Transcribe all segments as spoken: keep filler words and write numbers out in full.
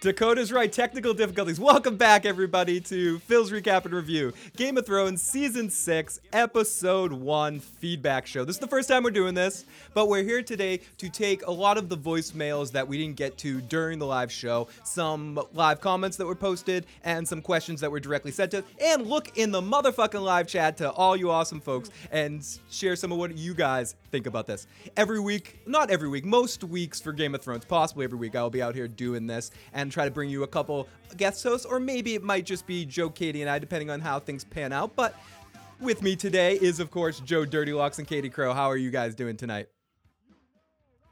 Dakota's right, technical difficulties. Welcome back, everybody, to Phil's Recap and Review. Game of Thrones Season six, Episode one Feedback Show. This is the first time we're doing this, but we're here today to take a lot of the voicemails that we didn't get to during the live show, some live comments that were posted, and some questions that were directly sent to us, and look in the motherfucking live chat to all you awesome folks and share some of what you guys think about this. Every week, not every week, most weeks for Game of Thrones, possibly every week, I'll be out here doing this and try to bring you a couple guest hosts, or maybe it might just be Joe, Katie, and I, depending on how things pan out. But with me today is, of course, Joe Dirtylocks and Katie Crow. How are you guys doing tonight?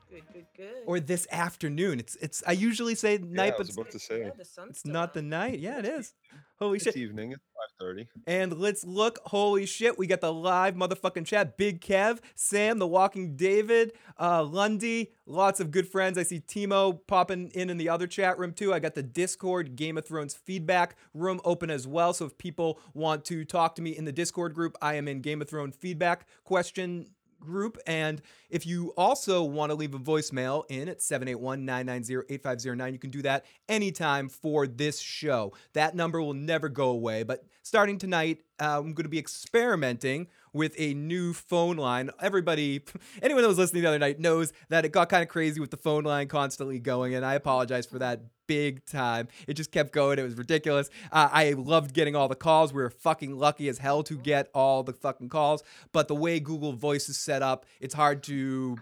Good, good, good. Or this afternoon. It's it's. I usually say night, yeah, but I was about to say. Yeah, the sun's it's not on. The night. Yeah, it is. Holy it's shit! It's evening. It's five thirty. And let's look. Holy shit! We got the live motherfucking chat. Big Kev, Sam, the Walking David, uh, Lundy. Lots of good friends. I see Timo popping in in the other chat room too. I got the Discord Game of Thrones feedback room open as well. So if people want to talk to me in the Discord group, I am in Game of Thrones feedback question group. And if you also want to leave a voicemail in at seven eight one, nine nine zero, eight five zero nine, you can do that anytime for this show. That number will never go away. But starting tonight, uh, I'm going to be experimenting with a new phone line. Everybody, anyone that was listening the other night knows that it got kind of crazy with the phone line constantly going, and I apologize for that big time. It just kept going. It was ridiculous. Uh, I loved getting all the calls. We were fucking lucky as hell to get all the fucking calls, but the way Google Voice is set up, it's hard to,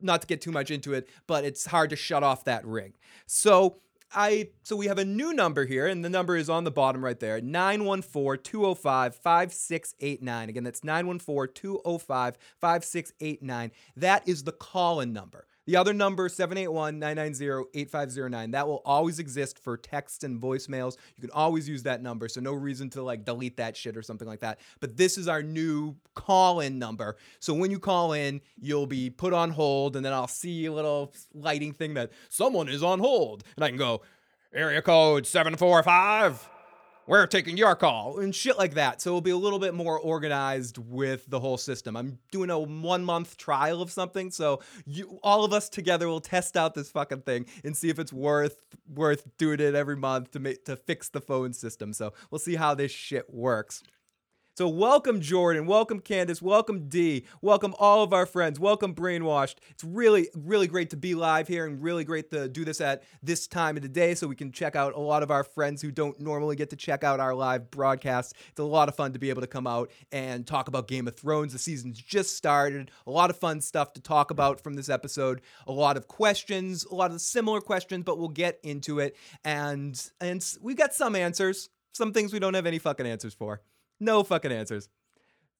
not to get too much into it, but it's hard to shut off that ring. So I so we have a new number here, and the number is on the bottom right there, nine one four, two oh five, five six eight nine. Again, that's nine one four, two oh five, five six eight nine. That is the call-in number. The other number, seven eight one, nine nine zero, eight five zero nine, that will always exist for text and voicemails. You can always use that number, so no reason to, like, delete that shit or something like that. But this is our new call-in number. So when you call in, you'll be put on hold, and then I'll see a little lighting thing that someone is on hold. And I can go, area code seven four five. We're taking your call, and shit like that. So it'll be a little bit more organized with the whole system. I'm doing a one-month trial of something, so you, all of us together will test out this fucking thing and see if it's worth worth doing it every month to make, to fix the phone system. So we'll see how this shit works. So welcome, Jordan. Welcome, Candace. Welcome, Dee. Welcome, all of our friends. Welcome, Brainwashed. It's really, really great to be live here and really great to do this at this time of the day so we can check out a lot of our friends who don't normally get to check out our live broadcasts. It's a lot of fun to be able to come out and talk about Game of Thrones. The season's just started. A lot of fun stuff to talk about from this episode. A lot of questions, a lot of similar questions, but we'll get into it. And, and we've got some answers, some things we don't have any fucking answers for. No fucking answers.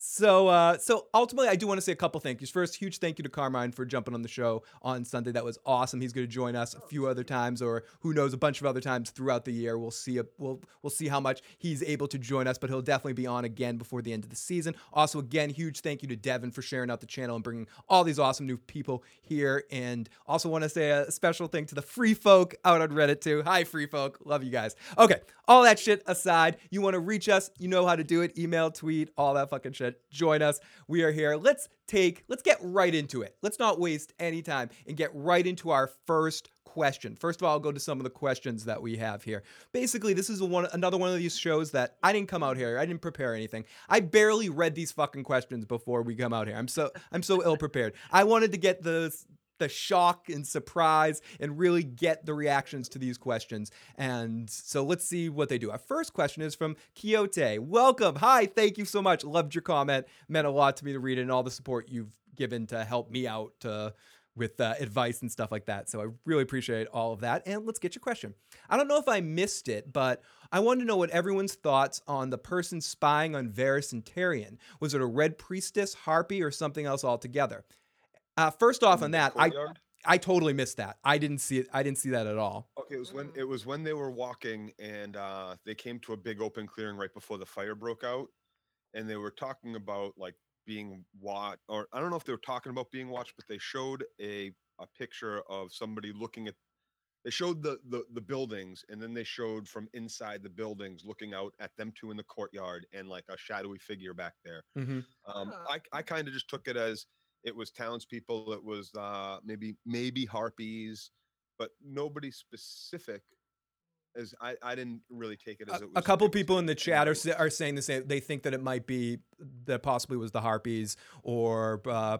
So uh, so ultimately, I do want to say a couple thank yous. First, huge thank you to Carmine for jumping on the show on Sunday. That was awesome. He's going to join us a few other times, or who knows, a bunch of other times throughout the year. We'll see. A, we'll we'll see how much he's able to join us, but he'll definitely be on again before the end of the season. Also, again, huge thank you to Devin for sharing out the channel and bringing all these awesome new people here. And also want to say a special thing to the free folk out on Reddit too. Hi, free folk, love you guys. Okay, all that shit aside, you want to reach us? You know how to do it. Email, tweet, all that fucking shit. Join us. We are here. Let's take, let's get right into it. Let's not waste any time and get right into our first question. First of all, I'll go to some of the questions that we have here. Basically, this is a one, another one of these shows that I didn't come out here. I didn't prepare anything. I barely read these fucking questions before we come out here. I'm so, I'm so ill prepared. I wanted to get the, the shock and surprise and really get the reactions to these questions. And so let's see what they do. Our first question is from Quixote. Welcome. Hi. Thank you so much. Loved your comment. Meant a lot to me to read it and all the support you've given to help me out uh, with uh, advice and stuff like that. So I really appreciate all of that. And let's get your question. I don't know if I missed it, but I wanted to know what everyone's thoughts on the person spying on Varys and Tyrion. Was it a Red Priestess, Harpy, or something else altogether? Uh, first off, on that, I I totally missed that. I didn't see it. I didn't see that at all. Okay, it was when it was when they were walking and uh, they came to a big open clearing right before the fire broke out, and they were talking about like being watched, or I don't know if they were talking about being watched, but they showed a a picture of somebody looking at. They showed the the the buildings, and then they showed from inside the buildings looking out at them two in the courtyard, and like a shadowy figure back there. Mm-hmm. Um, huh. I I kind of just took it as. It was townspeople. It was uh, maybe maybe harpies, but nobody specific as I, I didn't really take it as a, it was. A couple people in the chat are are saying the same. They think that it might be that possibly was the Harpies or. Uh,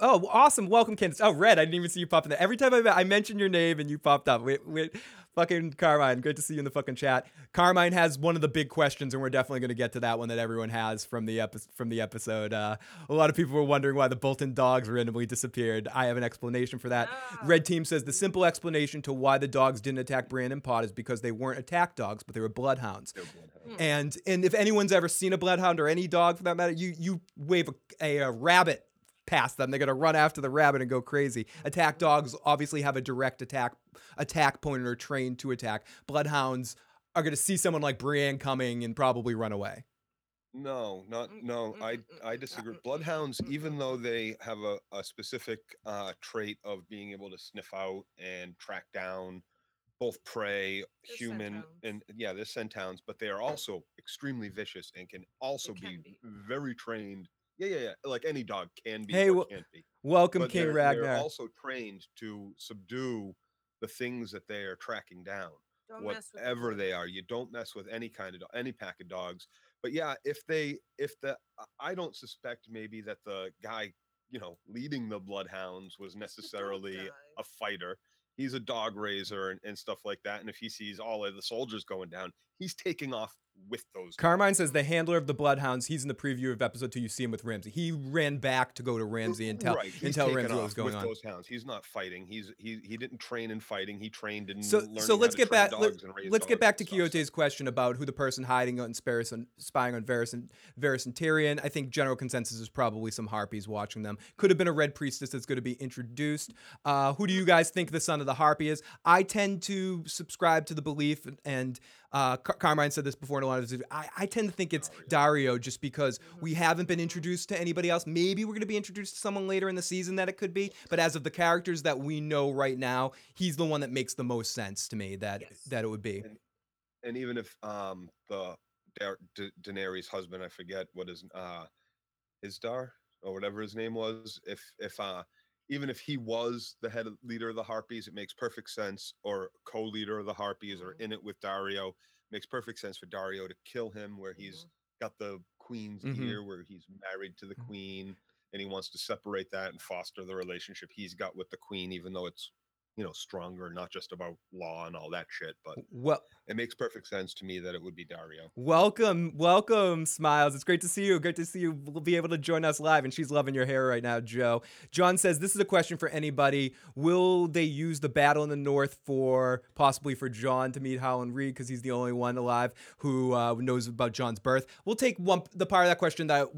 oh, awesome! Welcome, Candace. Oh, Red, I didn't even see you popping there. Every time I I mentioned your name and you popped up. Wait, wait. Fucking Carmine, great to see you in the fucking chat. Carmine has one of the big questions, and we're definitely going to get to that one that everyone has from the epi- from the episode. Uh, a lot of people were wondering why the Bolton dogs randomly disappeared. I have an explanation for that. Oh. Red Team says the simple explanation to why the dogs didn't attack Brandon Pott is because they weren't attack dogs, but they were bloodhounds. No bloodhound. hmm. And and if anyone's ever seen a bloodhound or any dog for that matter, you you wave a, a, a rabbit past them, they're going to run after the rabbit and go crazy. Attack dogs obviously have a direct attack attack point, or trained to attack. Bloodhounds are going to see someone like Brienne coming and probably run away. No, not no. I I disagree. Bloodhounds, even though they have a, a specific uh, trait of being able to sniff out and track down both prey, they're human, and yeah, they're scent-hounds, but they are also extremely vicious and can also can be, be very trained. Yeah, yeah, yeah. Like any dog can be. Hey, or can't be. Welcome, but King they're, Ragnar. They're also trained to subdue the things that they are tracking down, don't whatever with they are. You don't mess with any kind of do- any pack of dogs. But yeah, if they, if the, I don't suspect maybe that the guy, you know, leading the bloodhounds was necessarily a fighter. He's a dog raiser and, and stuff like that. And if he sees all of the soldiers going down, he's taking off with those. Carmine guys. Says the handler of the bloodhounds, he's in the preview of episode two. You see him with Ramsay. He ran back to go to Ramsay and tell, right. and tell Ramsay what was going on. Those hounds. He's not fighting. He's he he didn't train in fighting. He trained in so, learning so let's how to get back, dogs let, and raise Let's get back to Quixote's question about who the person hiding on Sparris and spying on Varys and, Varys and Tyrion. I think general consensus is probably some harpies watching them. Could have been a red priestess that's going to be introduced. Uh, who do you guys think the son of the harpy is? I tend to subscribe to the belief and, and Uh, Car- Carmine said this before in a lot of his. I, I tend to think it's Dario, just because we haven't been introduced to anybody else. Maybe we're going to be introduced to someone later in the season that it could be. But as of the characters that we know right now, he's the one that makes the most sense to me that yes. that it would be. And, and even if um, the da- da- Daenerys' husband, I forget what his uh, Izdar or whatever his name was, if if uh, even if he was the head of, leader of the Harpies, it makes perfect sense, or co-leader of the Harpies, mm-hmm. or in it with Dario. It makes perfect sense for Dario to kill him where he's mm-hmm. got the queen's mm-hmm. ear, where he's married to the queen, and he wants to separate that and foster the relationship he's got with the queen, even though it's, you know, stronger, not just about law and all that shit, but well, it makes perfect sense to me that it would be Dario. Welcome, welcome, Smiles. It's great to see you. Great to see you be able to join us live, and she's loving your hair right now, Joe. John says, this is a question for anybody. Will they use the battle in the north for, possibly for John to meet Howland Reed, because he's the only one alive who uh, knows about John's birth? We'll take one the part of that question that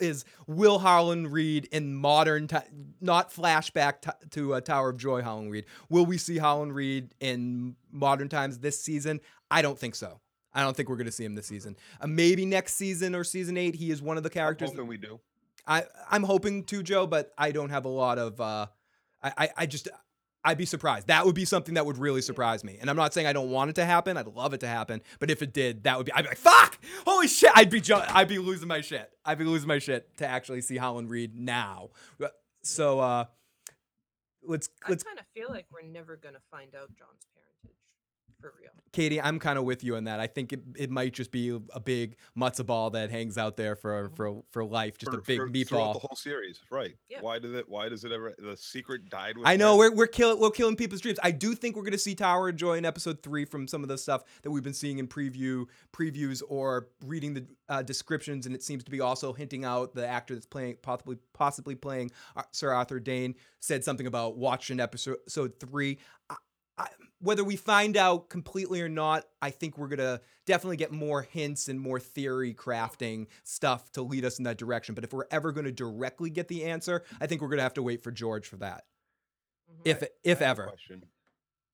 is, will Howland Reed in modern, t- not flashback t- to uh, Tower of Joy Howland Reed, will we see Howland Reed in modern times this season? I don't think so. I don't think we're going to see him this season. Uh, maybe next season or season eight, he is one of the characters. I'm hoping we do. I, I'm hoping to, Joe, but I don't have a lot of, uh, I, I, I just... I'd be surprised. That would be something that would really surprise me. And I'm not saying I don't want it to happen. I'd love it to happen. But if it did, that would be, I'd be like, fuck, holy shit. I'd be, ju- I'd be losing my shit. I'd be losing my shit to actually see Howland Reed now. So uh, let's, let's I kind of feel like we're never going to find out John's parentage for real. Katie, I'm kind of with you on that. I think it, it might just be a big matzo ball that hangs out there for, for, for life. Just for, a big for, meatball. Throughout the whole series, right? Yeah. Why did it? Why does it ever? The secret died with. I know men. we're we're killing we're killing people's dreams. I do think we're gonna see Tower of Joy in episode three from some of the stuff that we've been seeing in preview previews or reading the uh, descriptions, and it seems to be also hinting out the actor that's playing possibly possibly playing Sir Arthur Dayne said something about watching episode three. I, I, Whether we find out completely or not, I think we're going to definitely get more hints and more theory crafting stuff to lead us in that direction. But if we're ever going to directly get the answer, I think we're going to have to wait for George for that. Mm-hmm. If if I ever.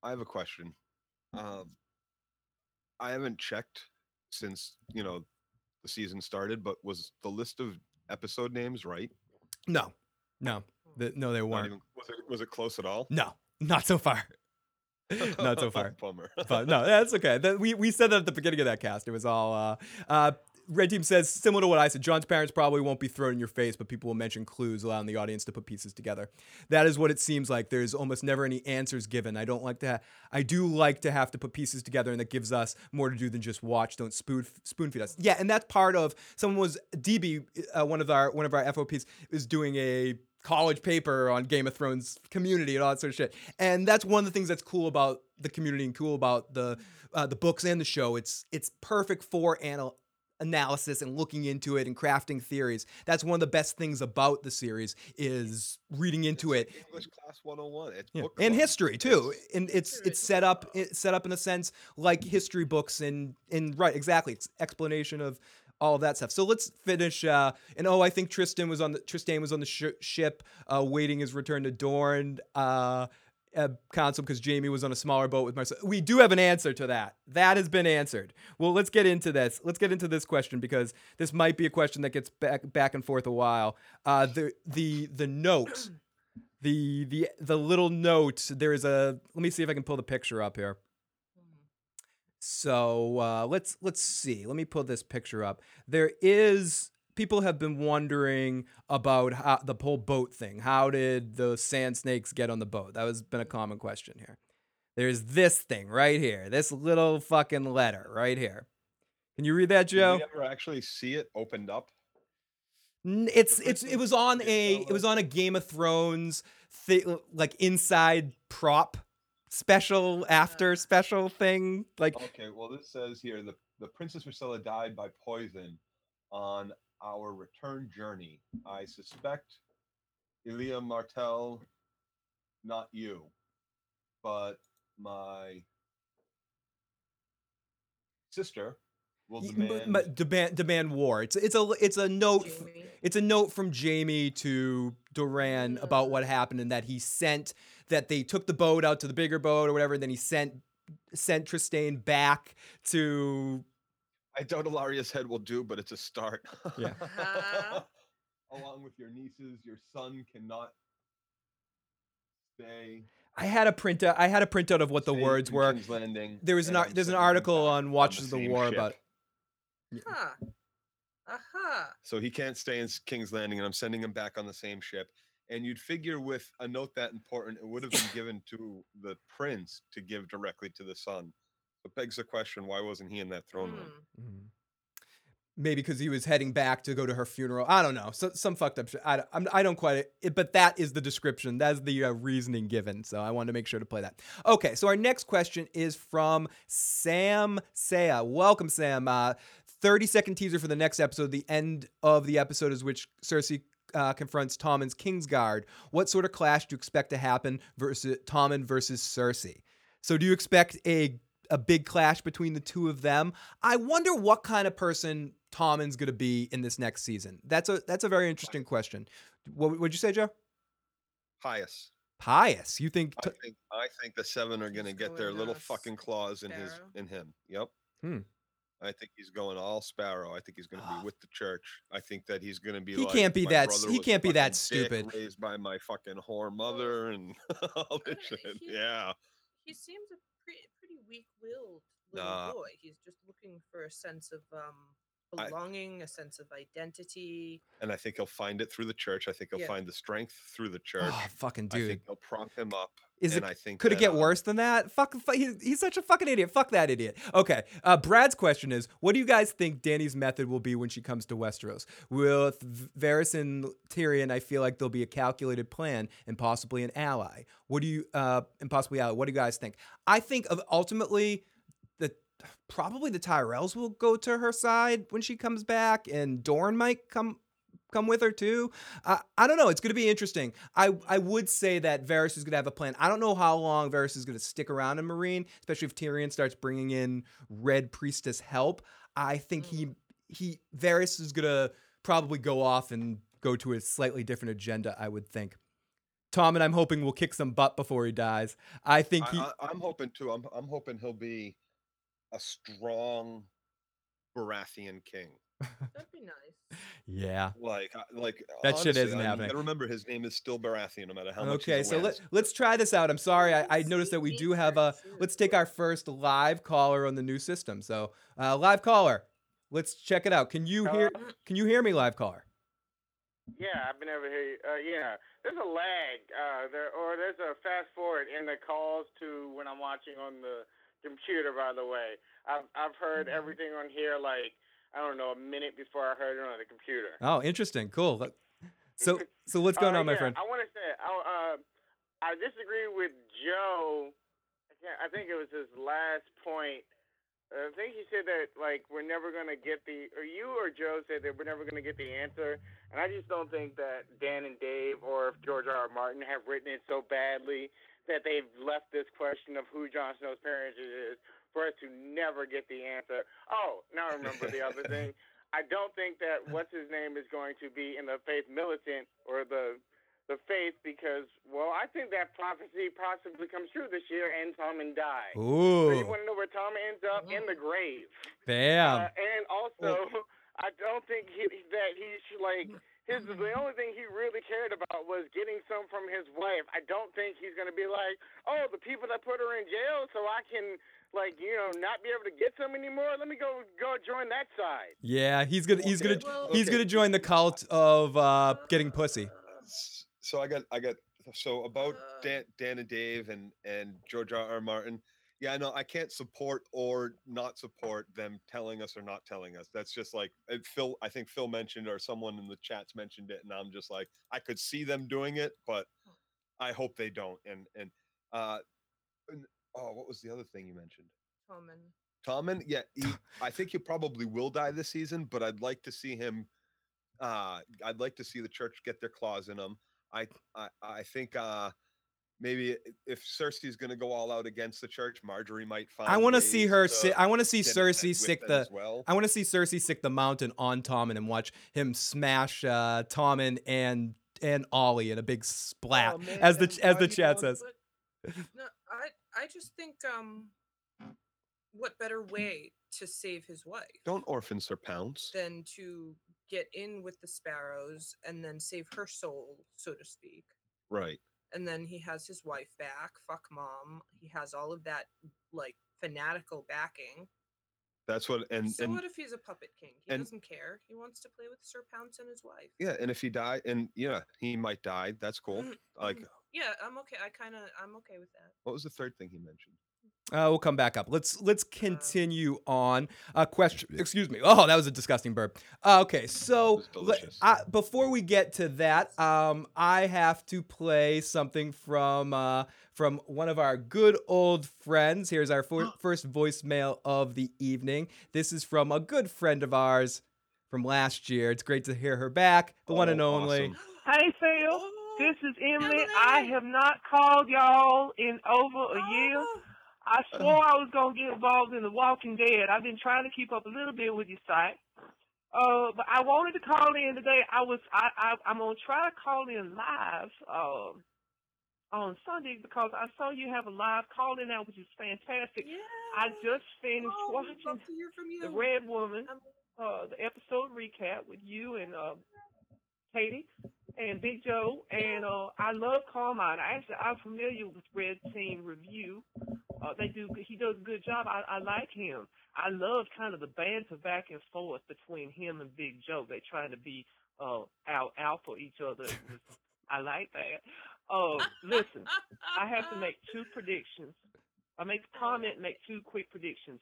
I have a question. Um, I haven't checked since, you know, the season started, but was the list of episode names right? No. No. The, no, they weren't. Even, was, it, was it close at all? No. Not so far. Not so far. Bummer. But no, that's okay. We we said that at the beginning of that cast. It was all uh, uh, Red Team says, similar to what I said, John's parents probably won't be thrown in your face, but people will mention clues, allowing the audience to put pieces together. That is what it seems like. There's almost never any answers given. I don't like to. Ha- I do like to have to put pieces together, and that gives us more to do than just watch. Don't spoon spoon feed us. Yeah, and that's part of. Someone was D B, uh, one of our one of our F O Ps, is doing a college paper on Game of Thrones community and all that sort of shit. And that's one of the things that's cool about the community and cool about the uh, the books and the show. It's it's perfect for anal. analysis and looking into it and crafting theories. That's one of the best things about the series is reading into it's it. English class one oh one. It's yeah. book and history too. It's and it's history. it's set up it's set up in a sense like history books and and right exactly. It's explanation of all of that stuff. So let's finish. Uh, and oh, I think Tristan was on the Tristan was on the sh- ship uh, waiting his return to Dorne. Uh, Uh, console because Jamie was on a smaller boat with Marcel. We do have an answer to that. That has been answered. Well, let's get into this. Let's get into this question because this might be a question that gets back back and forth a while. Uh, the the the note, the the the little note. There is a. Let me see if I can pull the picture up here. So uh, let's let's see. Let me pull this picture up. There is. People have been wondering about how, the whole boat thing. How did the sand snakes get on the boat? That has been a common question here. There's this thing right here. This little fucking letter right here. Can you read that, Joe? Did you ever actually see it opened up? It's it's it was on a it was on a Game of Thrones thi- like inside prop special after special thing. Like okay, well this says here the the Princess Marcella died by poison on our return journey. I suspect Elia Martell, not you, but my sister will demand but, but demand demand war. It's it's a it's a note Jamie. It's a note from Jamie to Doran about what happened and that he sent that they took the boat out to the bigger boat or whatever, and then he sent sent Tristane back to. I doubt Ilaria's head will do, but it's a start. Yeah. Along with your nieces, your son cannot stay. I had a printout. I had a printout of what the words were. Landing, there was an ar- there's an article on Watches of the War ship. About. It. Huh. Aha. Uh-huh. So he can't stay in King's Landing, and I'm sending him back on the same ship. And you'd figure with a note that important, it would have been given to the prince to give directly to the son. It begs the question, why wasn't he in that throne room? Mm. Maybe because he was heading back to go to her funeral. I don't know. So, some fucked up shit. I, I'm, I don't quite... It, but that is the description. That's the uh, reasoning given. So I wanted to make sure to play that. Okay, so our next question is from Sam Saya. Welcome, Sam. Uh, thirty-second teaser for the next episode. The end of the episode is which Cersei... Uh, confronts Tommen's Kingsguard. What sort of clash do you expect to happen versus Tommen versus Cersei? So do you expect a... a big clash between the two of them? I wonder what kind of person Tommen's going to be in this next season. That's a that's a very interesting question. What would you say, Joe? Pious. Pious. You think? T- I think I think the seven are gonna going to get their little fucking claws in Sparrow. his in him. Yep. Hmm. I think he's going all Sparrow. I think he's going to be with the church. I think that he's going to be. He like, can't be that. He can't be that stupid. Raised by my fucking whore mother and all this shit. He, yeah. He seems. A- weak-willed little nah. boy. He's just looking for a sense of um, belonging, I, a sense of identity. And I think he'll find it through the church. I think he'll yeah. find the strength through the church. Oh, fucking dude. I think he'll prop him up. Is and it, I think could that, it get worse than that? Fuck, fuck he, he's such a fucking idiot. Fuck that idiot. Okay. Uh, Brad's question is, what do you guys think Dany's method will be when she comes to Westeros? With Varys and Tyrion, I feel like there'll be a calculated plan and possibly an ally. What do you, uh, and possibly ally? What do you guys think? I think of ultimately the probably the Tyrells will go to her side when she comes back, and Dorne might come. come with her too. Uh, I don't know. It's going to be interesting. I, I would say that Varys is going to have a plan. I don't know how long Varys is going to stick around in Meereen, especially if Tyrion starts bringing in Red Priestess help. I think he, he Varys is going to probably go off and go to a slightly different agenda, I would think. Tom and I'm hoping will kick some butt before he dies. I think he... I, I, I'm hoping too. I'm, I'm hoping he'll be a strong Baratheon king. That'd be nice. Yeah. Like, like that honestly, shit isn't I, happening. I remember his name is still Baratheon, no matter how much. Okay, so let, let's try this out. I'm sorry, I, I noticed that we do have a. Let's take our first live caller on the new system. So, uh, live caller, Let's check it out. Can you hear? Um, can you hear me, live caller? Yeah, I've been able to hear you. Uh, yeah, there's a lag, uh, there, or there's a fast forward in the calls to when I'm watching on the computer. By the way, I've I've heard everything on here like I don't know a minute before I heard it on the computer. Oh, interesting. Cool. So so what's going uh, on, my yeah, friend? I want to say I uh, I disagree with Joe. I think it was his last point. I think he said that, like, we're never going to get the, or you or Joe said that we're never going to get the answer. And I just don't think that Dan and Dave or George R. R. Martin have written it so badly that they've left this question of who Jon Snow's parents is for us to never get the answer. Oh, now I remember the other thing. I don't think that what's-his-name is going to be in the faith militant or the the faith because, well, I think that prophecy possibly comes true this year and Tommen dies. Ooh. So you want to know where Tommen ends up? In the grave. Bam. Uh, and also, Ooh. I don't think he, that he's like, his, the only thing he really cared about was getting some from his wife. I don't think he's going to be like, oh, the people that put her in jail so I can, like, you know, not be able to get some anymore. Let me go go join that side. Yeah, he's going to he's okay. gonna, he's okay. gonna join the cult of uh, getting pussy. So I got, I got, so about Dan, Dan and Dave and, and George R. R. Martin. Yeah, no, I can't support or not support them telling us or not telling us. That's just like Phil, I think Phil mentioned, or someone in the chats mentioned it. And I'm just like, I could see them doing it, but I hope they don't. And, and, uh, and, oh, what was the other thing you mentioned? Tommen. Tommen. Yeah. He, I think he probably will die this season, but I'd like to see him, uh, I'd like to see the church get their claws in him. I, I I think uh, maybe if Cersei's going to go all out against the church, Marjorie might find. I want to see her. Si- I want to see Cersei sick the. Well. I want to see Cersei sick the mountain on Tommen and watch him smash uh, Tommen and and Ollie in a big splat, oh, man, as the as the chat says. No, I I just think um, what better way to save his wife? Don't orphans her pounds. Than to. Get in with the Sparrows and then save her soul, so to speak. Right. And then he has his wife back. Fuck mom. He has all of that like fanatical backing. That's what. And so and, what if he's a puppet king? He and, doesn't care. He wants to play with Sir Pounce and his wife. Yeah, and if he die, and yeah, he might die. That's cool. Like. Yeah, I'm okay. I kind of, I'm okay with that. What was the third thing he mentioned? Uh, we'll come back up. Let's let's continue on. Uh, question. Excuse me. Oh, that was a disgusting burp. Uh, okay, so le- I, before we get to that, um, I have to play something from uh, from one of our good old friends. Here's our for- first voicemail of the evening. This is from a good friend of ours from last year. It's great to hear her back. The oh, one and only. Awesome. Hey, Phil. This is Emily. I have not called y'all in over a year. I swore I was going to get involved in The Walking Dead. I've been trying to keep up a little bit with your site. Uh, but I wanted to call in today. I was, I, I, I'm going to try to call in live uh, on Sunday because I saw you have a live call in now, which is fantastic. Yeah. I just finished oh, watching I'd love to hear from you. The Red Woman, uh, the episode recap with you and uh, Katie and Big Joe. And uh, I love Carmine. Actually, I'm familiar with Red Team Review. Uh, they do. He does a good job. I, I like him. I love kind of the banter back and forth between him and Big Joe. They trying to be uh, out out for each other. I like that. Oh, uh, listen, I have to make two predictions. I make a comment, make two quick predictions.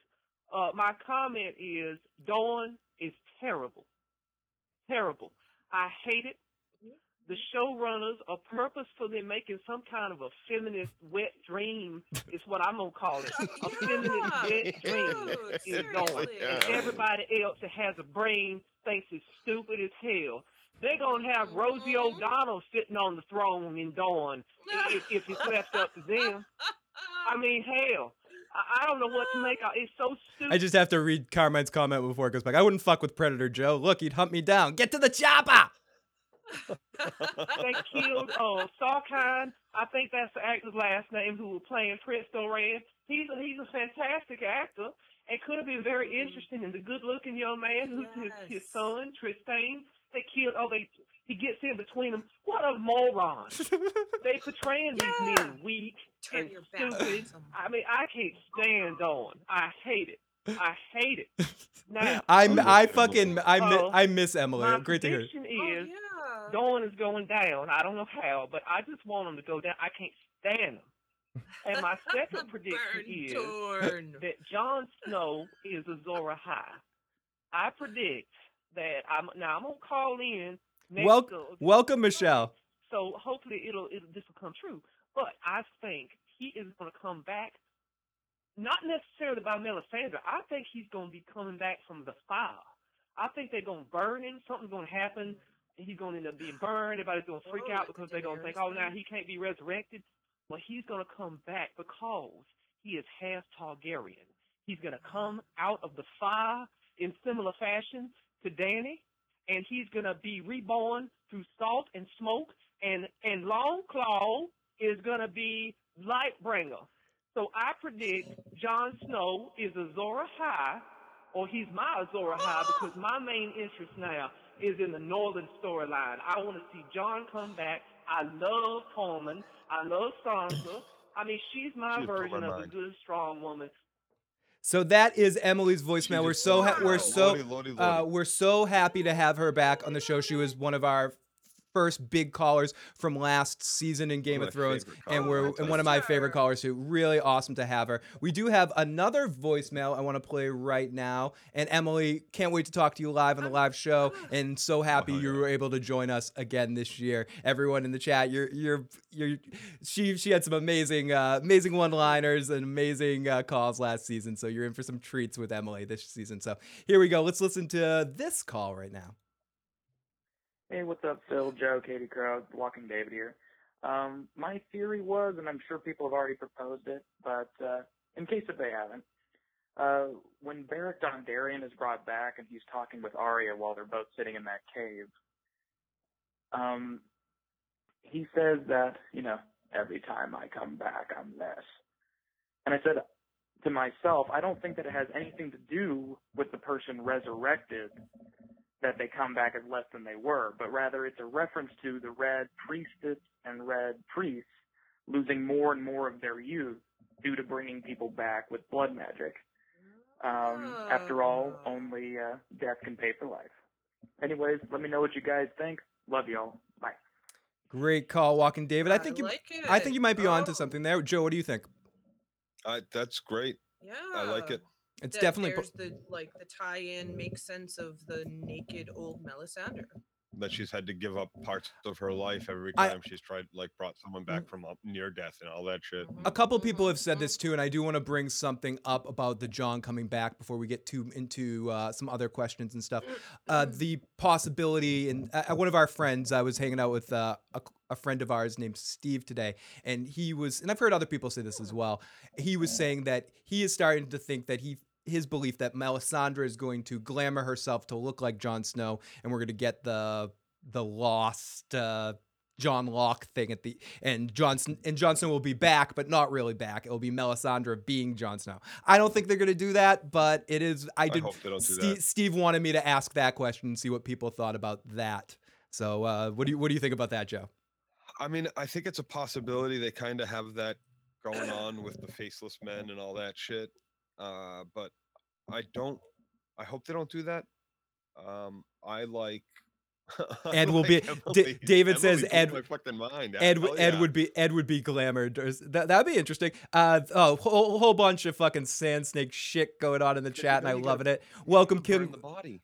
Uh, my comment is Dawn is terrible, terrible. I hate it. The showrunners are purposefully making some kind of a feminist wet dream is what I'm going to call it. A feminist wet dream Dude, is going. Yeah. And everybody else that has a brain thinks it's stupid as hell. They're going to have Rosie O'Donnell sitting on the throne in Dawn if, if it's left up to them. I mean, hell. I don't know what to make. It's so stupid. I just have to read Carmine's comment before it goes back. I wouldn't fuck with Predator Joe. Look, he'd hunt me down. Get to the chopper! They killed uh, Sarkine. I think that's the actor's last name who was playing Prince Doran. He's a, he's a fantastic actor and could have been very interesting. And the good-looking young man who's yes. his, his son, Tristan, they killed. Oh, they he gets in between them. What a moron! They portraying yeah. these men weak Turn and stupid. I mean, I can't stand on. I hate it. I hate it. Now, I oh, I fucking I miss, I miss Emily. My Great to hear. Is oh, yeah. Dawn is going down. I don't know how, but I just want them to go down. I can't stand them. And my second prediction Burn, is torn. that Jon Snow is Azor Ahai. I predict that I'm now. I'm gonna call in. Next Wel- to, welcome, Michelle. So hopefully it'll, it'll this will come true. But I think he is gonna come back. Not necessarily by Melisandre. I think he's going to be coming back from the fire. I think they're going to burn him. Something's going to happen. He's going to end up being burned. Everybody's going to freak oh, out because they're going to think, oh, now he can't be resurrected. But he's going to come back because he is half Targaryen. He's going to come out of the fire in similar fashion to Dany, and he's going to be reborn through salt and smoke. And, and Longclaw is going to be Lightbringer. So I predict Jon Snow is Azor Ahai, or he's my Azor Ahai, because my main interest now is in the Northern storyline. I want to see Jon come back. I love Tormund. I love Sansa. I mean, she's my she's version of mind. a good, strong woman. So that is Emily's voicemail. We're so ha- we're so Lordy, Lordy, Lordy. Uh, we're so happy to have her back on the show. She was one of our first big callers from last season in Game of Thrones, and we're and one of my favorite callers too. Really awesome to have her. We do have another voicemail I want to play right now, and Emily, can't wait to talk to you live on the live show, and so happy you were able to join us again this year. Everyone in the chat, you're you're you're she she had some amazing uh, amazing one-liners and amazing uh, calls last season, so you're in for some treats with Emily this season. So here we go. Let's listen to this call right now. Hey, what's up, Phil, Joe, Katie Crow, Walking David here. Um, my theory was, and I'm sure people have already proposed it, but uh, in case if they haven't, uh, when Beric Dondarrion is brought back and he's talking with Arya while they're both sitting in that cave, um, he says that, you know, every time I come back, I'm less. And I said to myself, I don't think that it has anything to do with the person resurrected, that they come back as less than they were, but rather it's a reference to the red priestess and red priests losing more and more of their youth due to bringing people back with blood magic. Um, oh. After all, only uh, death can pay for life. Anyways, let me know what you guys think. Love y'all. Bye. Great call, Walking David. I think I, like you, I think you might be oh. onto something there. Joe, what do you think? Uh, that's great. Yeah. I like it. It's that definitely there's the like the tie-in makes sense of the naked old Melisandre. That she's had to give up parts of her life every time I, she's tried, like, brought someone back from up near death and all that shit. A couple people have said this too, and I do want to bring something up about the Jon coming back before we get too into uh, some other questions and stuff. Uh, the possibility, and uh, one of our friends, I was hanging out with uh, a, a friend of ours named Steve today, and he was, and I've heard other people say this as well. He was saying that he is starting to think that he. his belief that Melisandre is going to glamour herself to look like Jon Snow, and we're going to get the the lost uh, Jon Locke thing at the and Jon and Jon Snow will be back, but not really back. It will be Melisandre being Jon Snow. I don't think they're going to do that, but it is. I did. I hope they don't do that. Steve, Steve wanted me to ask that question and see what people thought about that. So, uh, what do you what do you think about that, Joe? I mean, I think it's a possibility. They kind of have that going on with the faceless men and all that shit. Uh, but I don't, I hope they don't do that. Um, I like, I Ed will like be, Emily, D- David Emily says Ed, my fucking mind. Ed, Ed, yeah. Ed would be, Ed would be glamored. That, that'd be interesting. Uh, oh, whole, whole bunch of fucking sand snake shit going on in the chat. And I love it. Welcome King.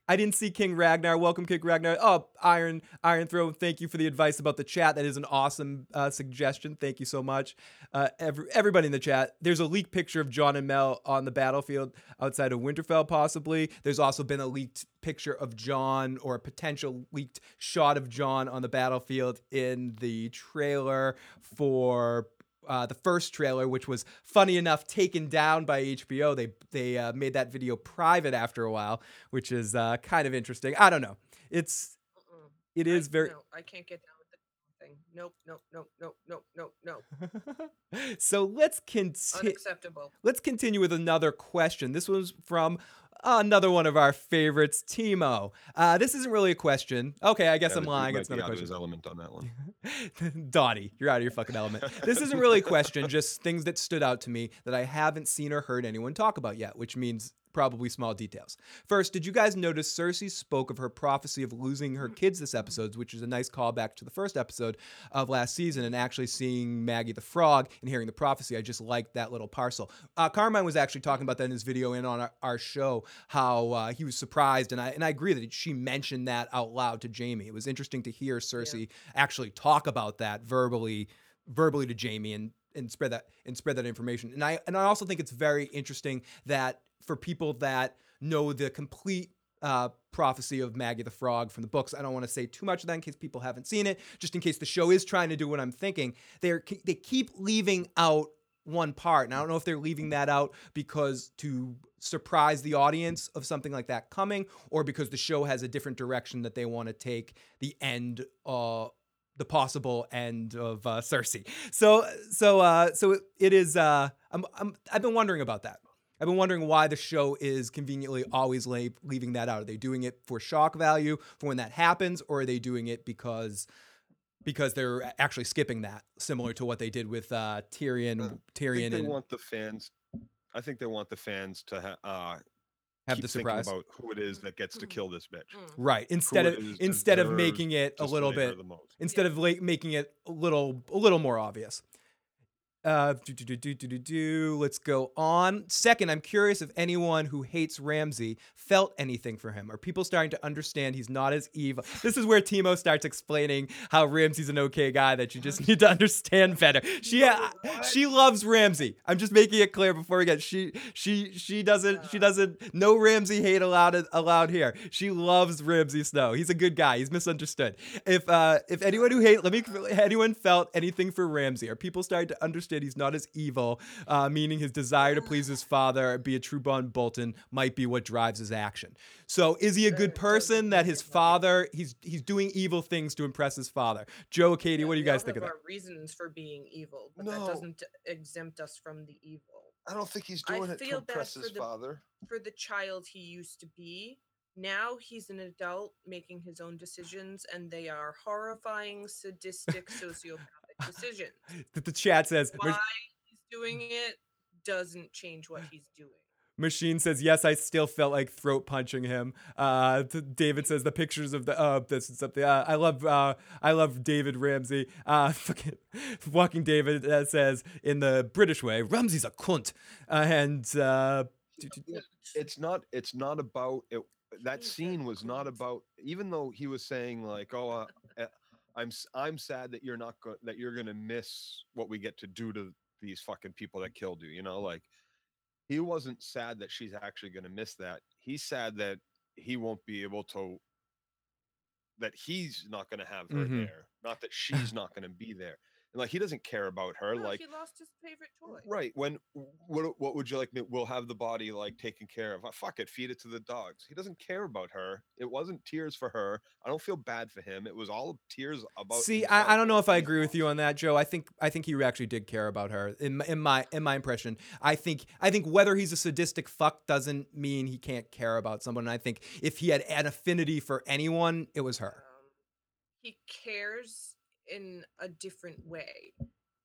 I didn't see King Ragnar. Welcome King Ragnar. Oh, Iron, Iron Throne. Thank you for the advice about the chat. That is an awesome, uh, suggestion. Thank you so much. Uh, every, everybody in the chat, there's a leaked picture of Jon and Mel on the battlefield outside of Winterfell, possibly. There's also been a leaked picture of Jon, or a potential leaked shot of Jon on the battlefield in the trailer for uh, the first trailer, which was, funny enough, taken down by H B O. They they uh, made that video private after a while, which is uh, kind of interesting. I don't know. It's, uh-uh. it is I, very... No, I can't get down. Nope, nope, nope, nope, nope, nope, nope. So let's continue. Unacceptable. Let's continue with another question. This was from another one of our favorites, Timo. Uh, this isn't really a question. Okay, I guess yeah, I'm lying. It's not a question. Element on that one. Dottie, you're out of your fucking element. This isn't really a question. Just things that stood out to me that I haven't seen or heard anyone talk about yet, which means probably small details. First, did you guys notice Cersei spoke of her prophecy of losing her kids this episode, which is a nice callback to the first episode of last season and actually seeing Maggie the Frog and hearing the prophecy. I just liked that little parcel. Uh, Carmine was actually talking about that in his video and on our, our show, how uh, he was surprised. And I, and I agree that she mentioned that out loud to Jaime. It was interesting to hear Cersei yeah. actually talk about that verbally, verbally to Jaime and, and spread that, and spread that information. And I, and I also think it's very interesting that, for people that know the complete uh, prophecy of Maggie the Frog from the books, I don't want to say too much of that in case people haven't seen it, just in case the show is trying to do what I'm thinking. They're, they keep leaving out one part, and I don't know if they're leaving that out because to surprise the audience of something like that coming, or because the show has a different direction that they want to take the end uh the possible end of uh, Cersei. So, so, uh, so it, it is. Uh, I'm, I'm, I've been wondering about that. I've been wondering why the show is conveniently always la- leaving that out. Are they doing it for shock value for when that happens, or are they doing it because because they're actually skipping that, similar to what they did with uh, Tyrion? Uh, Tyrion. I think they and, want the fans. I think they want the fans to ha- uh, have keep the surprise about who it is that gets to kill this bitch, right? Instead of instead of making it a little bit, instead yeah. of like, making it a little a little more obvious. Uh, do, do, do, do, do, do. Let's go on. Second, I'm curious if anyone who hates Ramsay felt anything for him. Are people starting to understand he's not as evil? This is where Teemo starts explaining how Ramsay's an okay guy that you just need to understand better. She uh, she loves Ramsay. I'm just making it clear before we get she she she doesn't she doesn't no Ramsay hate allowed allowed here. She loves Ramsay Snow. He's a good guy. He's misunderstood. If uh if anyone who hate let me anyone felt anything for Ramsay, are people starting to understand he's not as evil, uh, meaning his desire to please his father, be a Troubon Bolton, might be what drives his action. So is he a good person that his father, he's he's doing evil things to impress his father? Joe, Katie, yeah, what do you guys think of that? Our reasons for being evil, but no. that doesn't exempt us from the evil. I don't think he's doing I it to impress his the, father. For the child he used to be, now he's an adult making his own decisions, and they are horrifying, sadistic, sociopath. Decision that the chat says why he's doing it doesn't change what he's doing. Machine says yes, I still felt like throat punching him. Uh, David says the pictures of the uh this and something. Uh, I love uh I love David Ramsay. Uh, fucking Walking David uh, says in the British way, Ramsay's a cunt. Uh, and uh, it's not it's not about it. That scene was not about, even though he was saying like oh. Uh, uh, I'm I'm sad that you're not go- that you're gonna miss what we get to do to these fucking people that killed you. You know, like he wasn't sad that she's actually gonna miss that. He's sad that he won't be able to. That he's not gonna have her mm-hmm. there. Not that she's not gonna be there. And like he doesn't care about her. No, like he lost his favorite toy. Right. When what what would you like? We'll have the body like taken care of. Oh, fuck it. Feed it to the dogs. He doesn't care about her. It wasn't tears for her. I don't feel bad for him. It was all tears about. See, I, I don't know if I agree with you on that, Joe. I think I think he actually did care about her. In in my in my impression, I think I think whether he's a sadistic fuck doesn't mean he can't care about someone. And I think if he had an affinity for anyone, it was her. Um, he cares. In a different way.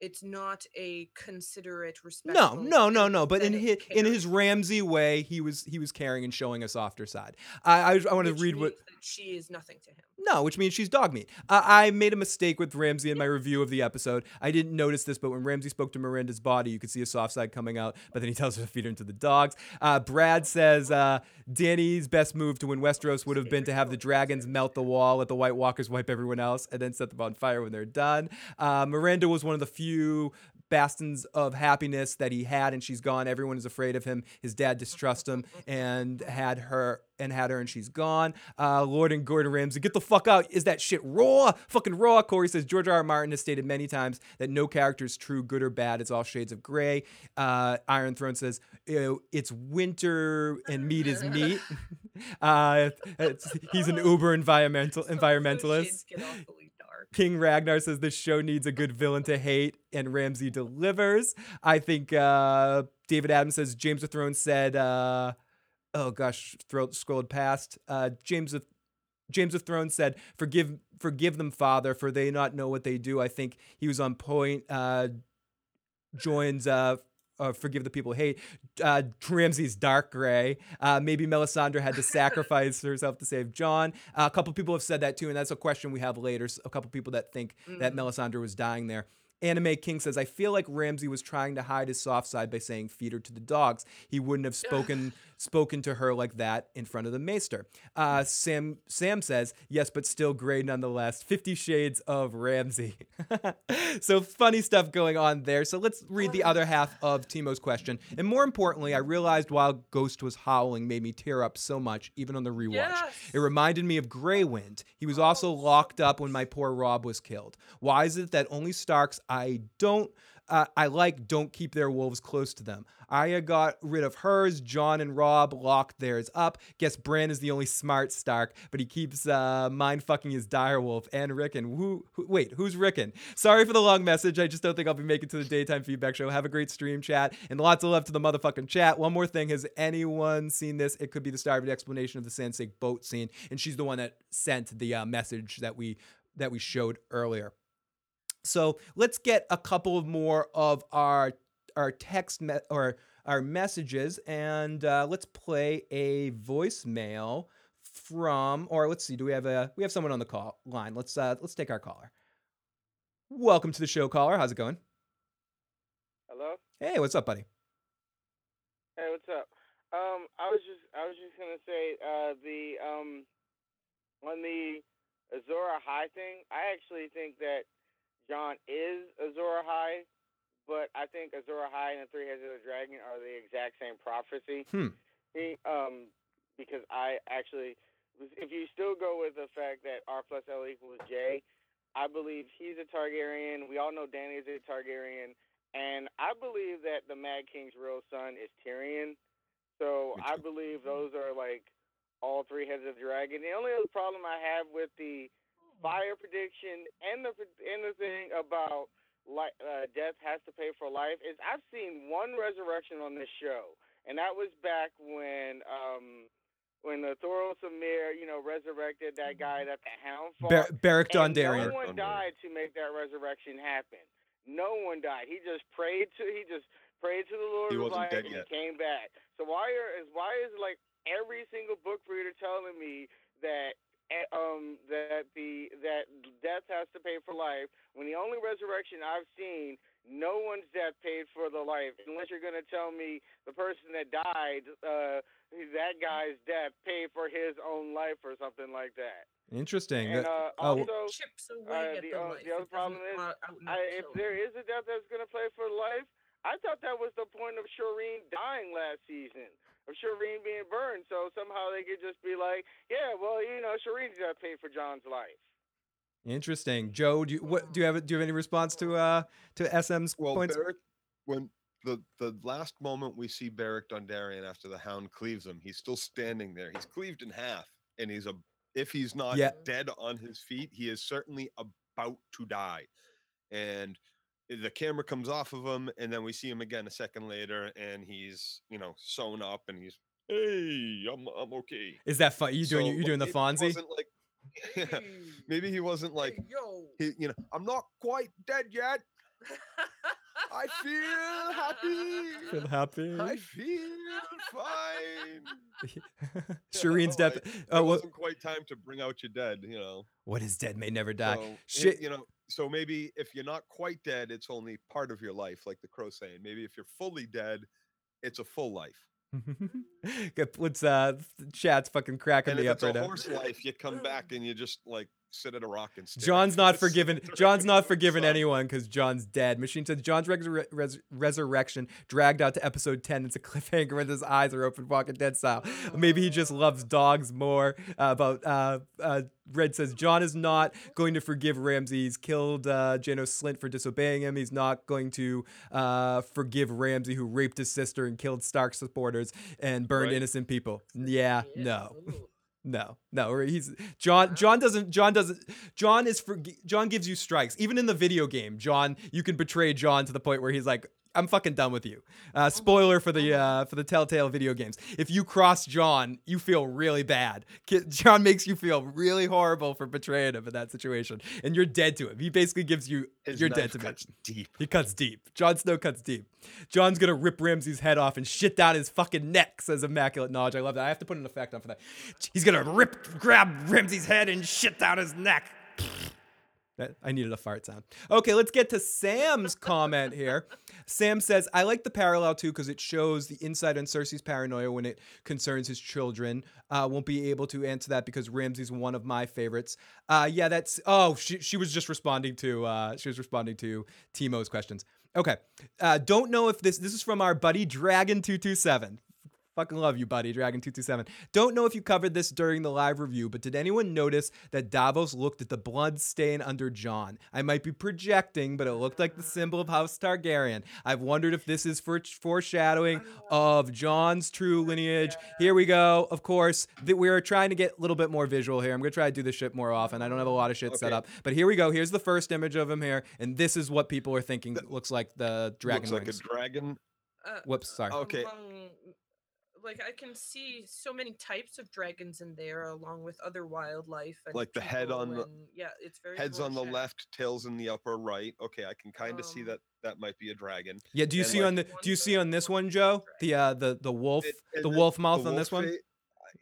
It's not a considerate, respectful. No, no, no, no. But in his cares. in his Ramsay way, he was he was caring and showing a softer side. I I, I want to read what she is nothing to him. No, which means she's dog meat. Uh, I made a mistake with Ramsay in my review of the episode. I didn't notice this, but when Ramsay spoke to Miranda's body, you could see a soft side coming out, but then he tells her to feed him to the dogs. Uh, Brad says, uh, Danny's best move to win Westeros would have been to have the dragons melt the wall, let the White Walkers wipe everyone else, and then set them on fire when they're done. Uh, Miranda was one of the few bastions of happiness that he had, and she's gone. Everyone is afraid of him. His dad distrusts him and had her... and had her and she's gone. Uh, Lord and Gordon Ramsay, get the fuck out. Is that shit raw? Fucking raw. Corey says, George R. R. Martin has stated many times that no character is true, good or bad. It's all shades of gray. Uh, Iron Throne says, it's winter and meat is meat. uh, it's, he's an uber environmental environmentalist. King Ragnar says, this show needs a good villain to hate, and Ramsay delivers. I think uh, David Adams says, James the Throne said... Uh, Oh gosh, throat scrolled past. Uh, James of James of Thrones said, "Forgive, forgive them, Father, for they not know what they do." I think he was on point. Uh, joins uh, uh, forgive the people who hate. Uh, Ramsay's dark gray. Uh, maybe Melisandre had to sacrifice herself to save Jon. Uh, a couple people have said that too, and that's a question we have later. So a couple people that think mm-hmm. that Melisandre was dying there. Anime King says, I feel like Ramsay was trying to hide his soft side by saying feed her to the dogs. He wouldn't have spoken spoken to her like that in front of the Maester. Uh, Sam Sam says, yes, but still gray nonetheless. Fifty Shades of Ramsay. So funny stuff going on there. So let's read the other half of Teemo's question. And more importantly, I realized while Ghost was howling made me tear up so much, even on the rewatch. Yes. It reminded me of Greywind. He was also locked up when my poor Robb was killed. Why is it that only Starks I don't, uh, I like don't keep their wolves close to them? Arya got rid of hers. Jon and Robb locked theirs up. Guess Bran is the only smart Stark, but he keeps uh, mind fucking his direwolf and Rickon. Who, who? Wait, who's Rickon? Sorry for the long message. I just don't think I'll be making it to the daytime feedback show. Have a great stream, chat, and lots of love to the motherfucking chat. One more thing. Has anyone seen this? It could be the star of the explanation of the Sansa boat scene, and she's the one that sent the uh, message that we that we showed earlier. So let's get a couple of more of our our text me- or our messages, and uh, let's play a voicemail from, or let's see, do we have a we have someone on the call line? Let's uh, let's take our caller. Welcome to the show, caller. How's it going? Hello. Hey, what's up, buddy? Hey, what's up? Um, I was just I was just gonna say uh, the um, on the Azor Ahai thing. I actually think that Jon is Azor Ahai, but I think Azor Ahai and the Three-Headed Dragon are the exact same prophecy. Hmm. He, um, because I actually, if you still go with the fact that R plus L equals J, I believe he's a Targaryen. We all know Dany is a Targaryen, and I believe that the Mad King's real son is Tyrion. So I believe those are like all three heads of the dragon. The only other problem I have with the fire prediction and the and the thing about li- uh, death has to pay for life is I've seen one resurrection on this show, and that was back when um when the Thoros of Myr, you know, resurrected that guy that the Hound fought. Ber- Beric Dondarrion. No one died to make that resurrection happen. No one died. He just prayed to he just prayed to the Lord. He wasn't dead yet. He came back. So why are is why is like every single book reader telling me that? Um, that the that death has to pay for life, when the only resurrection I've seen, no one's death paid for the life, unless you're going to tell me the person that died, uh, that guy's death paid for his own life or something like that. Interesting. And, uh, also, oh. chips away uh, at the, the, o- the other problem is, I, if there is a death that's going to pay for life, I thought that was the point of Shireen dying last season. Of Shireen being burned, so somehow they could just be like, "Yeah, well, you know, Shireen's got paid for Jon's life." Interesting, Joe. Do you what, do you have a, do you have any response to uh to S M's well, points? Beric, when the the last moment we see Beric Dondarrion after the Hound cleaves him, he's still standing there. He's cleaved in half, and he's a if he's not yeah. dead on his feet, he is certainly about to die, and the camera comes off of him, and then we see him again a second later, and he's, you know, sewn up, and he's, hey, I'm, I'm okay. Is that fun? You doing, so, you doing the Fonzie? Like, yeah, maybe he wasn't like, hey, yo, he, you know, I'm not quite dead yet. I feel happy. I feel happy. I feel fine. Shireen's yeah, death. Like, oh, it well, wasn't quite time to bring out your dead, you know. What is dead may never die. So, Shit, you know. So maybe if you're not quite dead, it's only part of your life, like the crow saying. Maybe if you're fully dead, it's a full life. Let's uh, chat's fucking cracking me up right now. And if it's a horse life, you come back and you just like sit at a rock and stare. Jon's not forgiven. Jon's not forgiven anyone because Jon's dead. Machine says Jon's re- res- resurrection dragged out to episode ten. It's a cliffhanger and his eyes are open, Walking Dead style. Maybe he just loves dogs more. Uh, about uh, uh, Red says Jon is not going to forgive Ramsay. He's killed uh, Janos Slint for disobeying him. He's not going to uh, forgive Ramsay, who raped his sister and killed Stark supporters and burned right. innocent people. Yeah, yeah. no. No, no, he's Jon. Jon doesn't. Jon doesn't. Jon is for. Jon gives you strikes. Even in the video game, Jon, you can betray Jon to the point where he's like, I'm fucking done with you. Uh, spoiler for the uh, for the Telltale video games. If you cross John, you feel really bad. John makes you feel really horrible for betraying him in that situation, and you're dead to him. He basically gives you His you're dead to him. Deep. He cuts deep. Jon Snow cuts deep. Jon's gonna rip Ramsay's head off and shit down his fucking neck. Says Immaculate Knowledge. I love that. I have to put an effect on for that. He's gonna rip, grab Ramsay's head and shit down his neck. I needed a fart sound. Okay, let's get to Sam's comment here. Sam says, I like the parallel too because it shows the insight on Cersei's paranoia when it concerns his children. Uh, won't be able to answer that because Ramsay's one of my favorites. Uh, yeah, that's, oh, she, she was just responding to, uh, she was responding to Timo's questions. Okay, uh, don't know if this, this is from our buddy Dragon two two seven. Fucking love you, buddy, Dragon two two seven. Don't know if you covered this during the live review, but did anyone notice that Davos looked at the blood stain under Jon? I might be projecting, but it looked like the symbol of House Targaryen. I've wondered if this is for- foreshadowing of Jon's true lineage. Here we go. Of course, th- we're trying to get a little bit more visual here. I'm going to try to do this shit more often. I don't have a lot of shit okay. set up. But here we go. Here's the first image of him here, and this is what people are thinking that looks like the dragon. Looks rings. Like a dragon. Uh, Whoops, sorry. Okay. Like, I can see so many types of dragons in there, along with other wildlife. And like the head on and, the yeah, it's very heads on the left, tails in the upper right. Okay, I can kind of um, see that that might be a dragon. Yeah, do you and see like, on the do you see on this one, Joe? The uh the the wolf it, the wolf mouth the wolf on this one. Face.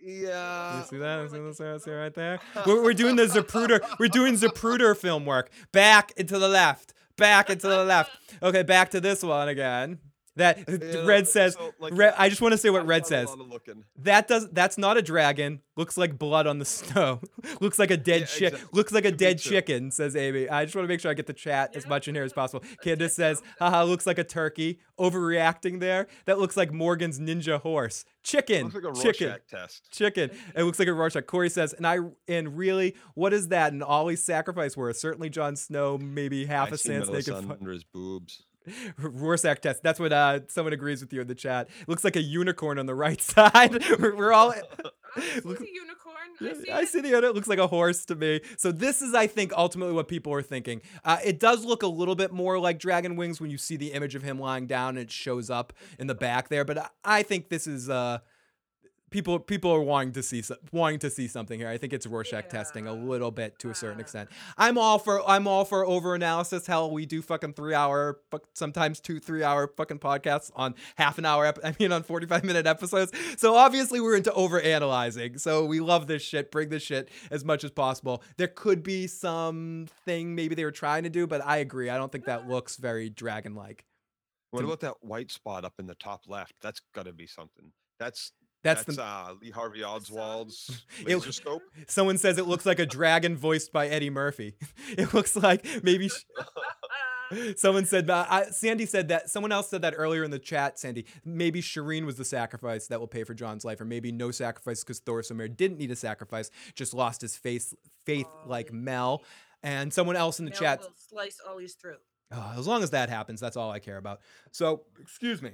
Yeah. You see that? You see that right there? We're, we're doing the Zapruder. We're doing Zapruder film work. Back and to the left. Back and to the left. Okay, back to this one again. That yeah, Red says. So, like, Red, I just want to say what Red says. That does. That's not a dragon. Looks like blood on the snow. Looks like a dead yeah, chick. Exactly. Looks like a dead chicken. Says Amy. I just want to make sure I get the chat yeah. as much in here as possible. Candace says, "Haha, looks like a turkey." Overreacting there. That looks like Morgan's ninja horse. Chicken. Looks like a Rorschach chicken. Test. Chicken. It looks like a Rorschach. Corey says, and I and really, what is that? And Ollie's sacrifice were certainly Jon Snow. Maybe half I a sense they could. Under his boobs. Rorschach test. That's what uh, someone agrees with you in the chat. Looks like a unicorn on the right side. We're, we're all. I see the unicorn. I see, I see the unicorn. It looks like a horse to me. So this is, I think, ultimately what people are thinking. Uh, it does look a little bit more like dragon wings when you see the image of him lying down and it shows up in the back there. But I, I think this is uh, people. People are wanting to see wanting to see something here. I think it's Rorschach yeah. testing a little bit to a certain extent. I'm all for I'm all for over analysis. Hell, we do fucking three hour, sometimes two three hour fucking podcasts on half an hour. I mean, on forty-five minute episodes. So obviously we're into over analyzing. So we love this shit. Bring this shit as much as possible. There could be something maybe they were trying to do, but I agree. I don't think that looks very dragon like. What about that white spot up in the top left? That's gotta be something. That's That's, That's the uh, Lee Harvey Oswald's laser scope. Someone says it looks like a dragon voiced by Eddie Murphy. It looks like maybe. Sh- someone said uh, I, Sandy said that. Someone else said that earlier in the chat. Sandy, maybe Shireen was the sacrifice that will pay for Jon's life, or maybe no sacrifice because Thorisomir didn't need a sacrifice, just lost his faith, faith oh, like Mel. And someone else in the Mel chat will slice Ollie's throat. Oh, as long as that happens, that's all I care about. So, excuse me.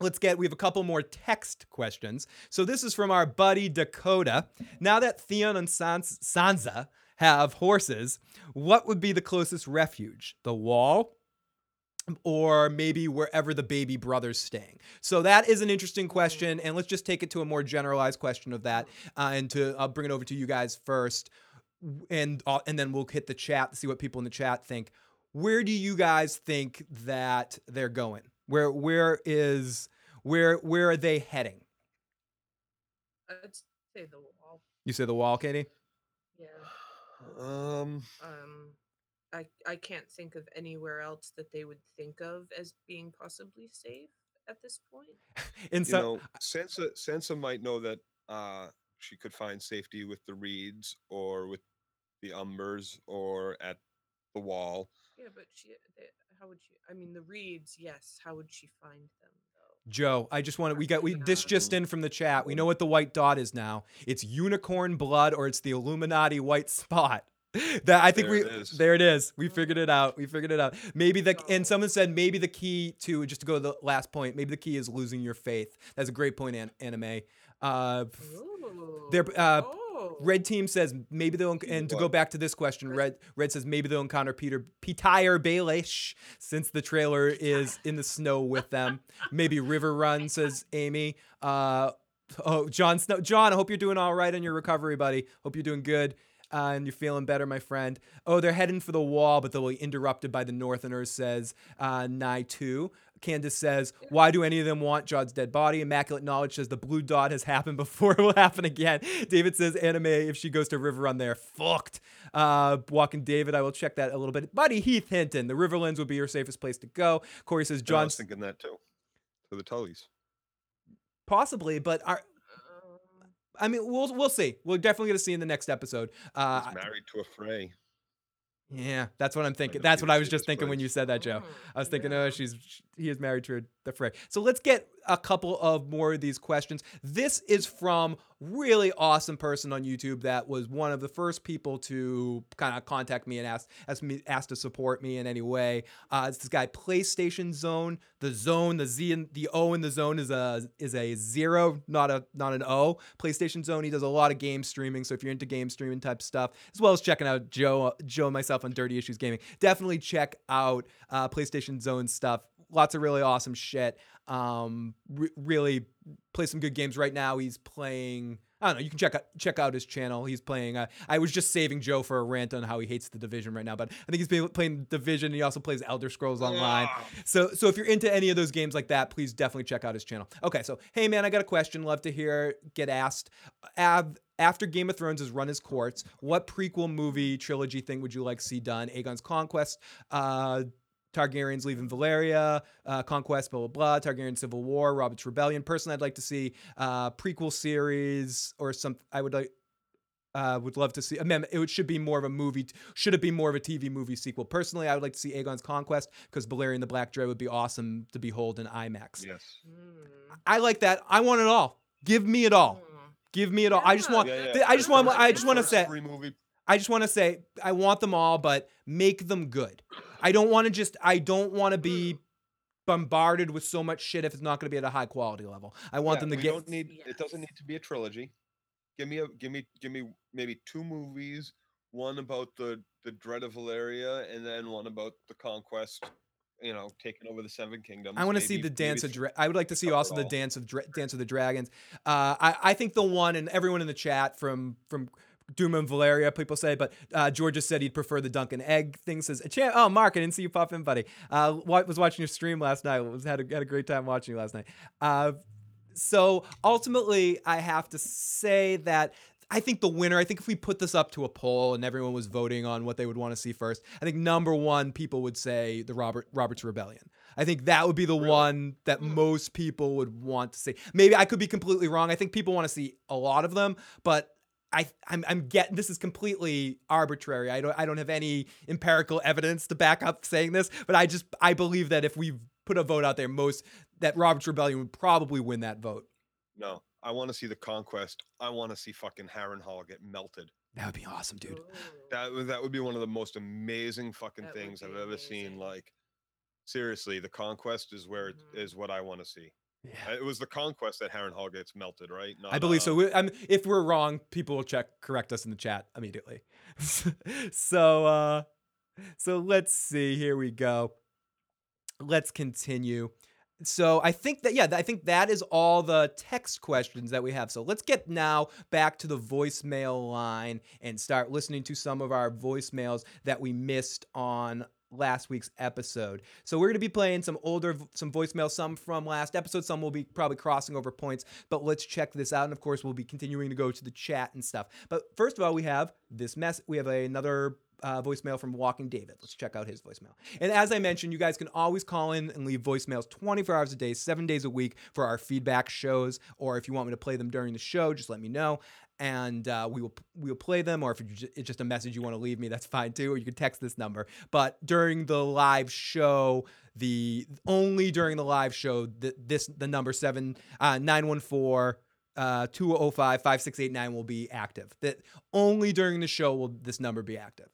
Let's get, we have a couple more text questions. So this is from our buddy Dakota. Now that Theon and Sans- Sansa have horses, what would be the closest refuge? The wall? Or maybe wherever the baby brother's staying. So that is an interesting question. And let's just take it to a more generalized question of that. Uh, and to, I'll bring it over to you guys first. And, uh, and then we'll hit the chat to see what people in the chat think. Where do you guys think that they're going? Where where is where where are they heading? I'd say the wall. You say the wall, Katie? Yeah. Um. Um. I I can't think of anywhere else that they would think of as being possibly safe at this point. And so, you know, Sansa Sansa might know that uh, she could find safety with the Reeds or with the Umbers or at the wall. Yeah, but she. They, How would she? I mean, the Reeds, yes. How would she find them, though? Joe, I just want to. We got we this just in from the chat. We know what the white dot is now. It's unicorn blood, or it's the Illuminati white spot. That I think there we it there it is. We figured it out. We figured it out. Maybe the and someone said maybe the key to just to go to the last point. Maybe the key is losing your faith. That's a great point, Anime. Uh, there. Uh, oh. Red team says maybe they'll, and to go back to this question, Red Red says maybe they'll encounter Peter Petyr Baelish since the trailer is in the snow with them. Maybe River Run, says Amy. Uh, oh, Jon Snow. Jon, I hope you're doing all right on your recovery, buddy. Hope you're doing good. Uh, and you're feeling better, my friend. Oh, they're heading for the wall, but they'll be interrupted by the Northerners, says uh, Nai two. Candace says, why do any of them want Jon's dead body? Immaculate Knowledge says the blue dot has happened before. It will happen again. David says, anime, if she goes to River Run, they're fucked. Uh, Walking David, I will check that a little bit. Buddy Heath Hinton, the Riverlands would be your safest place to go. Corey says, John. I was thinking that too. For the Tullys. Possibly, but our. I mean, we'll we'll see. We're definitely going to see in the next episode. Uh, He's married to a Frey. Yeah, that's what I'm thinking. That's what I was just thinking place. When you said that, Joe. I was thinking, yeah. oh, she's he is married to the Frey. So let's get a couple of more of these questions. This is from really awesome person on YouTube that was one of the first people to kind of contact me and ask, ask me asked to support me in any way. Uh, it's this guy, PlayStation Zone. The zone, the Z and the O in the zone is a is a zero, not a not an O. PlayStation Zone. He does a lot of game streaming, so if you're into game streaming type stuff, as well as checking out Joe Joe and myself on Dirty Issues Gaming, definitely check out uh, PlayStation Zone stuff. Lots of really awesome shit. Um, re- really play some good games right now. He's playing, I don't know, you can check out, check out his channel. He's playing, uh, I was just saving Joe for a rant on how he hates The Division right now, but I think he's been playing Division and he also plays Elder Scrolls Online. Yeah. So, so if you're into any of those games like that, please definitely check out his channel. Okay. So, hey man, I got a question. Love to hear get asked. Ab, After Game of Thrones has run its course, what prequel movie trilogy thing would you like to see done? Aegon's Conquest, uh, Targaryens leaving Valyria, uh, Conquest, blah, blah, blah, Targaryen Civil War, Robert's Rebellion. Personally, I'd like to see uh, prequel series or something. I would like, uh, would love to see, I mean, it should be more of a movie, should it be more of a T V movie sequel? Personally, I would like to see Aegon's Conquest because Balerion the Black Dread would be awesome to behold in IMAX. Yes. I like that. I want it all. Give me it all. Give me it all. Yeah. I just want, yeah, yeah. I just want, I just want to say, I just want to say, I want them all, but make them good. I don't want to just, I don't want to be bombarded with so much shit if it's not going to be at a high quality level. I want yeah, them to we get. Don't need, yes. It doesn't need to be a trilogy. Give me a, give me, give me maybe two movies. One about the the Dread of Valyria, and then one about the Conquest. You know, taking over the Seven Kingdoms. I want to maybe, see the Dance of. Dra- I would like to see also the Dance of Dra- Dance of the Dragons. Uh, I I think the one, and everyone in the chat from from. Duma and Valyria, people say, but uh, Georgia said he'd prefer the Dunkin' Egg thing. Says, oh, Mark, I didn't see you pop in, buddy. Uh, was watching your stream last night. Was had a, had a great time watching you last night. Uh, so ultimately, I have to say that I think the winner, I think if we put this up to a poll and everyone was voting on what they would want to see first, I think number one, people would say the Robert Robert's Rebellion. I think that would be the really? one that mm. most people would want to see. Maybe I could be completely wrong. I think people want to see a lot of them, but I, I'm, I'm getting, this is completely arbitrary. I don't, I don't have any empirical evidence to back up saying this, but I just, I believe that if we put a vote out there, most, that Robert's Rebellion would probably win that vote. No, I want to see the Conquest. I want to see fucking Harrenhal get melted. That would be awesome, dude. That would, that would be one of the most amazing fucking that things I've ever amazing. seen. Like, seriously, the Conquest is where, mm-hmm. it, is what I want to see. Yeah. It was the Conquest that Harrenhal gets melted, right? Not, I believe uh, so. We, I mean, if we're wrong, people will check, correct us in the chat immediately. so, uh, so let's see. Here we go. Let's continue. So I think that, yeah, I think that is all the text questions that we have. So let's get now back to the voicemail line and start listening to some of our voicemails that we missed on last week's episode. So we're going to be playing some older, some voicemail, some from last episode, some will be probably crossing over points, but let's check this out. And of course, we'll be continuing to go to the chat and stuff. But first of all, we have this mess. We have a, another uh, voicemail from Walking David. Let's check out his voicemail. And as I mentioned, you guys can always call in and leave voicemails twenty-four hours a day, seven days a week for our feedback shows. Or if you want me to play them during the show, just let me know. And uh, we will we will play them, or if it's just a message you want to leave me, that's fine too. Or you can text this number. But during the live show, the only during the live show, the, this the number seven uh, nine one four uh, two zero five five six eight nine will be active. That only during the show will this number be active,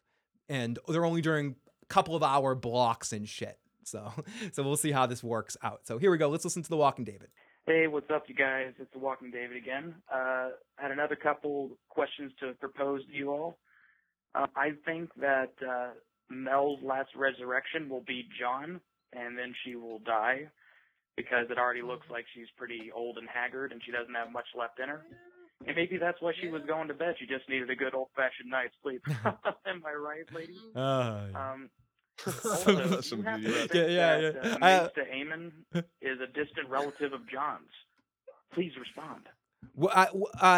and they're only during a couple of hour blocks and shit. So so we'll see how this works out. So here we go. Let's listen to the Walking David. Hey, what's up, you guys? It's the Walking David again. Uh, had another couple questions to propose to you all. Uh, I think that uh, Mel's last resurrection will be John, and then she will die because it already looks like she's pretty old and haggard, and she doesn't have much left in her. And maybe that's why she was going to bed. She just needed a good old-fashioned night's sleep. Am I right, lady? Uh, yeah. Um also, some you have to think yeah, yeah, yeah. that uh, Maester Aemon is a distant relative of John's. Please respond. Well, I,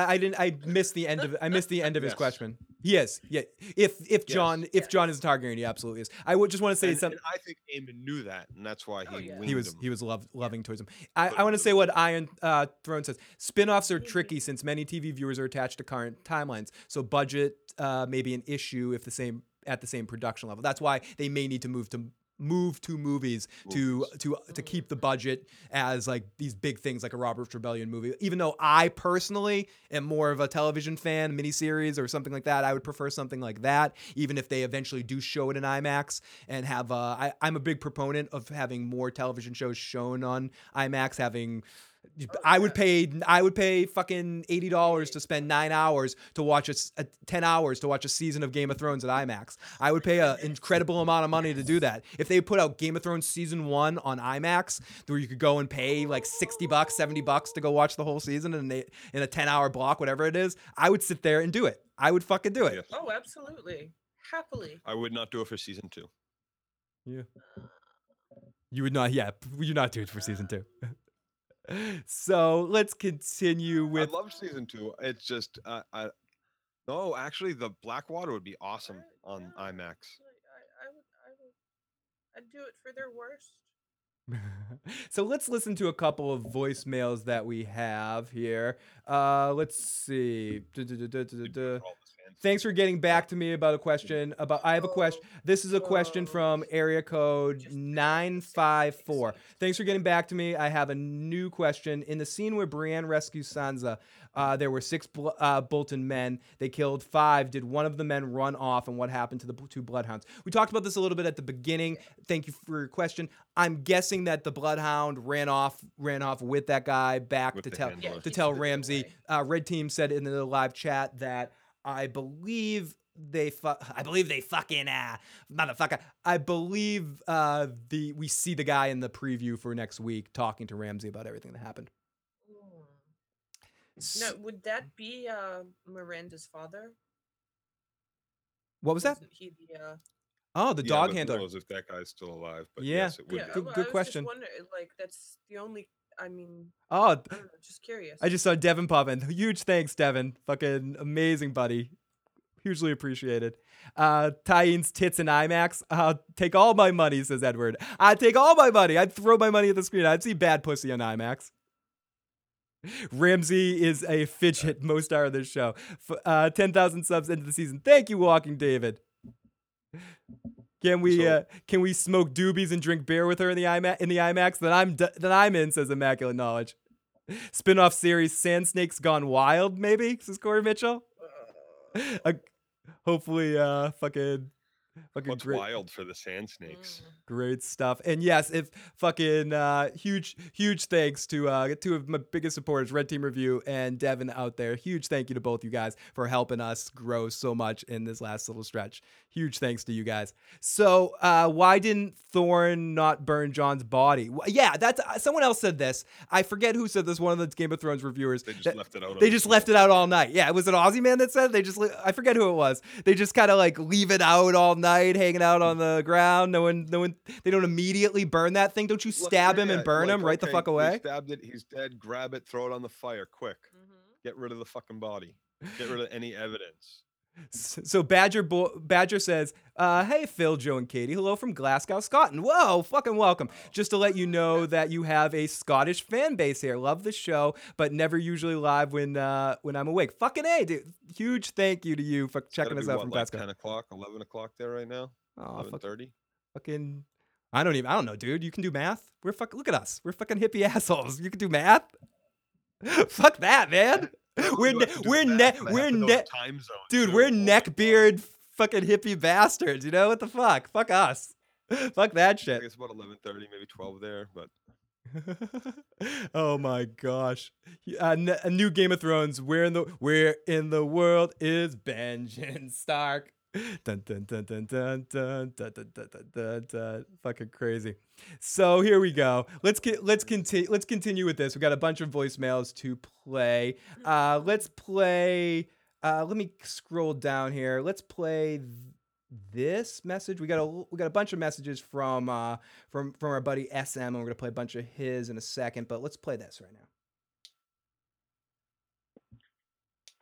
I didn't. I missed the end of. I missed the end of yes. his question. Yes, yeah. If if John yes. if yes. John is a Targaryen, he absolutely is. I would just want to say and, something. And I think Aemon knew that, and that's why he oh, yeah. he was him. he was love, loving yeah. towards him. I, I want to say what Iron uh, Throne says. Spin-offs are tricky since many T V viewers are attached to current timelines, so budget uh, may be an issue if the same at the same production level. That's why they may need to move to. move to movies, movies to to to keep the budget as like these big things like a Robert Trevelyan movie. Even though I personally am more of a television fan, miniseries or something like that, I would prefer something like that, even if they eventually do show it in IMAX and have uh, I, I'm a big proponent of having more television shows shown on IMAX, having oh, I would pay I would pay fucking eighty dollars to spend nine hours to watch a, a ten hours to watch a season of Game of Thrones at IMAX. I would pay an incredible amount of money to do that. If they put out Game of Thrones season one on IMAX, where you could go and pay like sixty bucks, seventy bucks to go watch the whole season in a, in a ten hour block, whatever it is, I would sit there and do it. I would fucking do it. Oh, absolutely, happily. I would not do it for season two. Yeah, you would not. Yeah, you're not doing it for season two. So let's continue with. I love season two. It's just, uh, I no, actually, the Blackwater would be awesome I, on no, IMAX. I, I would, I would, I'd do it for their worst. So let's listen to a couple of voicemails that we have here. Uh, let's see. Duh, duh, duh, duh, duh. Thanks for getting back to me about a question. About I have a question. This is a question from area code nine five four. Thanks for getting back to me. I have a new question. In the scene where Brienne rescues Sansa, uh, there were six bl- uh, Bolton men. They killed five. Did one of the men run off, and what happened to the two bloodhounds? We talked about this a little bit at the beginning. Thank you for your question. I'm guessing that the bloodhound ran off, ran off with that guy back with to tell handler. to tell Ramsay. Uh, Red Team said in the live chat that. I believe they fu- I believe they fucking ah motherfucker. I believe uh, the we see the guy in the preview for next week talking to Ramsay about everything that happened. No, would that be uh, Miranda's father? What was Wasn't that? He the, uh... Oh, the yeah, dog handler. Who knows if that guy's still alive? But yeah, yes, it would yeah. Be. Good, well, good I was question. Just wondering, like that's the only. I mean, oh, I don't know, just curious. I just saw Devin pop in. Huge thanks, Devin. Fucking amazing, buddy. Hugely appreciated. Uh, Tyeen's tits and IMAX. I'll take all my money, says Edward. I'd take all my money. I'd throw my money at the screen. I'd see bad pussy on IMAX. Ramsay is a fidget most hour of this show. Uh, ten thousand subs into the season. Thank you, Walking David. Can we uh, can we smoke doobies and drink beer with her in the IMAX? In the IMAX that I'm d- that I'm in, says Immaculate Knowledge. Spin-off series Sand Snakes Gone Wild, maybe, says Corey Mitchell. Uh, hopefully, uh, fucking, fucking what's great, wild for the Sand Snakes. Great stuff. And yes, if fucking uh, huge huge thanks to uh, two of my biggest supporters, Red Team Review and Devin out there. Huge thank you to both you guys for helping us grow so much in this last little stretch. Huge thanks to you guys. So uh, why didn't Thorne not burn Jon's body? Well, yeah, that's uh, someone else said this. I forget who said this. One of the Game of Thrones reviewers. They just that, left it out. They just show. left it out all night. Yeah, was it Ozyman that said? They just li- I forget who it was. They just kind of like leave it out all night, hanging out on the ground. No one, no one. They don't immediately burn that thing. Don't you stab Look, him yeah, and burn like, him right okay, the fuck away? He stabbed it. He's dead. Grab it. Throw it on the fire. Quick. Mm-hmm. Get rid of the fucking body. Get rid of any evidence. So Badger Bo- Badger says, uh, hey, Phil, Joe, and Katie. Hello from Glasgow, Scotland. Whoa, fucking welcome. Just to let you know that you have a Scottish fan base here. Love the show, but never usually live when uh, when I'm awake. Fucking A, dude. Huge thank you to you for checking us out what, from Glasgow. Like ten o'clock, eleven o'clock there right now? Oh, eleven thirty? Fucking, I don't even, I don't know, dude. You can do math. We're fucking, look at us. We're fucking hippie assholes. You can do math? Fuck that, man. We're ne- we're neck we're neck dude we're neckbeard fucking hippie bastards. You know what the fuck? Fuck us. Fuck that shit. It's about eleven thirty, maybe twelve there, but Oh my gosh! Uh, n- a new Game of Thrones. Where in the where in the world is Benjen Stark? Dun dun dun dun dun dun dun dun dun dun dun dun. Fucking crazy. So here we go. Let's get let's continue let's continue with this. We got a bunch of voicemails to play. Uh, let's play. Uh, let me scroll down here. Let's play. Th- This message we got a we got a bunch of messages from uh, from from our buddy S M, and we're gonna play a bunch of his in a second. But let's play this right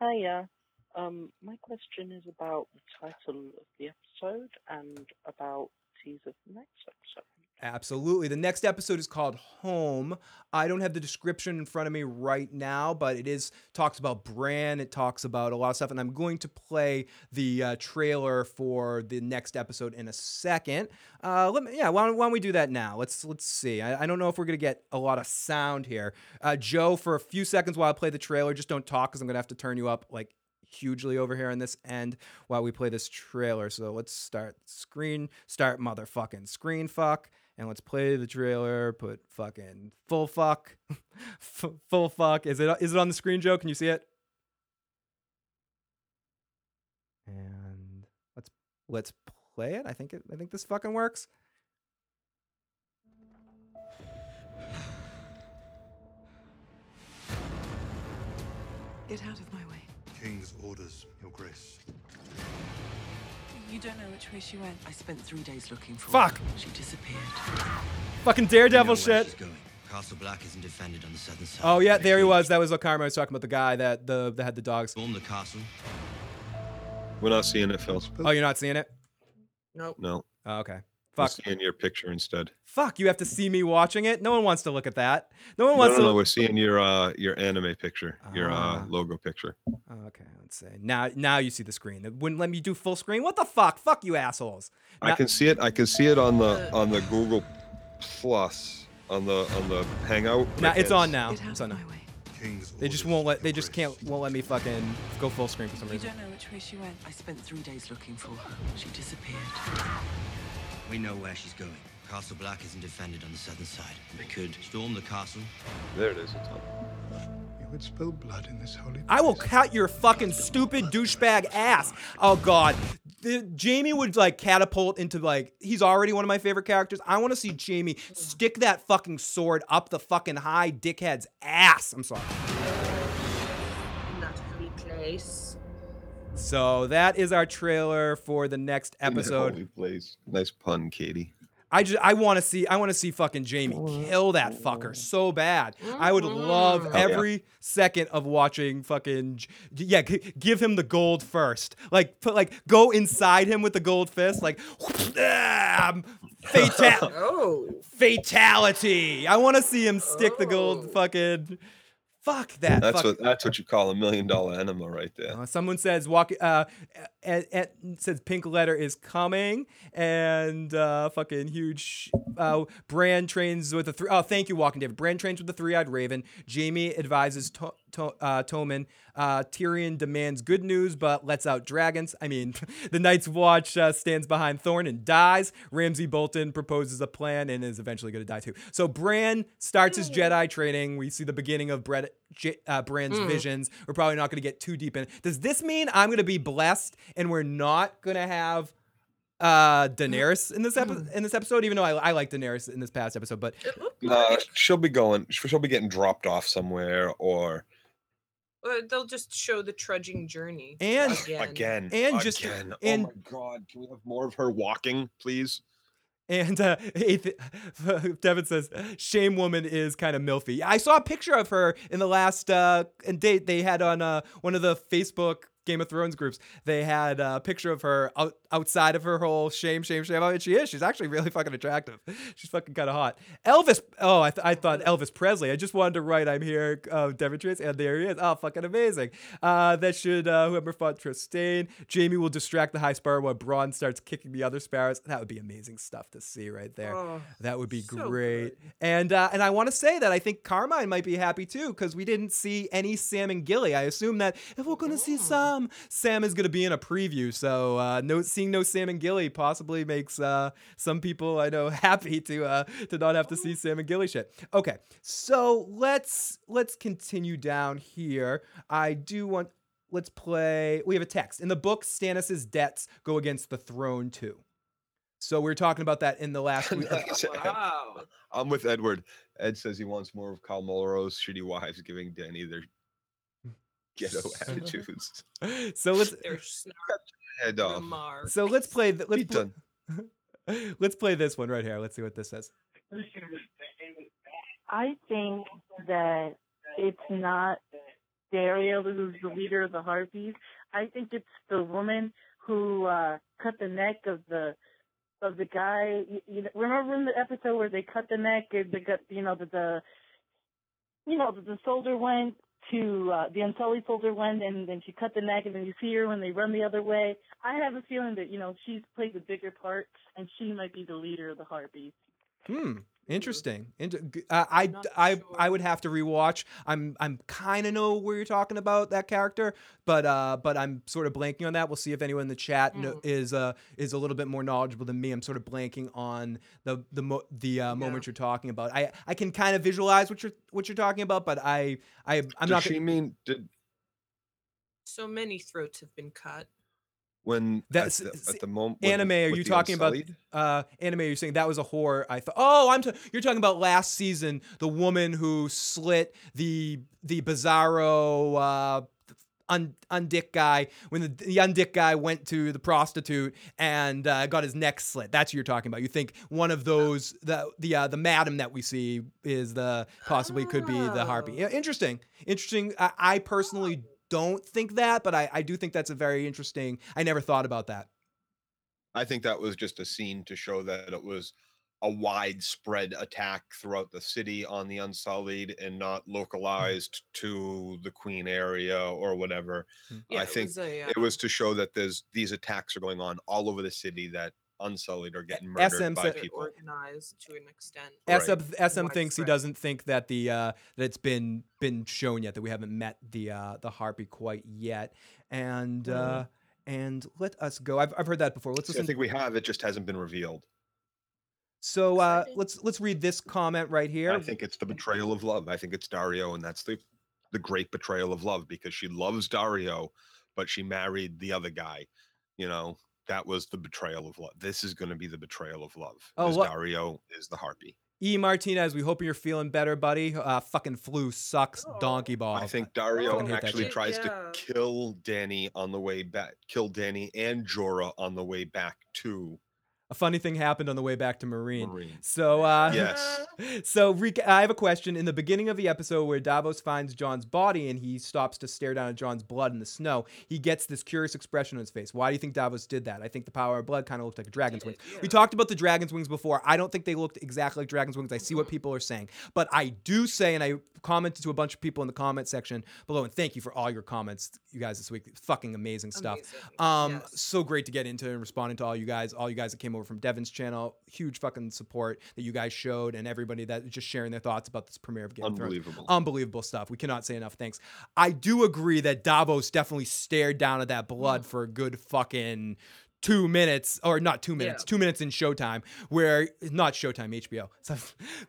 now. Hiya, um, my question is about the title of the episode and about tease of the next episode. Absolutely. The next episode is called Home. I don't have the description in front of me right now, but it is talks about Bran. It talks about a lot of stuff, and I'm going to play the uh, trailer for the next episode in a second. Uh, let me, yeah, why don't, why don't we do that now? Let's let's see. I, I don't know if we're gonna get a lot of sound here, uh, Joe. For a few seconds while I play the trailer, just don't talk because I'm gonna have to turn you up like hugely over here on this end while we play this trailer. So let's start screen start motherfucking screen fuck. And let's play the trailer. Put fucking full fuck, F- full fuck. Is it is it on the screen, Joe? Can you see it? And let's let's play it. I think it, I think this fucking works. Get out of my way. King's orders, Your Grace. You don't know which way she went. I spent three days looking for Fuck. her. Fuck! She disappeared. Fucking Daredevil shit. Castle Black isn't defended on the southern side. Oh yeah, there he was. That was what Carmo was talking about, the guy that the that had the dogs. Storm the castle. We're not seeing it, Phil. Oh, you're not seeing it? Nope. No. Oh, okay. Fuck. We're seeing your picture instead. Fuck, you have to see me watching it? No one wants to look at that. No one wants no, no, to. No, no, we're seeing your uh, your anime picture, uh, your uh, logo picture. Okay, let's see. Now now you see the screen. It wouldn't let me do full screen. What the fuck? Fuck you assholes. Now- I can see it. I can see it on the on the Google Plus, on the on the Hangout. Nah, it's on now. It's on now. They just won't let. They just can't. Won't let me fucking go full screen for some reason. You don't know which way she went. I spent three days looking for her. She disappeared. We know where she's going. Castle Black isn't defended on the southern side. They could storm the castle. There it is. It's on. You would spill blood in this holy place. I will cut your fucking stupid douchebag ass. Oh, God. The, Jamie would, like, catapult into, like, he's already one of my favorite characters. I want to see Jamie stick that fucking sword up the fucking high dickhead's ass. I'm sorry. Lovely place. So that is our trailer for the next episode. Nice pun, Katie. I just I want to see I want to see fucking Jamie kill that fucker so bad. I would love every oh, yeah. second of watching fucking yeah. G- give him the gold first. Like put like go inside him with the gold fist. Like um, fatal- oh. fatality. I want to see him stick oh. the gold fucking. Fuck that. That's fuck. what that's what you call a million dollar enema right there. Uh, someone says walk uh at, at, says Pink Letter is coming, and uh fucking huge uh Bran trains with the three oh thank you Walking David. Bran trains with the three-eyed raven. Jamie advises to- to- uh, Tommen. Uh, Tyrion demands good news but lets out dragons. I mean, the Night's Watch uh, stands behind Thorn and dies. Ramsay Bolton proposes a plan and is eventually going to die too. So Bran starts his Jedi training. We see the beginning of Bre- J- uh, Bran's mm. visions. We're probably not going to get too deep in. Does this mean I'm going to be blessed and we're not going to have uh, Daenerys in this, epi- in this episode? Even though I, I like Daenerys in this past episode, but uh, she'll be going. She'll be getting dropped off somewhere or. Or they'll just show the trudging journey and again, again and just again. And, oh my God! Can we have more of her walking, please? And uh, Devin says, "Shame Woman is kind of milfy." I saw a picture of her in the last uh, date they had on uh, one of the Facebook Game of Thrones groups. They had a picture of her out, outside of her whole shame, shame, shame. I mean, she is. She's actually really fucking attractive. She's fucking kind of hot. Elvis. Oh, I, th- I thought Elvis Presley. I just wanted to write, I'm here, uh, Devin Trace, and there he is. Oh, fucking amazing. Uh, that should, uh, whoever fought Tristane. Jamie will distract the high sparrow while Bronn starts kicking the other sparrows. That would be amazing stuff to see right there. Oh, that would be so great. Good. And uh, and I want to say that I think Carmine might be happy too, because we didn't see any Sam and Gilly. I assume that if we're going to oh. see some come. Sam is going to be in a preview, so uh, no seeing no Sam and Gilly possibly makes uh, some people I know happy to uh, to not have to see Sam and Gilly shit. Okay, so let's let's continue down here. I do want let's play. We have a text in the book. Stannis's debts go against the throne too. So we were talking about that in the last week. Wow. I'm with Edward. Ed says he wants more of Kyle Mulrow's shitty wives giving Dany their ghetto attitudes. So let's they're head off. So let's play th- let's, pl- let's play this one right here. Let's see what this says. I think that it's not Dario who's the leader of the Harpies. I think it's the woman who uh, cut the neck of the Of the guy, you, you know, remember in the episode where they cut the neck, and they got, you know, the, the you know, the, the soldier went to uh, the Unsullied soldier went, and then she cut the neck, and then you see her when they run the other way. I have a feeling that, you know, she's played the bigger part, and she might be the leader of the Harpies. Hmm. Interesting. Uh, I, I, I would have to rewatch. I'm I'm kind of know where you're talking about that character, but uh, but I'm sort of blanking on that. We'll see if anyone in the chat no, is uh is a little bit more knowledgeable than me. I'm sort of blanking on the the mo- the uh, moment yeah. you're talking about. I, I can kind of visualize what you're what you're talking about, but I I I'm Does not. She gonna... mean did... so many throats have been cut. When that's at the, at the moment, when, anime, are you talking Unsullied? About uh, anime? You're saying that was a horror. I thought. Oh, I'm. T- you're talking about last season, the woman who slit the the Bizarro uh, un, undick guy when the, the undick guy went to the prostitute and uh, got his neck slit. That's what you're talking about. You think one of those the the uh, the madam that we see is the possibly could be the Harpy. Yeah, interesting, interesting. I, I personally. Don't think that, but I, I do think that's a very interesting. I never thought about that. I think that was just a scene to show that it was a widespread attack throughout the city on the Unsullied and not localized to the Queen area or whatever. Yeah, I think it was, a, uh... it was to show that there's these attacks are going on all over the city that Unsullied are getting murdered by people. Organized to an extent. S M thinks he doesn't think that the uh, that it's been been shown yet, that we haven't met the uh, the Harpy quite yet. And uh, and let us go. I've I've heard that before. Let's. See, I think we have. It just hasn't been revealed. So uh, let's let's read this comment right here. I think it's the betrayal of love. I think it's Dario, and that's the the great betrayal of love, because she loves Dario, but she married the other guy. You know. That was the betrayal of love. This is going to be the betrayal of love. Oh, well, Dario is the Harpy. E. Martinez, we hope you're feeling better, buddy. Uh, fucking flu sucks, oh. donkey ball. I think Dario I actually tries yeah. to kill Dany on the way back. Kill Dany and Jorah on the way back to. A funny thing happened on the way back to Marine. Marine. So, uh, yes. So, I have a question. In the beginning of the episode where Davos finds Jon's body and he stops to stare down at Jon's blood in the snow, he gets this curious expression on his face. Why do you think Davos did that? I think the power of blood kind of looked like a dragon's wings. Yeah. We talked about the dragon's wings before. I don't think they looked exactly like dragon's wings. I see what people are saying. But I do say, and I commented to a bunch of people in the comment section below, and thank you for all your comments, you guys, this week. Fucking amazing stuff. Amazing. Um, yes. So great to get into and responding to all you guys. All you guys that came over from Devin's channel, huge fucking support that you guys showed, and everybody that just sharing their thoughts about this premiere of Game of Thrones. Unbelievable. Unbelievable stuff. We cannot say enough thanks. I do agree that Davos definitely stared down at that blood mm. for a good fucking two minutes, or not two minutes, yeah. two minutes in Showtime, where, not Showtime, H B O, so,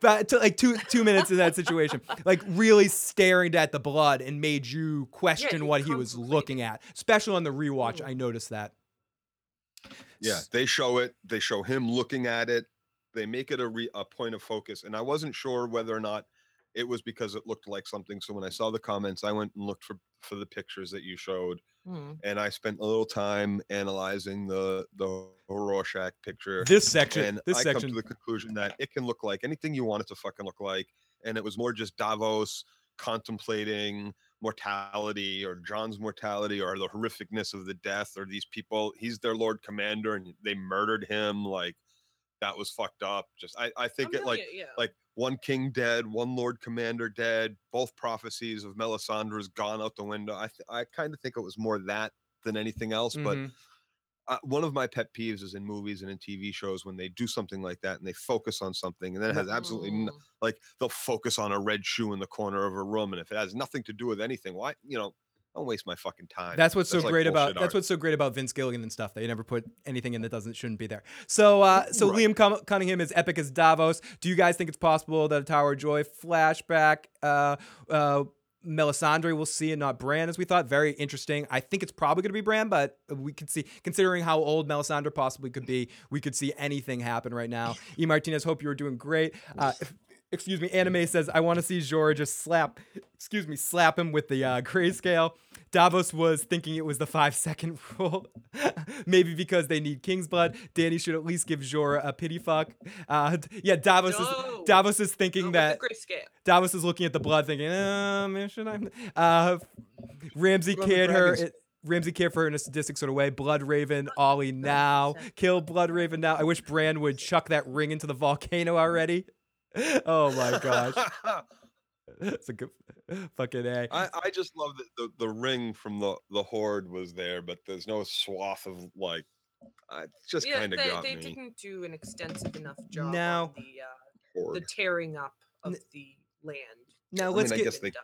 but to, like two two minutes in that situation, like really staring at the blood and made you question yeah, what he was looking at. Especially on the rewatch, mm. I noticed that. Yeah, they show it. They show him looking at it. They make it a, re- a point of focus. And I wasn't sure whether or not it was because it looked like something. So when I saw the comments, I went and looked for, for the pictures that you showed. Mm. And I spent a little time analyzing the, the Rorschach picture. This section. And this I section. come to the conclusion that it can look like anything you want it to fucking look like. And it was more just Davos contemplating mortality, or Jon's mortality, or the horrificness of the death, or these people, he's their Lord Commander and they murdered him. Like, that was fucked up. Just I, I think I'm it like it, yeah. like one king dead, one Lord Commander dead, both prophecies of Melisandre's gone out the window. I th- I kind of think it was more that than anything else. Mm-hmm. But uh, one of my pet peeves is in movies and in T V shows when they do something like that and they focus on something and then it has absolutely no, like they'll focus on a red shoe in the corner of a room, and if it has nothing to do with anything, why, you know, don't waste my fucking time. That's what's that's so like great about art. That's what's so great about Vince Gilligan and stuff. They never put anything in that doesn't shouldn't be there. So uh, so right. Liam Cunningham is epic as Davos. Do you guys think it's possible that a Tower of Joy flashback uh, uh, Melisandre we'll see and not Bran as we thought? Very interesting. I think it's probably going to be Bran, but we could see, considering how old Melisandre possibly could be, we could see anything happen right now. E. Martinez, hope you were doing great. Uh, if, excuse me, Anime says, I want to see Jorah just slap, excuse me, slap him with the uh, grayscale. Davos was thinking it was the five-second rule. Maybe because they need King's blood. Danny should at least give Jorah a pity fuck. Uh, yeah, Davos no. is Davos is thinking no, that... Davos is looking at the blood thinking, uh, man, should I... Uh, Ramsay cared her... It, Ramsay cared for her in a sadistic sort of way. Blood Raven, Ollie now. Kill Blood Raven now. I wish Bran would chuck that ring into the volcano already. Oh my gosh. That's a good fucking A. I, I just love that the, the ring from the, the Horde was there, but there's no swath of like, uh, just yeah, kind of got they me. They didn't do an extensive enough job now, on the, uh, the tearing up of n- the land. Now let's I mean, get I guess they done.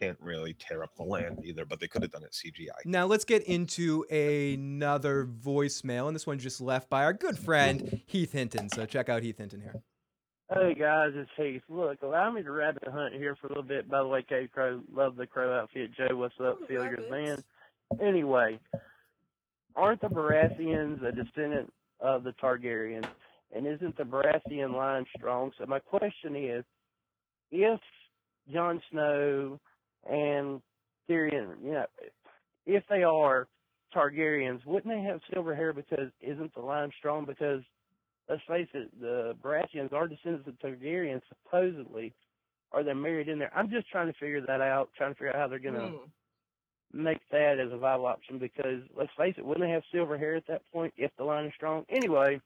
Can't really tear up the land either, but they could have done it C G I. Now let's get into another voicemail, and this one just left by our good friend Heath Hinton. So check out Heath Hinton here. Hey guys, it's Heath. Look, allow me to rabbit hunt here for a little bit. By the way, K Crow, love the Crow outfit. Joe, what's up? Oh, feel your man. Anyway, aren't the Baratheons a descendant of the Targaryens? And isn't the Baratheon line strong? So my question is, if Jon Snow and Tyrion, you know, if they are Targaryens, wouldn't they have silver hair? Because isn't the line strong? Because let's face it, the Baratheons are descendants of Targaryens, supposedly. Are they married in there? I'm just trying to figure that out, trying to figure out how they're going to mm. make that as a viable option because, let's face it, wouldn't they have silver hair at that point if the line is strong? Anyway,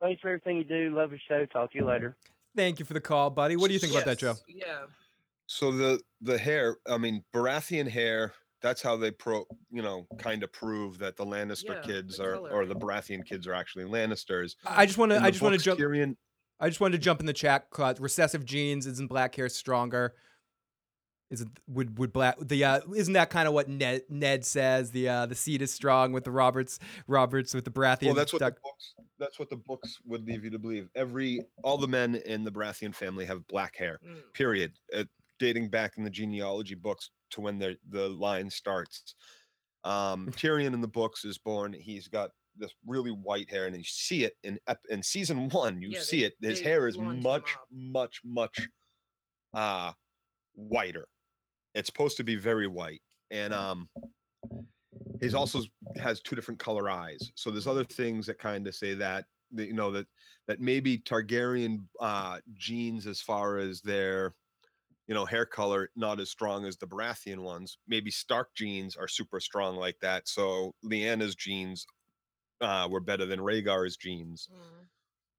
thanks for everything you do. Love your show. Talk to you later. Thank you for the call, buddy. What do you think yes. about that, Joe? Yeah. So the, the hair, I mean, Baratheon hair, that's how they pro, you know, kind of prove that the Lannister yeah, kids the are, color. or the Baratheon kids are actually Lannisters. I just want to, I just want to jump. Tyrion, I just wanted to jump in the chat. Recessive genes, isn't black hair stronger? Isn't would would black the uh, isn't that kind of what Ned Ned says? The uh, the seed is strong with the Roberts Roberts with the Baratheon. Well, that's what duck. the books. That's what the books would leave you to believe. Every all the men in the Baratheon family have black hair. Mm. Period. It, dating back in the genealogy books to when the the line starts. Um, Tyrion in the books is born. He's got this really white hair, and you see it in in season one. You yeah, see they, it. His hair is much, much, much uh, whiter. It's supposed to be very white, and um, he's also has two different color eyes. So there's other things that kind of say that, that you know that that maybe Targaryen uh, genes as far as their you know, hair color, not as strong as the Baratheon ones. Maybe Stark genes are super strong like that. So Lyanna's genes uh, were better than Rhaegar's genes, mm.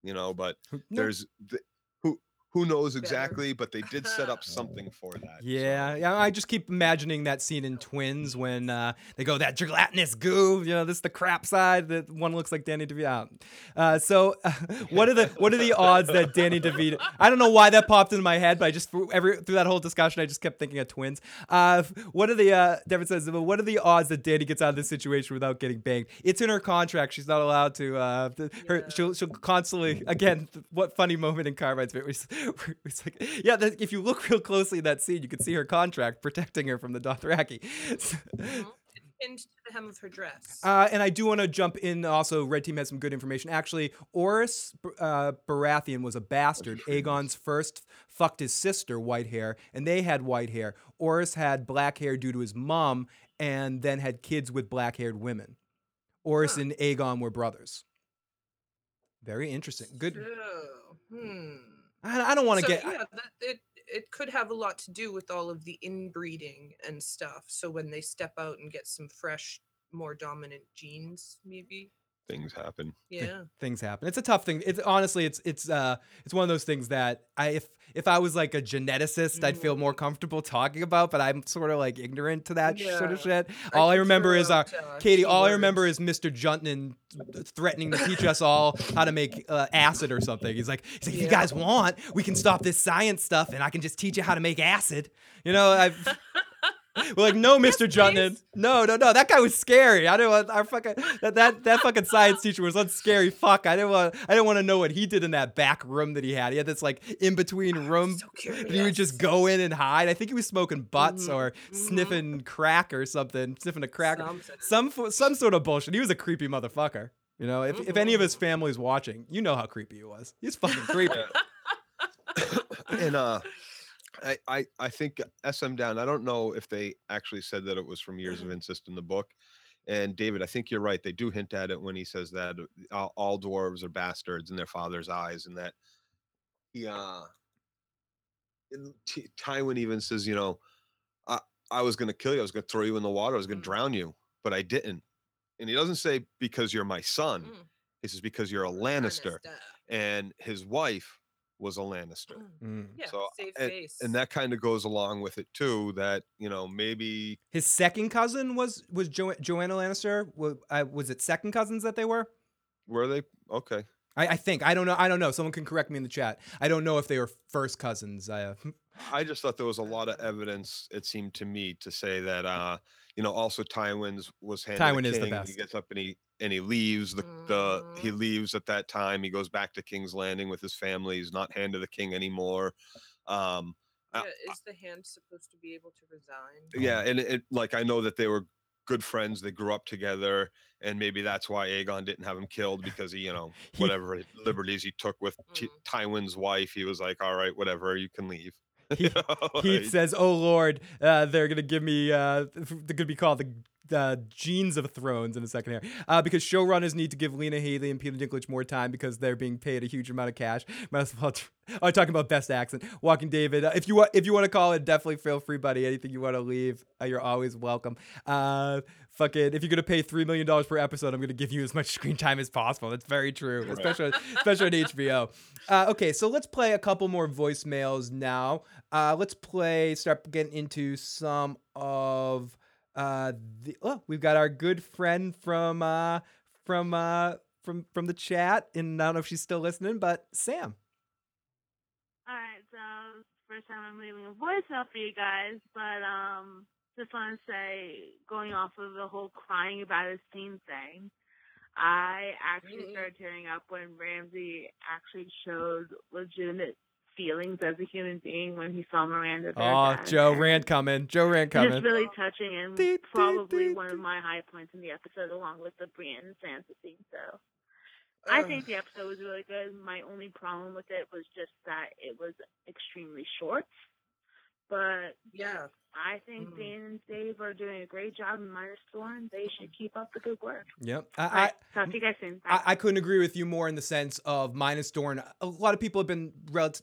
you know, but there's th- who, who knows exactly, but they did set up something for that. Yeah. So. Yeah. I just keep imagining that scene in Twins when uh, they go that gelatinous goo, you know, this is the crap side that one looks like Danny DeVito. Uh, so uh, what are the, what are the odds that Danny DeVito, I don't know why that popped into my head, but I just, every, through that whole discussion, I just kept thinking of Twins. Uh, what are the, uh, Devin says, what are the odds that Danny gets out of this situation without getting banged? It's in her contract. She's not allowed to, uh, the, yeah. her, she'll, she'll constantly, again, th- what funny moment in Carmine's it's like, yeah, that, if you look real closely at that scene, you can see her contract protecting her from the Dothraki. Mm-hmm. Into the hem of her dress. Uh, and I do want to jump in also, Red Team has some good information. Actually, Oris uh, Baratheon was a bastard. Aegon's first fucked his sister, white hair, and they had white hair. Oris had black hair due to his mom and then had kids with black-haired women. Oris huh. and Aegon were brothers. Very interesting. Good. So, hmm. I don't want to so, get. Yeah, that, it it could have a lot to do with all of the inbreeding and stuff. So when they step out and get some fresh, more dominant genes, maybe things happen. Yeah, things happen. It's a tough thing. It's honestly, it's it's uh, it's one of those things that I if if I was like a geneticist, mm. I'd feel more comfortable talking about. But I'm sort of like ignorant to that yeah. sort of shit. All I, I remember is our uh, Katie. All words. I remember is Mister Juntman threatening to teach us all how to make uh, acid or something. He's like, he's like, if yeah. you guys want, we can stop this science stuff and I can just teach you how to make acid. You know, I've We're like, no, Mister Yes, Jutnan. Please. No, no, no. That guy was scary. I didn't want our fucking that that, that fucking science teacher was a scary fuck. I didn't want I didn't want to know what he did in that back room that he had. He had this like in between oh, room so that he would just go in and hide. I think he was smoking butts mm-hmm. or mm-hmm. sniffing crack or something, sniffing a crack, some some sort of bullshit. He was a creepy motherfucker. You know, if mm-hmm. if any of his family's watching, you know how creepy he was. He's fucking creepy. And uh. I, I, I think S M Down, I don't know if they actually said that it was from Years of Incest in the book. And David, I think you're right. They do hint at it when he says that all, all dwarves are bastards in their father's eyes. And that he, uh, T- Tywin even says, you know, I, I was going to kill you. I was going to throw you in the water. I was going to mm-hmm. drown you, but I didn't. And he doesn't say because you're my son. Mm. He says because you're a Lannister. Lannister. And his wife was a Lannister. Mm. Yeah, so, save and, face. And that kind of goes along with it too, that, you know, maybe his second cousin was was jo- Joanna Lannister. Was, uh, was it second cousins that they were? Were they? Okay. I, I think. I don't know. I don't know. Someone can correct me in the chat. I don't know if they were first cousins. I, uh... I just thought there was a lot of evidence, it seemed to me, to say that, uh, you know, also Tywin's was handed Tywin the king. Is the best. He gets up and he And he leaves the, the he leaves at that time. He goes back to King's Landing with his family. He's not hand of the king anymore. Um, yeah, is the hand supposed to be able to resign? Yeah, and it, like I know that they were good friends. They grew up together, and maybe that's why Aegon didn't have him killed, because he, you know, whatever liberties he took with T- Tywin's wife, he was like, all right, whatever, you can leave. He, you know, he like, says, "Oh Lord, uh, they're gonna give me uh, they're gonna be called the." Uh, Genes of Thrones in a second here, uh, because showrunners need to give Lena Headey and Peter Dinklage more time because they're being paid a huge amount of cash. Might as well. T- oh, talking about best accent, Walking David. Uh, if you want, if you want to call it, definitely feel free, buddy. Anything you want to leave, uh, you're always welcome. Uh, fucking, if you're gonna pay three million dollars per episode, I'm gonna give you as much screen time as possible. That's very true, right. especially especially on H B O. Uh, okay, so let's play a couple more voicemails now. Uh, let's play. Start getting into some of. Uh, the, oh, we've got our good friend from uh, from uh, from from the chat, and I don't know if she's still listening, but Sam. All right, so first time I'm leaving a voicemail for you guys, but um, just want to say, going off of the whole crying about his scene thing, I actually started tearing up when Ramsay actually showed legitimate feelings as a human being when he saw Miranda there. Oh, Joe Rand coming. Joe Rand coming. It's really touching and dee, probably dee, one of my high points in the episode, along with the Brienne and Sansa scene. So uh, I think the episode was really good. My only problem with it was just that it was extremely short. But yeah, I think mm. Dan and Dave are doing a great job in Minor Thorn. They should keep up the good work. Yep. I, right. I, talk to you guys soon. I, I couldn't agree with you more in the sense of Minor Thorn. A lot of people have been,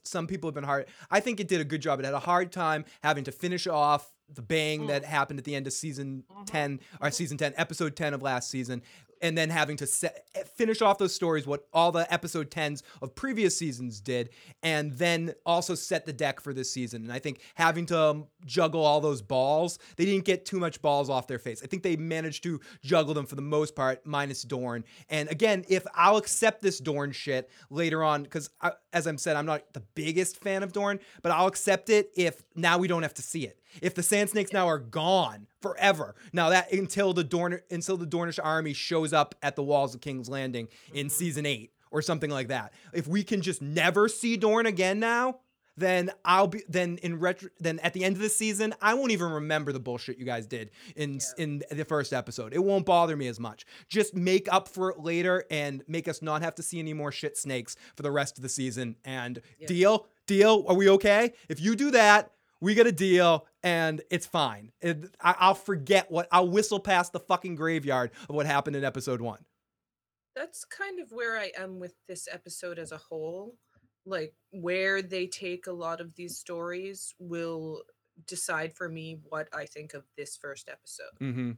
some people have been hard. I think it did a good job. It had a hard time having to finish off the bang mm. that happened at the end of season mm-hmm. ten, or season ten, episode ten of last season. And then having to set, finish off those stories, what all the episode tens of previous seasons did, and then also set the deck for this season. And I think having to um, juggle all those balls, they didn't get too much balls off their face. I think they managed to juggle them for the most part, minus Dorne. And again, if I'll accept this Dorne shit later on, because as I'm said, I'm not the biggest fan of Dorne, but I'll accept it if now we don't have to see it. If the Sand Snakes now are gone forever, now that until the Dorn until the Dornish army shows up at the walls of King's Landing in mm-hmm. season eight or something like that, if we can just never see Dorne again now, then I'll be then in retro then at the end of the season I won't even remember the bullshit you guys did in yeah. in the first episode. It won't bother me as much. Just make up for it later and make us not have to see any more shit snakes for the rest of the season. And yeah. deal, deal. Are we okay? If you do that, we got a deal, and it's fine. It, I, I'll forget what I'll whistle past the fucking graveyard of what happened in episode one. That's kind of where I am with this episode as a whole. Like, where they take a lot of these stories will decide for me what I think of this first episode. Mm-hmm.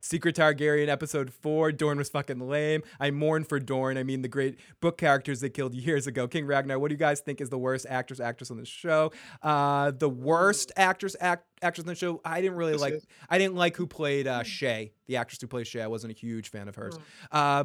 Secret Targaryen episode four. Dorne was fucking lame. I mourn for Dorne. I mean, the great book characters they killed years ago. King Ragnar, what do you guys think is the worst actress, actress on the show? Uh, the worst actress, act, actress on the show. I didn't really like. I didn't like who played uh, Shay, the actress who played Shay. I wasn't a huge fan of hers. Uh,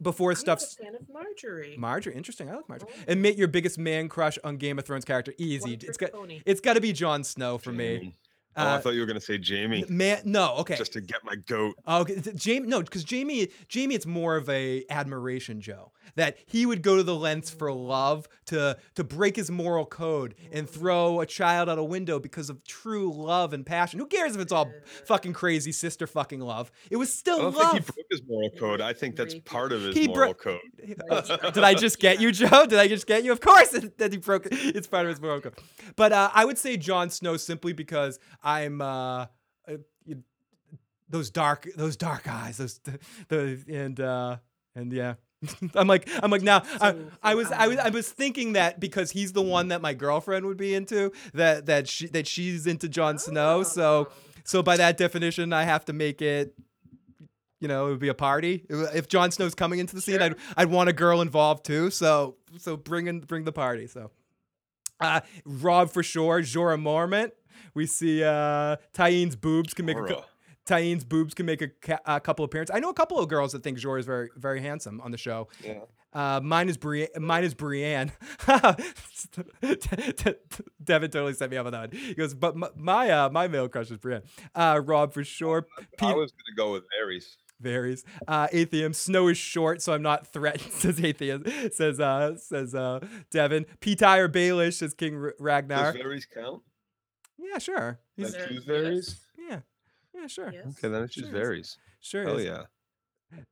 before stuff's. I'm a fan of Marjorie. Marjorie, interesting. I like Marjorie. Admit your biggest man crush on Game of Thrones character. Easy. It's got. It's got to be Jon Snow for me. Oh, uh, I thought you were going to say Jamie. Man, no, okay. Just to get my goat. Oh, okay. Jamie, no, because Jamie, Jamie, it's more of a admiration, Joe, that he would go to the lengths for love to to break his moral code and throw a child out a window because of true love and passion. Who cares if it's all fucking crazy sister fucking love? It was still love. I don't love. think he broke his moral code. I think that's part of his he moral bro- code. Did I just get you, Joe? Did I just get you? Of course that he broke it. It's part of his moral code. But uh, I would say Jon Snow simply because I'm uh, those dark those dark eyes those the and uh, and yeah. I'm like, I'm like now. I, I was, I was, I was thinking that because he's the one that my girlfriend would be into. That that she that she's into Jon Snow. So, so by that definition, I have to make it. You know, it would be a party if Jon Snow's coming into the scene. Sure. I'd, I'd want a girl involved too. So, so bring in, bring the party. So, uh, Rob for sure. Jorah Mormont. We see uh, Tyenne's boobs can make Jorah. a. Co- Tyenne's boobs can make a, ca- a couple appearances. I know a couple of girls that think Jorah is very, very handsome on the show. Yeah. Uh, mine is Bri- mine is Brienne. Devin totally set me up on that one. He goes, but my my, uh, my male crush is Brienne. Uh, Rob for sure. Pete- I was gonna go with Ares. Varies. Uh, Atheum. Snow is short, so I'm not threatened, says Atheum. Says uh, says uh, Devin. P-Tyre Baelish says King R- Ragnar. Does Varys count? Yeah, sure. He's choose Varys. Yeah. Yeah, sure. Yes. Okay, then it just sure varies. Sure. Hell is. yeah.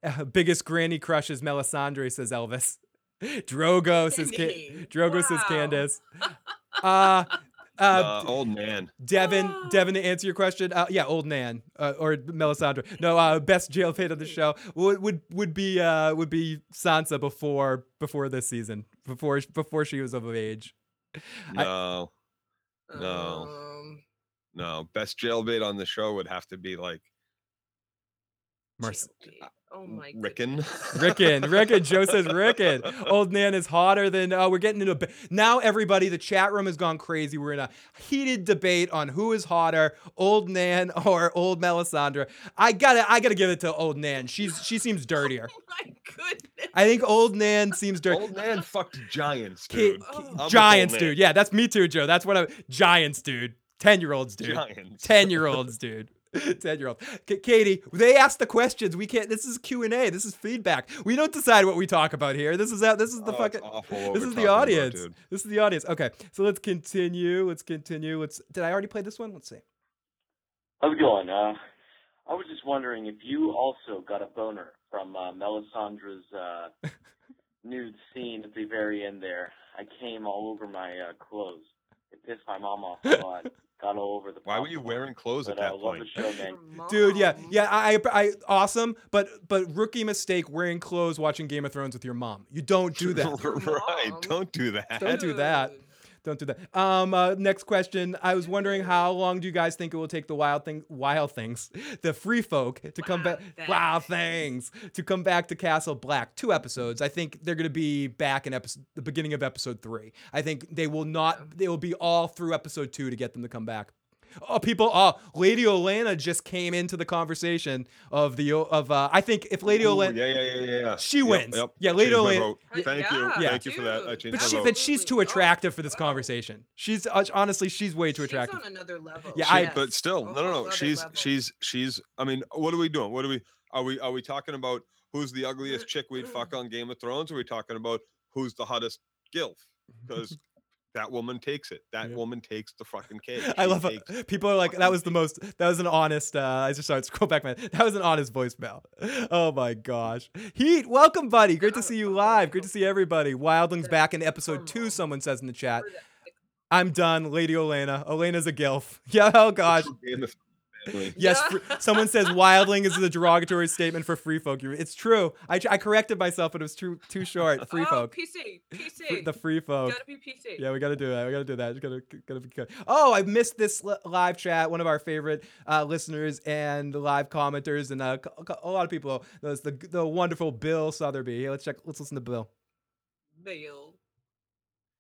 Uh, biggest granny crush is Melisandre, says Elvis. Drogo says Ca- Drogo wow. says Candace. Uh, uh, uh, old Nan. Devin, oh. Devin, to answer your question, uh, yeah, old Nan uh, or Melisandre. No, uh, best jail bait of the show would would would be uh, would be Sansa before before this season, before before she was of age. No, I, no. Um... No, best jailbait on the show would have to be like Marce- oh my Rickon. Rickon. Rickon. Joe says Rickon. Old Nan is hotter than uh, we're getting into a ba- now everybody, the chat room has gone crazy. We're in a heated debate on who is hotter, old Nan or old Melisandre. I gotta I gotta give it to old Nan. She's she seems dirtier. Oh my goodness. I think old Nan seems dirty. Old Nan fucked giants, dude. K- oh. Giants, dude. Yeah, that's me too, Joe. That's what I'm giants, dude. ten-year-olds, dude. Giants. ten-year-olds, dude. ten-year-olds. K- Katie, they asked the questions. We can't. This is Q and A. This is feedback. We don't decide what we talk about here. This is that. This is the oh, fucking. This is the audience. About, this is the audience. Okay, so let's continue. Let's continue. Let's. Did I already play this one? Let's see. How's it going? Uh, I was just wondering if you also got a boner from uh, Melisandre's uh, nude scene at the very end. There, I came all over my uh, clothes. It pissed my mom off a lot. Got all over the Why were you wearing clothes but at that I point? Love the show, man. Dude, yeah. Yeah, I, I, awesome. But, but rookie mistake, wearing clothes, watching Game of Thrones with your mom. You don't do that. Right. Mom. Don't do that. Don't do that. Don't do that. Um, uh, next question. I was wondering how long do you guys think it will take the wild thing, wild things, the free folk to wow, come back, wild things to come back to Castle Black? Two episodes. I think they're going to be back in episode, the beginning of episode three. I think they will not. They will be all through episode two to get them to come back. Oh, people! Oh, Lady Olenna just came into the conversation of the of. Uh, I think if Lady Olenna, yeah, yeah, yeah, yeah, she yep, wins. Yep. Yeah, Lady Olenna. Thank you, yeah. thank you for that. I but she, that she's too attractive oh, for this wow. conversation. She's uh, honestly, she's way too attractive. She's on another level. Yeah, she, I, but still, no, no, no. She's level. she's she's. I mean, what are we doing? What are we? Are we are we talking about who's the ugliest chick we'd fuck on Game of Thrones? Or are we talking about who's the hottest gilf? Because. That woman takes it. That yeah. woman takes the fucking cake. She I love it. People are like, that was the most, that was an honest, uh, I just started to scroll back, man. That was an honest voicemail. Oh my gosh. Heat, welcome, buddy. Great to see you live. Great to see everybody. Wildlings back in episode two, someone says in the chat. I'm done. Lady Olenna. Olena's a gilf. Yeah, oh gosh. Yes, fr- someone says wildling is a derogatory statement for free folk. It's true. I, I corrected myself, but it was too too short. Free folk. Oh, P C, P C. The free folk. Gotta be P C. Yeah, we gotta do that. We gotta do that. Gotta, gotta be good. Oh, I missed this live chat. One of our favorite uh, listeners and live commenters, and uh, a lot of people. That's the the wonderful Bill Sotherby. Here, let's check. Let's listen to Bill. Bill.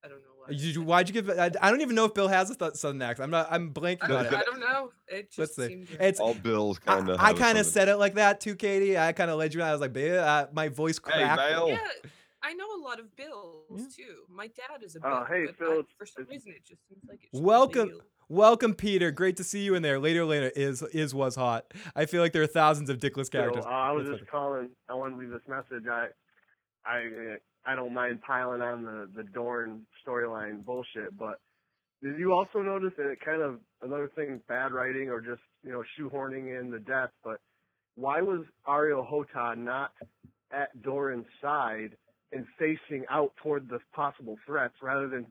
I don't know. You, why'd you give? I, I don't even know if Bill has a southern accent. I'm not. I'm blanking on it. I don't know. It just Let's see. It's all Bill's kind of. I, I kind of said it like that too, Katie. I kind of led you. I was like, Bill, uh, my voice cracked. Hey, Bill. Yeah, I know a lot of Bills yeah. too. My dad is a Bill. Oh, hey, Bill. For some reason, it just seems like it's. Welcome, Bill. Welcome, Peter. Great to see you in there. Later, later is is was hot. I feel like there are thousands of dickless characters. So, uh, I was That's just funny. calling. I wanted to leave this message. I, I, I don't mind piling on the the Dorn storyline bullshit, but did you also notice that it kind of another thing, bad writing or just you know shoehorning in the death? But why was Ariel Hota not at Doran's side and facing out toward the possible threats rather than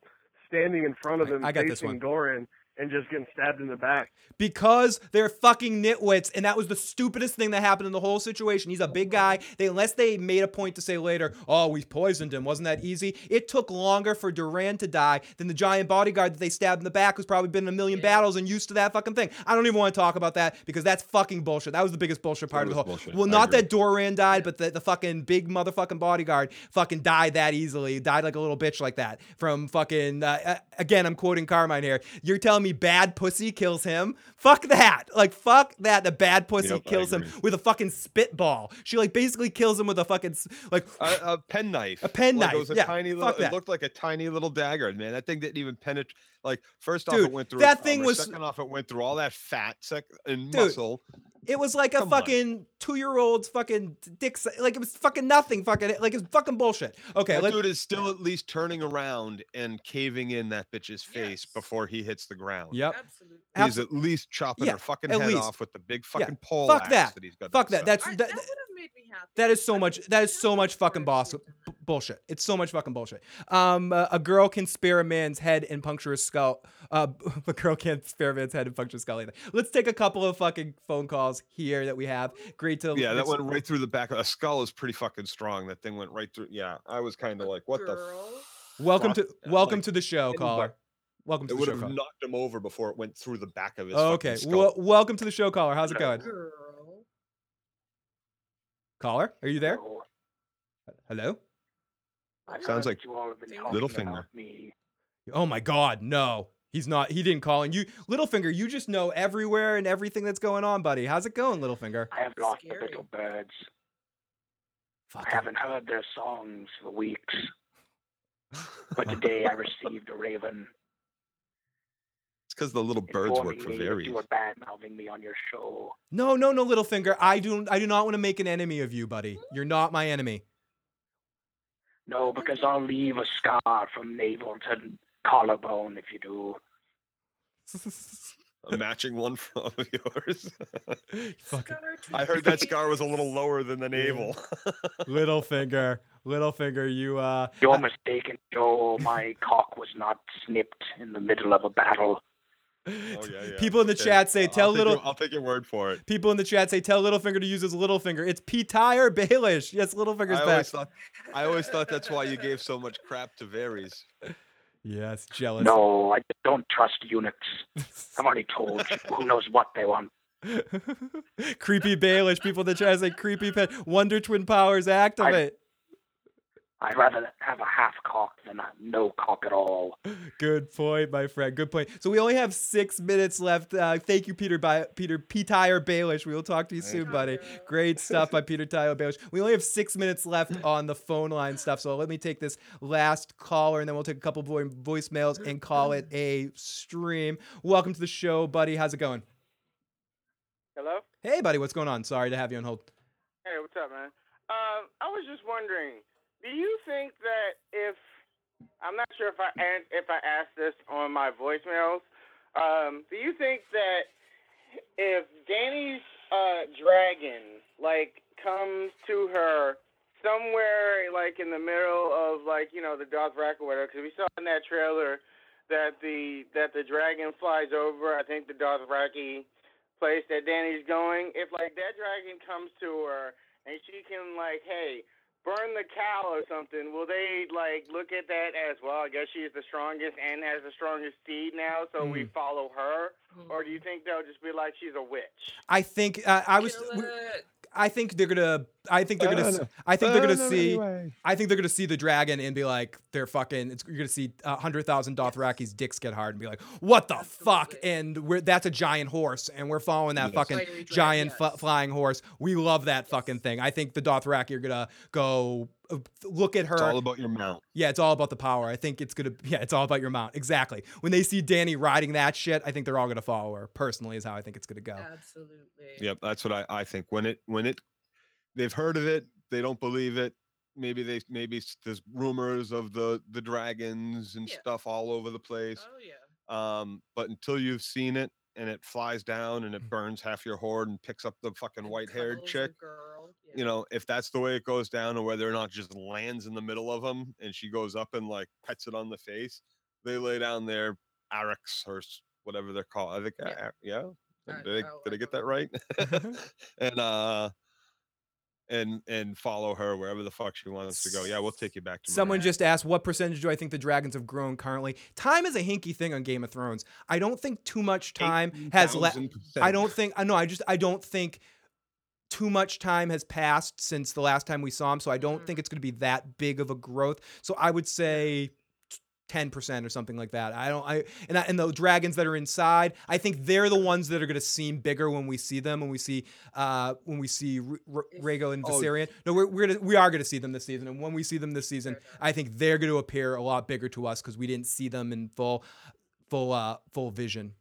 standing in front of him I, I facing Doran? And just getting stabbed in the back. Because they're fucking nitwits, and that was the stupidest thing that happened in the whole situation. He's a big guy. They, unless they made a point to say later, oh, we poisoned him. Wasn't that easy? It took longer for Doran to die than the giant bodyguard that they stabbed in the back who's probably been in a million yeah. battles and used to that fucking thing. I don't even want to talk about that because that's fucking bullshit. That was the biggest bullshit part of the whole. Bullshit. Well, not that Doran died, but the, the fucking big motherfucking bodyguard fucking died that easily. Died like a little bitch like that from fucking, uh, again, I'm quoting Carmine here. You're telling me bad pussy kills him? Fuck that. Like, fuck that. The bad pussy yep, kills him with a fucking spitball. She, like, basically kills him with a fucking, like, a, a pen knife. A pen like, knife. It was a yeah, tiny little, it looked like a tiny little dagger, man. That thing didn't even penetrate. Like, first off, dude, it went through that thing. Was, second off, it went through all that fat sec- and dude, muscle. It was like Come a fucking on. two-year-old's fucking dick. Like, it was fucking nothing. Fucking, like, it's fucking bullshit. Okay. That dude is still at least turning around and caving in that bitch's face yes. before he hits the ground. Yep. Absolutely. He's Absolutely. at least chopping yeah, her fucking head least. off with the big fucking yeah. pole. Fuck axe that. that he's got Fuck that. That's, that. That would have made me happy. That is so much. That is so much fucking boss. Bullshit. It's so much fucking bullshit. Um, uh, a girl can spare a man's head and puncture his skull. Uh, a girl can't spare a man's head and puncture his skull either. Let's take a couple of fucking phone calls here that we have. Great to yeah, that went right through the back. A skull is pretty fucking strong. That thing went right through. Yeah, I was kind of like, what girl? the? F- welcome to welcome like, to the show, caller. Welcome to it the show. It would have knocked him over before it went through the back of his. Oh, okay, skull. Well, welcome to the show, caller. How's it going? Girl. Caller, are you there? Girl. Hello. Sounds like Littlefinger. Oh my God, no, he's not. He didn't call in. You, Littlefinger, you just know everywhere and everything that's going on, buddy. How's it going, Littlefinger? I have lost Scary. the little birds. Fuck I it. haven't heard their songs for weeks, but today I received a raven. It's because the little birds work for Varys. You were bad mouthing me on your show. No, no, no, Littlefinger. I do, I do not want to make an enemy of you, buddy. You're not my enemy. No, because I'll leave a scar from navel to collarbone if you do. A matching one from yours. I heard that scar was a little lower than the navel. Littlefinger, Littlefinger, you... Uh, You're mistaken, Joe. My cock was not snipped in the middle of a battle. Oh, yeah, yeah. People in the okay. chat say, "Tell I'll little." Your, I'll take your word for it. People in the chat say, "Tell Littlefinger to use his little finger." It's P-Tyre Baelish. Yes, Littlefinger's I back. Always thought, I always thought that's why you gave so much crap to Varys. Yes, jealous. No, I just don't trust eunuchs. I've already told you. Who knows what they want? Creepy Baelish. People in the chat say, "Creepy pet Wonder Twin powers activate." I- I'd rather have a half cock than a no cock at all. Good point, my friend. Good point. So we only have six minutes left. Uh, thank you, Peter by, Peter P-Tyre Baelish. We will talk to you soon, buddy. Great stuff by Peter Tyre Baelish. We only have six minutes left on the phone line stuff, so let me take this last caller, and then we'll take a couple vo- voicemails and call it a stream. Welcome to the show, buddy. How's it going? Hello? Hey, buddy. What's going on? Sorry to have you on hold. Hey, what's up, man? Uh, I was just wondering... Do you think that if I'm not sure if I if I asked this on my voicemails, um, do you think that if Dany's uh, dragon like comes to her somewhere like in the middle of like you know the Dothraki or whatever? Because we saw in that trailer that the that the dragon flies over. I think the Dothraki place that Dany's going. If like that dragon comes to her and she can like, hey. burn the cow or something, will they, like, look at that as, well, I guess she is the strongest and has the strongest seed now, so mm. we follow her? Mm. Or do you think they'll just be like, she's a witch? I think, uh, I was... I think they're going to I think they're gonna. Know. I think they're gonna see. Anyway. I think they're gonna see the dragon and be like, they're fucking. It's, you're gonna see a hundred thousand Dothrakis' dicks get hard and be like, what the Absolutely. fuck? And we're that's a giant horse, and we're following that yes. fucking dragon, giant yes. f- flying horse. We love that yes. fucking thing. I think the Dothraki are gonna go look at her. It's all about your mount. Yeah, it's all about the power. I think it's gonna. Yeah, it's all about your mount. Exactly. When they see Dany riding that shit, I think they're all gonna follow her. Personally, is how I think it's gonna go. Absolutely. Yep, that's what I, I think. When it when it. They've heard of it. They don't believe it. Maybe they maybe there's rumors of the the dragons and yeah. stuff all over the place. Oh yeah. Um, but until you've seen it and it flies down and it burns half your horde and picks up the fucking white-haired chick, yeah. you know, if that's the way it goes down, or whether or not it just lands in the middle of them and she goes up and like pets it on the face, they lay down their araks or whatever they're called. I think yeah. yeah? Did, I, did, I, did I get that right? and uh. and and follow her wherever the fuck she wants to go. Yeah, we'll take you back to someone just asked, what percentage do I think the dragons have grown currently? Time is a hinky thing on Game of Thrones. I don't think too much time eight, has left. I don't think I know I just I don't think too much time has passed since the last time we saw him, so I don't mm-hmm. think it's going to be that big of a growth. So I would say ten percent or something like that. I don't I and I, and the dragons that are inside, I think they're the ones that are going to seem bigger when we see them, when we see uh when we see R- R- Rhaego and Viserion. No, we're we're gonna, we are going to see them this season, and when we see them this season, I think they're going to appear a lot bigger to us cuz we didn't see them in full full uh full vision.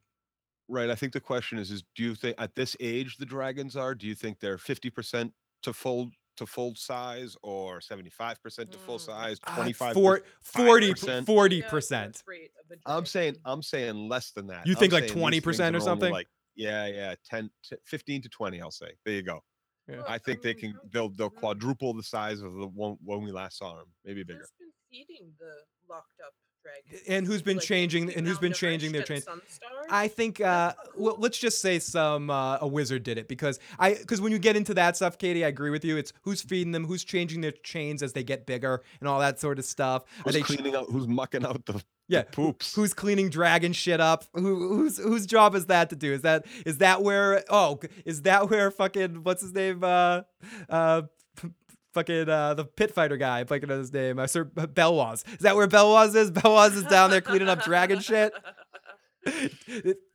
Right. I think the question is is do you think at this age the dragons are, do you think they're fifty percent to full to full size, or seventy-five percent to mm. full size, twenty-five percent, forty percent. forty percent. I'm saying, I'm saying less than that. You think I'm like twenty percent or something? Like, yeah, yeah. ten, fifteen to twenty, I'll say. There you go. Yeah. Well, I think I mean, they can, they'll, they'll quadruple the size of the one when we last saw them, maybe bigger. Who's been feeding the locked up dragons? And who's been like, changing, and who's been changing their train? I think, uh, well, let's just say some uh, a wizard did it, because I because when you get into that stuff, Katie, I agree with you. It's who's feeding them, who's changing their chains as they get bigger, and all that sort of stuff. Who's Are they cleaning ch- out? Who's mucking out the, yeah, the poops? Who's cleaning dragon shit up? Who, who's whose job is that to do? Is that is that where? Oh, is that where fucking what's his name? Uh, uh, Fucking uh, the pit fighter guy, I blanking on his name. Uh, Sir Belwas. Is that where Belwas is? Belwas is down there cleaning up dragon shit.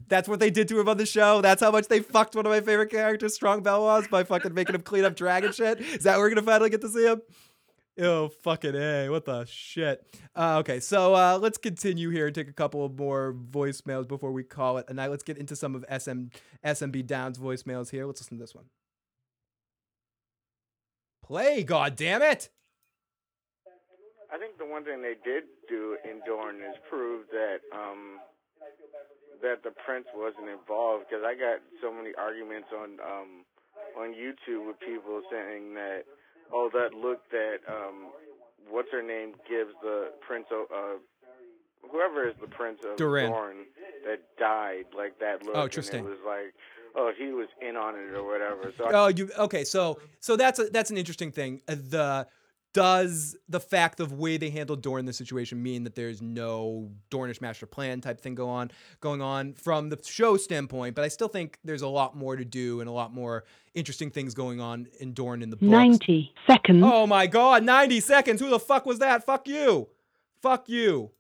That's what they did to him on the show. That's how much they fucked one of my favorite characters, Strong Belwas, by fucking making him clean up dragon shit. Is that where we're gonna finally get to see him? Oh, fucking A. What the shit? Uh, okay, so uh, let's continue here and take a couple of more voicemails before we call it a night. Let's get into some of S M S M B Down's voicemails here. Let's listen to this one. Play, goddammit! I think the one thing they did do in Dorne is prove that um, that the prince wasn't involved, because I got so many arguments on um, on YouTube with people saying that, oh, that look that um, what's her name gives the prince, uh, whoever is the prince of Durin. Dorne that died, like that look. Oh, interesting. And it was like, oh, he was in on it or whatever. So oh, you okay? So, so that's a, that's an interesting thing. The does the fact of way they handled Dorne in this situation mean that there's no Dornish master plan type thing go on going on from the show standpoint? But I still think there's a lot more to do and a lot more interesting things going on in Dorne in the books. Ninety seconds. Oh my God, ninety seconds. Who the fuck was that? Fuck you. Fuck you.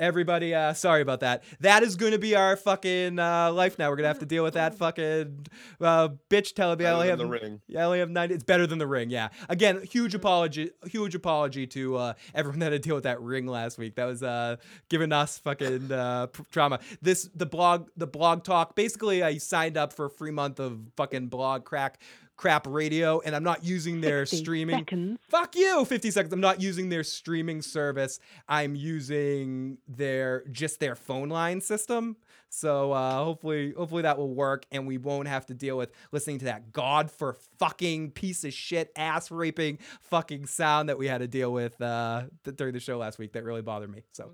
Everybody, uh, sorry about that. That is going to be our fucking uh, life now. We're going to have to deal with that fucking uh, bitch telling me I only have the ring. Yeah, I only have ninety. It's better than the ring, yeah. Again, huge apology huge apology to uh, everyone that had to deal with that ring last week. That was uh, giving us fucking uh, trauma. This, the blog, the blog talk, basically I signed up for a free month of fucking blog crack. crap radio, and I'm not using their streaming seconds. Fuck you. Fifty seconds. I'm not using their streaming service. I'm using their just their phone line system, so uh hopefully hopefully that will work and we won't have to deal with listening to that god for fucking piece of shit ass raping fucking sound that we had to deal with uh th- during the show last week. That really bothered me. So Ooh.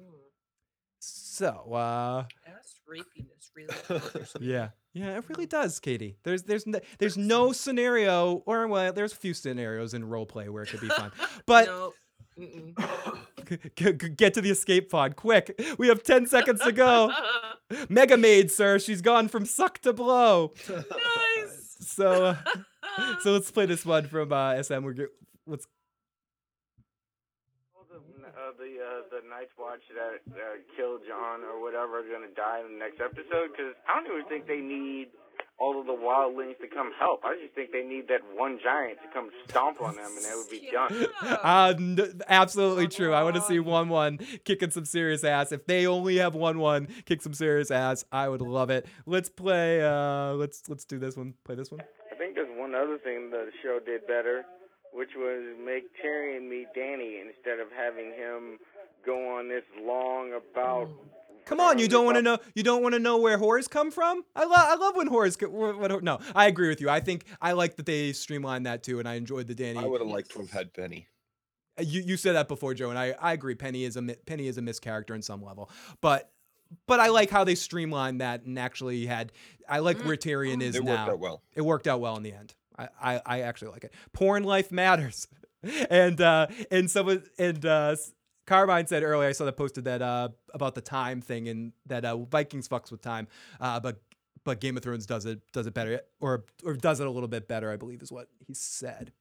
so uh ass rapiness really bothers me. yeah Yeah, it really does, Katie. There's there's no, there's no scenario, or well, there's a few scenarios in role play where it could be fun. But no. Get to the escape pod quick. We have ten seconds to go. Mega maid, sir. She's gone from suck to blow. Nice. So uh, So let's play this one from uh, S M. We're get, let's. Well, the uh, the uh, the Night's Watch that uh, killed John or whatever are gonna die in the next episode because I don't even think they need all of the wildlings to come help. I just think they need that one giant to come stomp on them, and that would be done. Uh, n- absolutely true. I want to see one one kicking some serious ass. If they only have one one kick some serious ass, I would love it. Let's play. Uh, let's let's do this one. Play this one. I think there's one other thing the show did better, which was make Tyrion meet Danny instead of having him go on this long about. Oh. Come on, you don't want to know. You don't want to know where whores come from. I love. I love when whores. Co- wh- wh- no, I agree with you. I think I like that they streamlined that too, and I enjoyed the Danny. I would have liked to have had Penny. You you said that before, Joe, and I, I agree. Penny is a Penny is a mischaracter in some level, but but I like how they streamlined that and actually had. I like where Tyrion is now. It worked out well. It worked out well in the end. I I, I actually like it. Porn life matters, and uh, and someone and. Uh, Carbine said earlier, I saw that posted that uh, about the time thing and that uh, Vikings fucks with time, uh, but but Game of Thrones does it does it better or or does it a little bit better, I believe is what he said.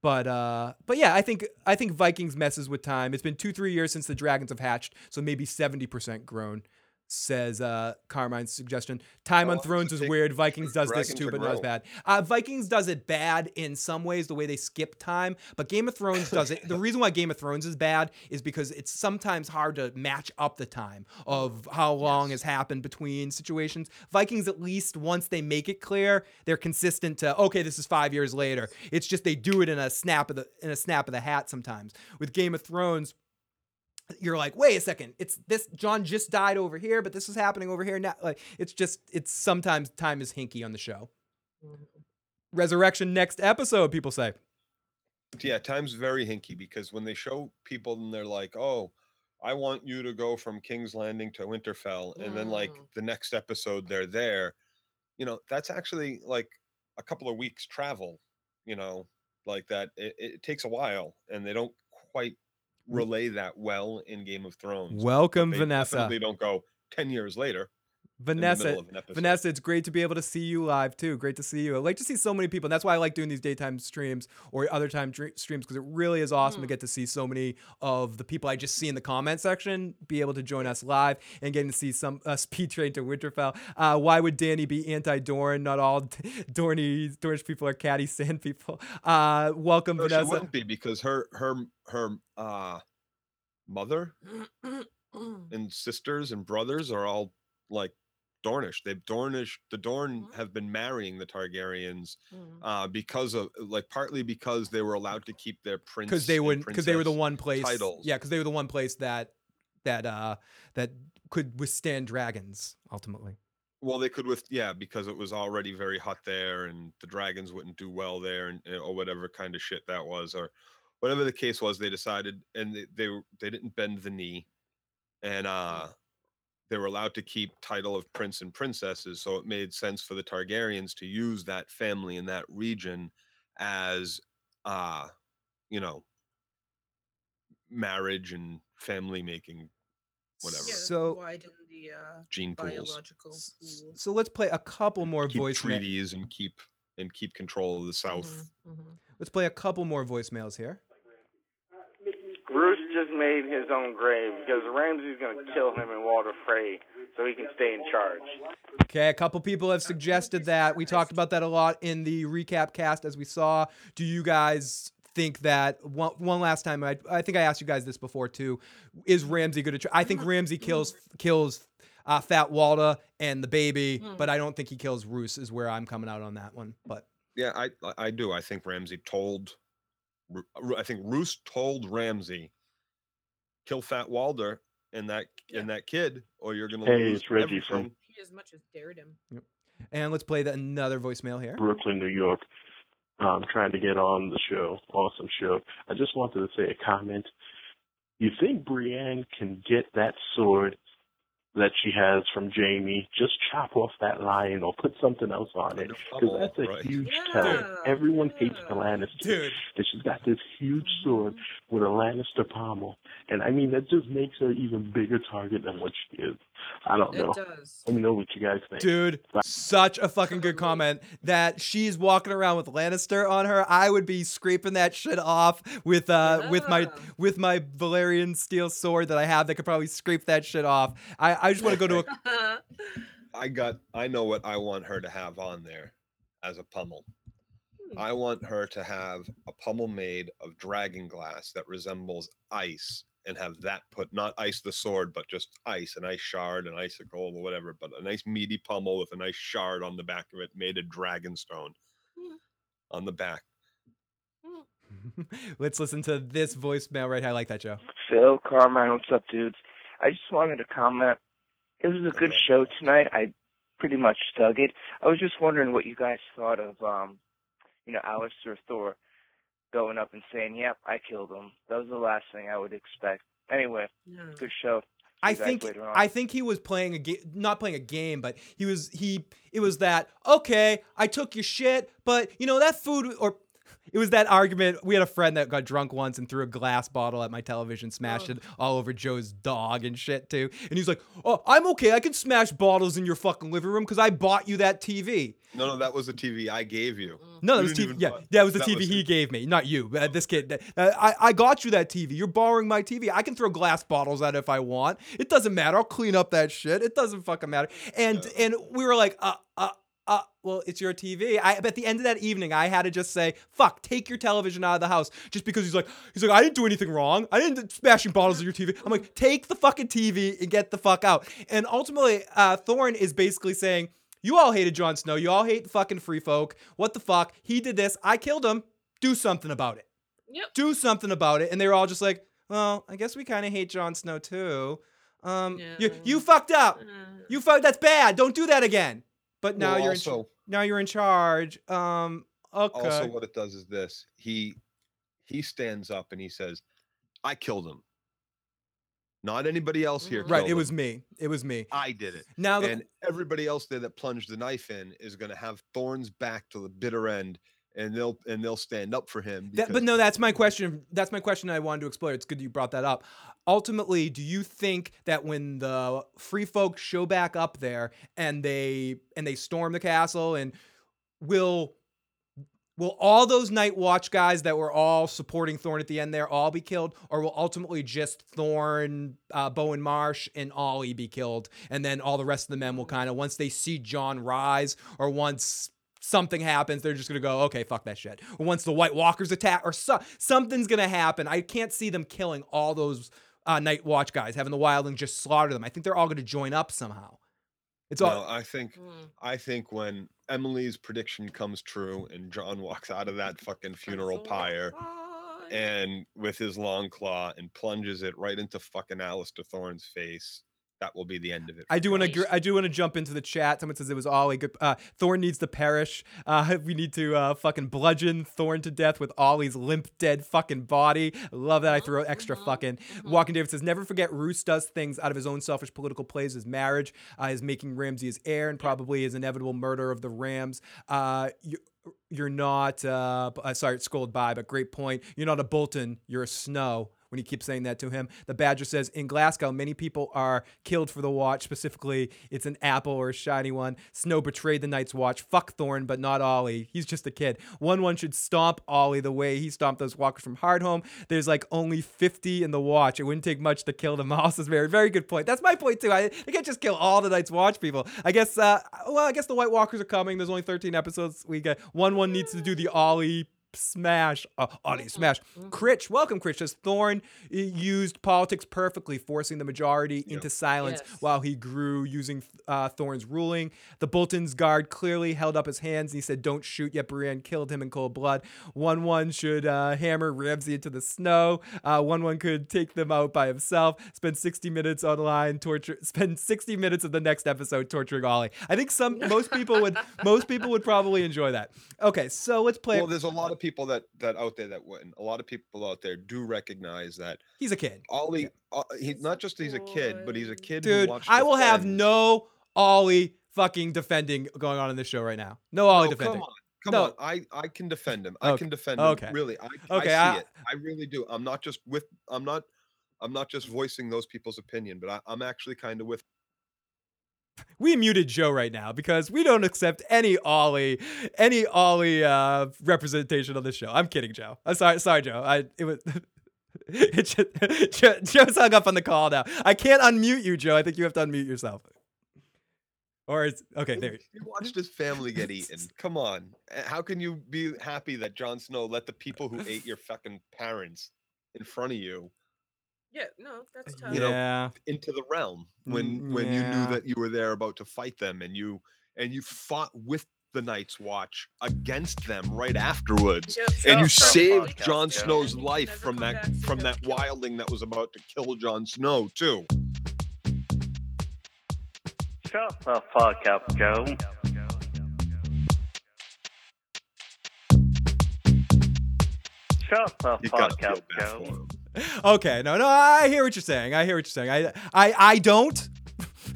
But uh, but yeah, I think I think Vikings messes with time. It's been two three years since the dragons have hatched, so maybe seventy percent grown. Says uh, Carmine's suggestion. Time oh, on Thrones is weird. Vikings does this too, but not as bad. Uh, Vikings does it bad in some ways, the way they skip time. But Game of Thrones does it. The reason why Game of Thrones is bad is because it's sometimes hard to match up the time of how long yes. has happened between situations. Vikings, at least once they make it clear, they're consistent to okay, this is five years later. It's just they do it in a snap of the in a snap of the hat sometimes. With Game of Thrones, you're like, wait a second, it's this, John just died over here, but this is happening over here now. Like, it's just, it's sometimes time is hinky on the show. Resurrection next episode, people say. Yeah, time's very hinky because when they show people and they're like, oh, I want you to go from King's Landing to Winterfell. And wow. then like the next episode, they're there, you know, that's actually like a couple of weeks travel, you know, like that. It, it takes a while and they don't quite relay that well in Game of Thrones. Welcome, they Vanessa. They don't go ten years later. Vanessa, Vanessa, it's great to be able to see you live too. Great to see you. I like to see so many people. And that's why I like doing these daytime streams or other time dr- streams because it really is awesome mm. to get to see so many of the people I just see in the comment section be able to join us live and getting to see some uh, speed train to Winterfell. Uh, why would Danny be anti-Dorne? Not all d- Dorny Dornish people are catty sand people. Uh, welcome, no, Vanessa. She wouldn't be because her her her uh, mother and sisters and brothers are all like. Dornish. They've Dornish. The Dorn have been marrying the Targaryens uh, because of, like, partly because they were allowed to keep their prince. Because they wouldn't. Because they were the one place. Titles. Yeah, because they were the one place that that uh, that could withstand dragons ultimately. Well, they could with yeah, because it was already very hot there, and the dragons wouldn't do well there, and or whatever kind of shit that was, or whatever the case was. They decided, and they they, they didn't bend the knee, and uh. they were allowed to keep title of prince and princesses, so it made sense for the Targaryens to use that family in that region as, uh, you know, marriage and family making, whatever. Yeah, so why didn't the uh, gene biological pools? Pool. So let's play a couple more keep voice treaties ma- and keep and keep control of the South. Mm-hmm, mm-hmm. Let's play a couple more voicemails here. Bruce just made his own grave because Ramsay's going to kill him and Walder Frey so he can stay in charge. Okay, a couple people have suggested that. We talked about that a lot in the recap cast as we saw. Do you guys think that, one, one last time, I, I think I asked you guys this before too, is Ramsay going to try? I think Ramsay kills kills uh, Fat Walda and the baby, but I don't think he kills Roose is where I'm coming out on that one. But yeah, I, I do. I think Ramsay told... I think Roose told Ramsay, "Kill Fat Walder and that yeah. and that kid, or you're gonna hey, lose it's Reggie everything." From- he as much as dared him. Yep. And let's play the, another voicemail here. Brooklyn, New York. I'm trying to get on the show. Awesome show. I just wanted to say a comment. You think Brienne can get that sword that she has from Jamie, just chop off that lion or put something else on it. Because that's a right. huge yeah. tell. Everyone yeah. hates the Lannister. And she's got this huge sword with a Lannister pommel. And, I mean, that just makes her an even bigger target than what she is. I don't it know. Does. Let me know what you guys think. Dude, Bye. Such a fucking good comment that she's walking around with Lannister on her. I would be scraping that shit off with uh yeah. with my with my Valyrian steel sword that I have that could probably scrape that shit off. I, I just want to go to a... I got, I know what I want her to have on there as a pummel. Hmm. I want her to have a pummel made of dragon glass that resembles ice and have that put, not ice the sword, but just ice, an ice shard, an icicle, or whatever, but a nice meaty pummel with a nice shard on the back of it made of dragon stone hmm. on the back. Hmm. Let's listen to this voicemail right here. I like that, Joe. Phil, Carmine, what's up, dudes? I just wanted to comment. It was a good show tonight. I pretty much dug it. I was just wondering what you guys thought of, um, you know, Alistair Thor going up and saying, yep, I killed him. That was the last thing I would expect. Anyway, good show. I think I think he was playing a game, not playing a game, but he was, he, it was that, okay, I took your shit, but you know, that food or it was that argument. We had a friend that got drunk once and threw a glass bottle at my television, smashed oh. it all over Joe's dog and shit too. And he's like, oh, I'm okay. I can smash bottles in your fucking living room because I bought you that T V. No, no, that was the T V I gave you. No, that was T V. Yeah, that was the T V he gave me, not you. Uh, this kid, uh, I, I got you that T V. You're borrowing my T V. I can throw glass bottles at it if I want. It doesn't matter. I'll clean up that shit. It doesn't fucking matter. And, yeah. and we were like, uh, uh. Uh, well, it's your T V. I, but at the end of that evening, I had to just say, fuck, take your television out of the house. Just because he's like, he's like, I didn't do anything wrong. I didn't smashing bottles at your T V. I'm like, take the fucking T V and get the fuck out. And ultimately, uh, Thorne is basically saying, you all hated Jon Snow. You all hate fucking free folk. What the fuck? He did this. I killed him. Do something about it. Yep. Do something about it. And they were all just like, well, I guess we kind of hate Jon Snow too. Um, yeah. you, you fucked up. Uh. You fucked. That's bad. Don't do that again. But now well, you're also, in, now you're in charge. Um, okay. Also, what it does is this: he he stands up and he says, "I killed him. Not anybody else here. Right? It him. was me. It was me. I did it. Now, the- and everybody else there that plunged the knife in is going to have Thorne's back to the bitter end, and they'll and they'll stand up for him. Because- that, but no, that's my question. That's my question. I wanted to explore. It's good you brought that up. Ultimately, do you think that when the free folk show back up there and they and they storm the castle, and will will all those Night Watch guys that were all supporting Thorne at the end there all be killed, or will ultimately just Thorne, uh, Bowen Marsh, and Ollie be killed, and then all the rest of the men will kind of, once they see Jon rise, or once something happens, they're just going to go, okay, fuck that shit. Or once the White Walkers attack, or so, something's going to happen. I can't see them killing all those Uh, Night Watch guys, having the wildling just slaughter them. I think they're all going to join up somehow. It's all. No, I think, I think when Emily's prediction comes true and Jon walks out of that fucking funeral pyre, and with his long claw and plunges it right into fucking Alistair Thorne's face, that will be the end of it. I do want to. I do want to jump into the chat. Someone says it was Ollie. Good. Uh, Thorne needs to perish. Uh, we need to uh, fucking bludgeon Thorne to death with Ollie's limp, dead fucking body. Love that. I throw extra fucking. Walking David says, never forget, Roose does things out of his own selfish political plays. His marriage, uh, his making Ramsay his heir, and probably his inevitable murder of the Rams. Uh, you, you're not. Uh, sorry, it scrolled by, but great point. You're not a Bolton. You're a Snow. When he keeps saying that to him. The Badger says, in Glasgow, many people are killed for the watch. Specifically, it's an apple or a shiny one. Snow betrayed the Night's Watch. Fuck Thorne, but not Ollie. He's just a kid. One one should stomp Ollie the way he stomped those walkers from Hardhome. There's like only fifty in the watch. It wouldn't take much to kill them all. Says Mary. Very good point. That's my point, too. I, I can't just kill all the Night's Watch people. I guess, uh, well, I guess the White Walkers are coming. There's only thirteen episodes. We got one one needs to do the Ollie smash, uh, Ollie smash. Critch, welcome, Critch. Says Thorne used politics perfectly, forcing the majority yep. into silence yes. while he grew using uh, Thorne's ruling. The Bolton's guard clearly held up his hands and he said, don't shoot, yet Brienne killed him in cold blood. one one should uh, hammer Ramsay into the snow. Uh, one one could take them out by himself. Spend sixty minutes online, torture, spend sixty minutes of the next episode torturing Ollie. I think some, most people would, most people would probably enjoy that. Okay, so let's play. Well, there's a lot of people people that that out there that wouldn't. A lot of people out there do recognize that he's a kid. Ollie, yeah. uh, he's not just he's a kid, but he's a kid. Dude, who I will have no Ollie fucking defending going on in this show right now. No Ollie oh, defending. Come on. Come no. on, I, I can defend him. Okay. I can defend him. Okay. Really, I, okay, I see I, it. I really do. I'm not just with. I'm not. I'm not just voicing those people's opinion, but I, I'm actually kind of with. We muted Joe right now because we don't accept any Ollie, any Ollie uh, representation on this show. I'm kidding, Joe. I'm sorry, sorry, Joe. I it was. It just, Joe, Joe's hung up on the call now. I can't unmute you, Joe. I think you have to unmute yourself. Or it's okay. There you watched his family get eaten. Come on, how can you be happy that Jon Snow let the people who ate your fucking parents in front of you? Yeah, no, that's tough. You know, yeah. into the realm when when yeah. you knew that you were there about to fight them, and you and you fought with the Night's Watch against them right afterwards, yep, so, and you so saved Jon Snow's yeah. life from that from that wildling that was about to kill Jon Snow too. Shut the fuck up, Joe. Shut the you fuck up, Joe. Okay, no, no, I hear what you're saying. I hear what you're saying. I, I, I don't.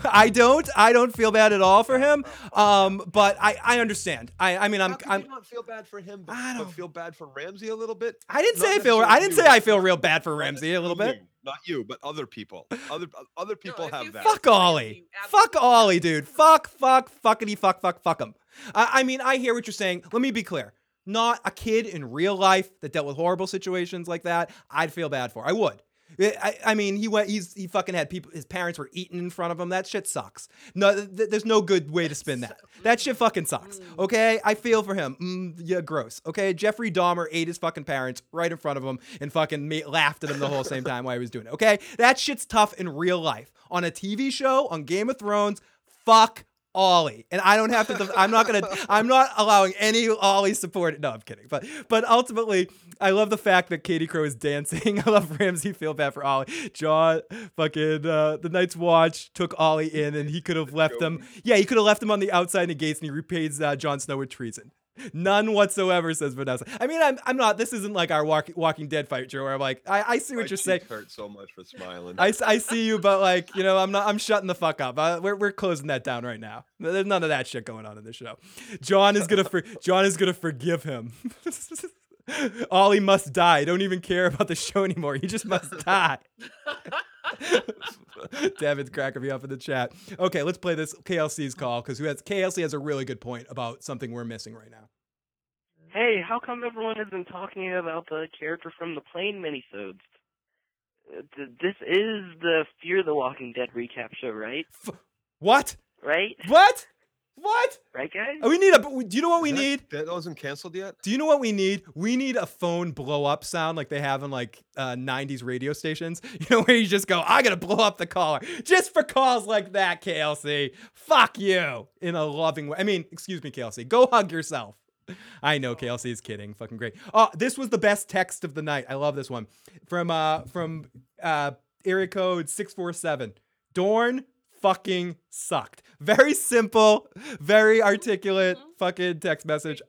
I don't. I don't feel bad at all for him. Um, but I, I understand. I, I mean, I'm. How can I'm you not feel bad for him. But, I don't but feel bad for Ramsay a little bit. I didn't not say I feel. I didn't say I feel real bad for Ramsay a little bit. Not you, but other people. Other other people no, have that. Fuck Ollie. Fuck Ollie, dude. Fuck, fuck, fuckity, fuck, fuck, fuck him. I, I mean, I hear what you're saying. Let me be clear. Not a kid in real life that dealt with horrible situations like that. I'd feel bad for. I would. I, I mean, he went. He's he fucking had people. His parents were eaten in front of him. That shit sucks. No, th- there's no good way to spin that. That shit fucking sucks. Okay, I feel for him. Mm, yeah, gross. Okay, Jeffrey Dahmer ate his fucking parents right in front of him and fucking ma- laughed at him the whole same time while he was doing it. Okay, that shit's tough in real life. On a T V show, on Game of Thrones, fuck Ollie. And I don't have to. Def- I'm not gonna. I'm not allowing any Ollie support. No, I'm kidding. But but ultimately. I love the fact that Katie Crow is dancing. I love Ramsay. Feel bad for Ollie. John fucking uh, the Night's Watch took Ollie in, and he could have left him. Yeah, he could have left him on the outside in the gates, and he repays uh, Jon Snow with treason. None whatsoever, says Vanessa. I mean, I'm I'm not. This isn't like our walk, Walking Dead fight, Joe. Where I'm like, I, I see what My you're saying. Hurt so much for smiling. I, I see you, but like, you know, I'm not. I'm shutting the fuck up. I, we're we're closing that down right now. There's none of that shit going on in this show. John is gonna for, John is gonna forgive him. Ollie must die. Don't even care about the show anymore. He just must die. David's cracking me up in the chat. Okay, let's play this K L C's call because K L C has a really good point about something we're missing right now. Hey, how come everyone isn't talking about the character from the plane minisodes? This is the Fear the Walking Dead recap show, right? F- what? Right? What? What? Right, guys? We need a. Do you know what we that, need? That wasn't canceled yet. Do you know what we need? We need a phone blow up sound like they have in like uh, nineties radio stations. You know, where you just go, I gotta blow up the caller just for calls like that. K L C, fuck you in a loving way. I mean, excuse me, K L C, go hug yourself. I know K L C is kidding. Fucking great. Oh, this was the best text of the night. I love this one from uh from uh area code six four seven. Dorn fucking sucked. Very simple, very articulate fucking text message.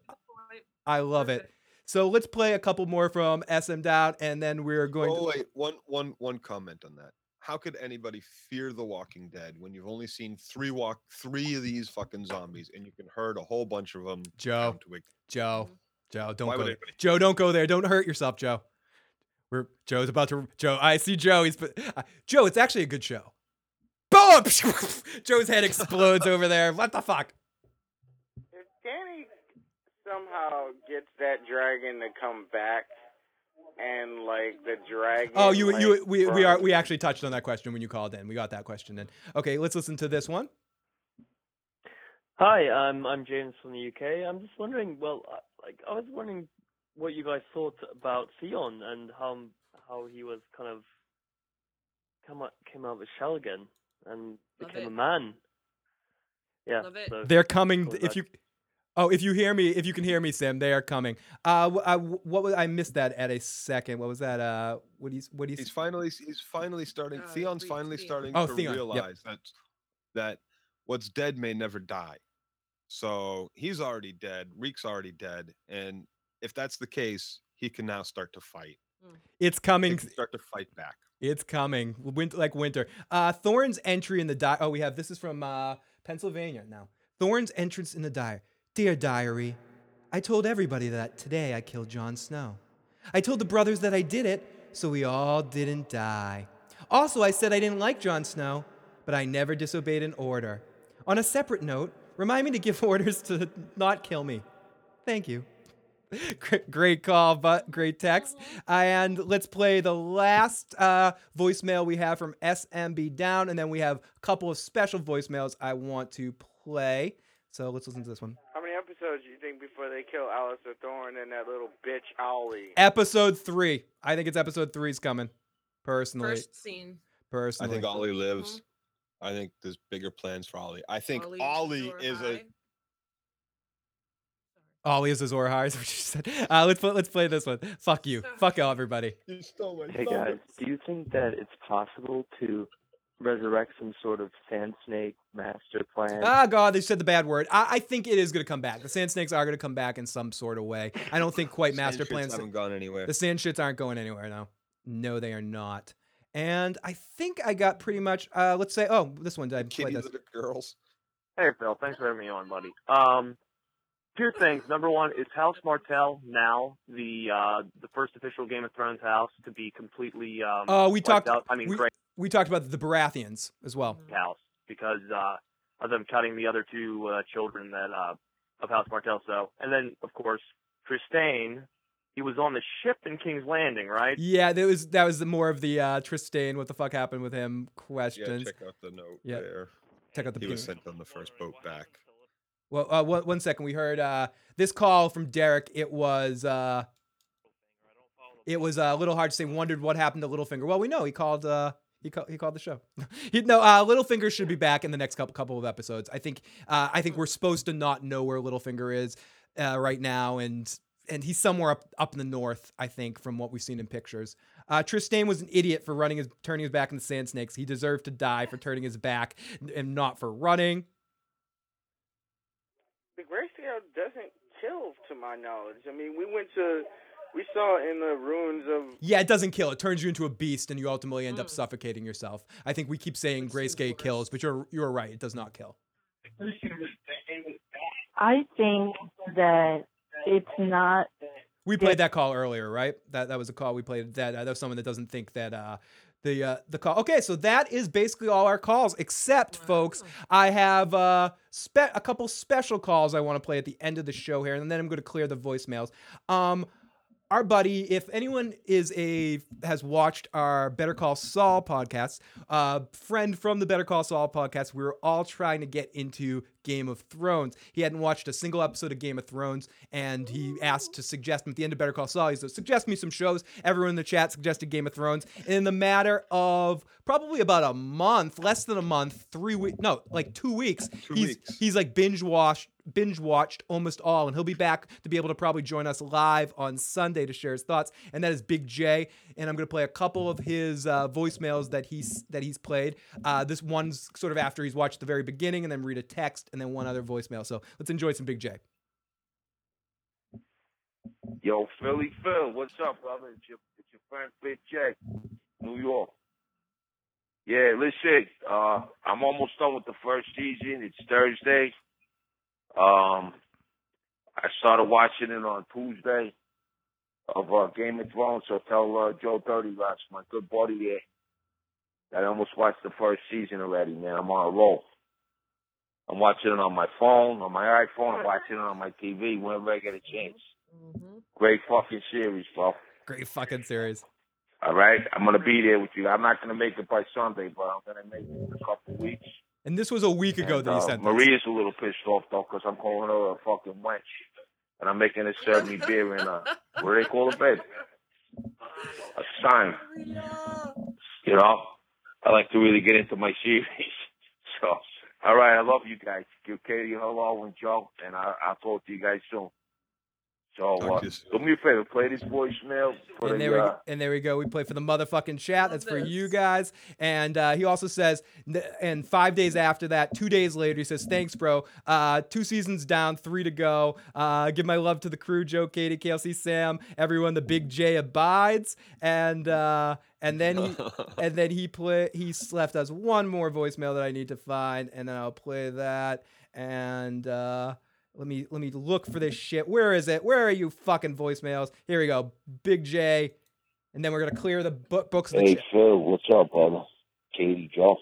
I love it. So let's play a couple more from S M Down, and then we're going. Oh to- wait, one, one, one comment on that. How could anybody fear the Walking Dead when you've only seen three walk three of these fucking zombies, and you can herd a whole bunch of them? Joe, Joe, Joe, don't Why go. There. Joe, don't go there. Don't hurt yourself, Joe. We're Joe's about to. Joe, I see Joe. He's uh, Joe. It's actually a good show. Boom! Joe's head explodes over there. What the fuck? If Danny somehow gets that dragon to come back, and like the dragon. Oh, you, like, you, we, we are, we actually touched on that question when you called in. We got that question in. Okay, let's listen to this one. Hi, I'm I'm James from the U K. I'm just wondering. Well, like I was wondering what you guys thought about Theon and how how he was kind of come up, came out with Shell again. And become a man. Yeah, so they're coming. Cool. If you, oh, if you hear me, if you can hear me, Sam, they are coming. Uh, I, what was I missed that at a second? What was that? Uh, what he's what he's, he's finally he's finally starting. Uh, Theon's finally Theon. starting oh, to Theon. realize yep. that that what's dead may never die. So he's already dead. Reek's already dead, and if that's the case, he can now start to fight. It's coming. Start to fight back. It's coming. Winter, like winter. Uh, Thorne's entry in the diary. Oh, we have, this is from uh, Pennsylvania now. Thorne's entrance in the diary. Dear diary, I told everybody that today I killed Jon Snow. I told the brothers that I did it, so we all didn't die. Also, I said I didn't like Jon Snow, but I never disobeyed an order. On a separate note, remind me to give orders to not kill me. Thank you. Great call, but great text. And let's play the last uh, voicemail we have from S M B Down, and then we have a couple of special voicemails I want to play. So let's listen to this one. How many episodes do you think before they kill Alistair Thorne and that little bitch Owly? Episode three. I think it's episode three is coming, personally. First scene. Personally. I think Owly lives. Mm-hmm. I think there's bigger plans for Owly. I think Owly is high. a... Always is Azor High, is what you said. Uh, let's let's play this one. Fuck you. Fuck all, everybody. You stole my hey, guys. Do you think that it's possible to resurrect some sort of Sand Snake master plan? Ah, oh, God, they said the bad word. I, I think it is going to come back. The Sand Snakes are going to come back in some sort of way. I don't think quite master plans. Haven't gone anywhere. The Sand Shits aren't going anywhere, no. No, they are not. And I think I got pretty much, uh, let's say, oh, this one. I Kitty Little Girls. Hey, Phil. Thanks for having me on, buddy. Um... Two things. Number one, is House Martell now the uh, the first official Game of Thrones house to be completely? Um, uh, we talked. Out? I mean, we, we talked about the Baratheons as well. House, because uh, of them cutting the other two uh, children that uh, of House Martell. So, and then of course Trystane. He was on the ship in King's Landing, right? Yeah, that was that was more of the uh, Trystane. What the fuck happened with him? Questions. Yeah, check out the note yeah. there. Check out the. He beginning. was sent on the first boat back. Well, uh, one, one second. We heard uh, this call from Derek. It was uh, it was a uh, little hard to say. Wondered what happened to Littlefinger. Well, we know he called. Uh, he called. He called the show. he, no, uh, Littlefinger should be back in the next couple couple of episodes. I think. Uh, I think we're supposed to not know where Littlefinger is uh, right now, and and he's somewhere up up in the north. I think from what we've seen in pictures. Uh, Trystane was an idiot for running his turning his back on the Sand Snakes. He deserved to die for turning his back and not for running. The Grayscale doesn't kill, to my knowledge. I mean, we went to, we saw in the ruins of... Yeah, it doesn't kill. It turns you into a beast, and you ultimately end mm. up suffocating yourself. I think we keep saying Grayscale kills, but you're you're right. It does not kill. I think that it's not... We played that call earlier, right? That that was a call we played. That, uh, that was someone that doesn't think that... Uh, The uh, the call. Okay, so that is basically all our calls, except, wow. folks, I have uh, spe- a couple special calls I want to play at the end of the show here, and then I'm going to clear the voicemails. Um, our buddy, if anyone is a has watched our Better Call Saul podcast, a uh, friend from the Better Call Saul podcast, we were all trying to get into Game of Thrones. He hadn't watched a single episode of Game of Thrones, and he asked to suggest him at the end of Better Call Saul. He said, suggest me some shows. Everyone in the chat suggested Game of Thrones. And in the matter of probably about a month, less than a month, three weeks, no, like two weeks, two he's, weeks. he's like binge watched, binge watched almost all, and he'll be back to be able to probably join us live on Sunday to share his thoughts. And that is Big J. And I'm going to play a couple of his uh, voicemails that he's, that he's played. Uh, this one's sort of after he's watched the very beginning and then read a text. And then one other voicemail. So let's enjoy some Big J. Yo, Philly Phil, what's up, brother? It's your, it's your friend Big J, New York. Yeah, listen, uh, I'm almost done with the first season. It's Thursday. Um, I started watching it on Tuesday of uh, Game of Thrones. So tell uh, Joe Dirty Rocks, my good buddy there, I almost watched the first season already, man. I'm on a roll. I'm watching it on my phone, on my iPhone. I'm watching it on my T V whenever I get a chance. Mm-hmm. Great fucking series, bro. Great fucking series. All right? I'm going to be there with you. I'm not going to make it by Sunday, but I'm going to make it in a couple weeks. And this was a week ago and, that you uh, sent Maria's this. a little pissed off, though, because I'm calling her a fucking wench. And I'm making her serve me beer in a, what do they call it, babe? A sign. You know? I like to really get into my series. So... All right, I love you guys. Give Katie hello and Joe, and I, I'll talk to you guys soon. So uh, do me a favor, play this voicemail. And there, the, uh, we, and there we go. We play for the motherfucking chat. That's for you guys. And uh, he also says, and five days after that, two days later, he says, thanks, bro. Uh, two seasons down, three to go. Uh, give my love to the crew, Joe, Katie, K L C, Sam, everyone. The Big J abides. And uh, and then he, and then he play, he left us one more voicemail that I need to find, and then I'll play that. And... Uh, Let me let me look for this shit. Where is it? Where are you fucking voicemails? Here we go. Big J. And then we're going to clear the bu- books. Hey, the Phil, what's up, brother? Katie, Joe.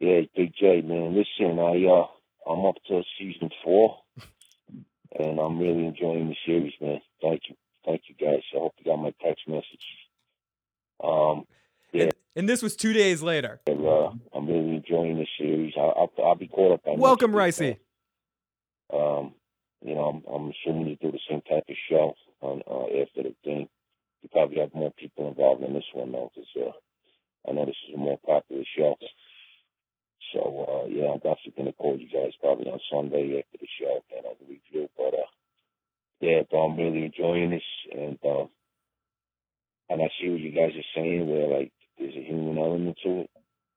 Yeah, Big J, man. Listen, I, uh, I'm up to season four, and I'm really enjoying the series, man. Thank you. Thank you, guys. I hope you got my text message. Um, yeah. And, and this was two days later. And, uh, I'm really enjoying the series. I, I'll, I'll be caught up. Welcome, Ricey. Um, you know, I'm, I'm assuming you do the same type of show on uh, after the thing. You probably have more people involved in this one, though, because uh, I know this is a more popular show. So, uh, yeah, I'm definitely going to call you guys probably on Sunday after the show, and I'll review. But, uh, yeah, but I'm really enjoying this, and uh, and I see what you guys are saying, where, like, there's a human element to it,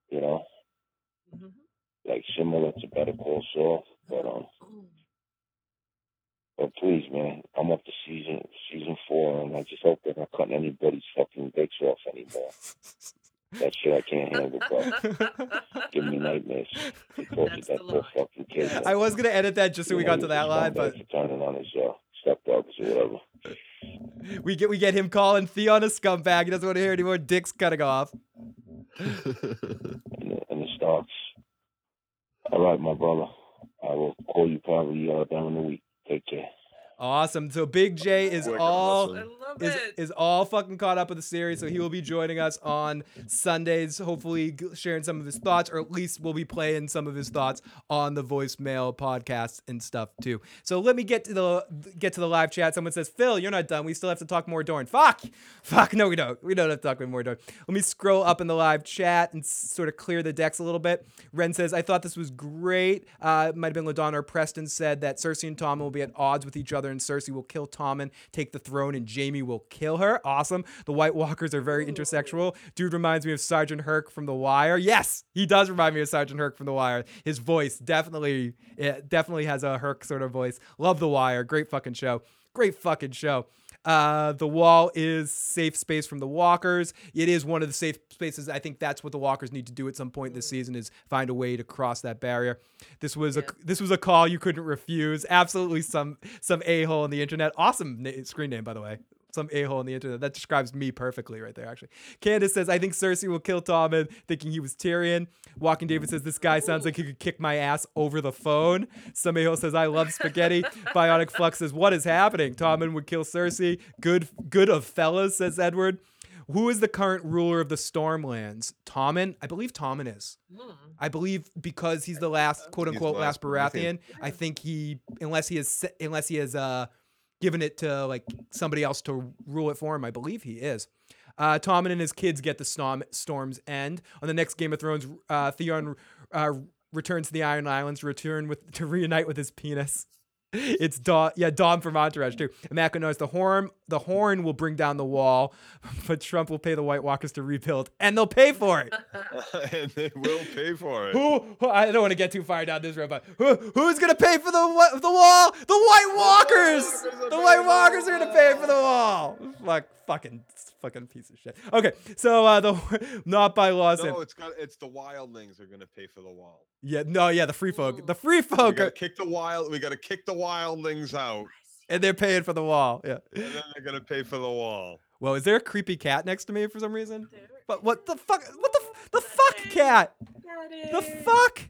you know? Mm-hmm. Like, similar to Better Call Saul, but, um... But please, man, I'm up to season season four, and I just hope they're not cutting anybody's fucking dicks off anymore. That shit I can't handle, but give me nightmares. That's that poor fucking kid. I was gonna edit that just so we got to that line, but turning on his uh, stepdogs or whatever. We get we get him calling Theon a scumbag. He doesn't want to hear any more dicks cutting off. and, it, and it starts. All right, my brother. I will call you probably uh, down in the week. Take care. Awesome. So Big J is all is, is all fucking caught up with the series, so he will be joining us on Sundays, hopefully sharing some of his thoughts, or at least we'll be playing some of his thoughts on the voicemail podcast and stuff too. So let me get to the get to the live chat. Someone says, Phil, you're not done. We still have to talk more Dorne. Fuck! Fuck, no, we don't. We don't have to talk more Dorne. Let me scroll up in the live chat and sort of clear the decks a little bit. Ren says, I thought this was great. Uh, it might have been LaDonna or Preston said that Cersei and Tommen will be at odds with each other, and Cersei will kill Tommen, take the throne, and Jaime will kill her. Awesome. The White Walkers are very intersexual. Dude reminds me of Sergeant Herc from The Wire. Yes, he does remind me of Sergeant Herc from The Wire. His voice definitely, it definitely has a Herc sort of voice. Love The Wire. Great fucking show. Great fucking show. Uh, the wall is safe space from the walkers. It is one of the safe spaces. I think that's what the walkers need to do at some point this season, is find a way to cross that barrier. This was yeah. a this was a call you couldn't refuse. Absolutely some some a-hole on the internet. Awesome na- screen name, by the way. Some a-hole on the internet. That describes me perfectly right there, actually. Candace says, I think Cersei will kill Tommen, thinking he was Tyrion. Walking David says, this guy sounds like he could kick my ass over the phone. Some a-hole says, I love spaghetti. Bionic Flux says, what is happening? Tommen would kill Cersei. Good good of fellas, says Edward. Who is the current ruler of the Stormlands? Tommen? I believe Tommen is. Mm. I believe because he's the last, quote-unquote, last Baratheon. I think he, unless he is, unless he is, uh, giving it to like somebody else to rule it for him. I believe he is. Uh, Tommen and his kids get the storm, storm's end. On the next Game of Thrones, uh, Theon uh, returns to the Iron Islands to return with to reunite with his penis. It's Dom, yeah, Dom from Entourage too. And Matt knows the horn. The horn will bring down the wall, but Trump will pay the White Walkers to rebuild, and they'll pay for it. And they will pay for it. Who? who I don't want to get too far down this road, but who, who's going to pay for the the wall? The White Walkers. The White Walkers are going to pay for the wall. Fuck, fucking, fucking piece of shit. Okay, so uh, the not by law. No, it's got, it's the wildlings are going to pay for the wall. Yeah, no, yeah, the free folk, the free folk. We gotta are, kick the wild. We gotta kick the wildlings out, and they're paying for the wall. Yeah, and then they're gonna pay for the wall. Well, is there a creepy cat next to me for some reason? There but what the fuck? What the the fuck cat? The fuck?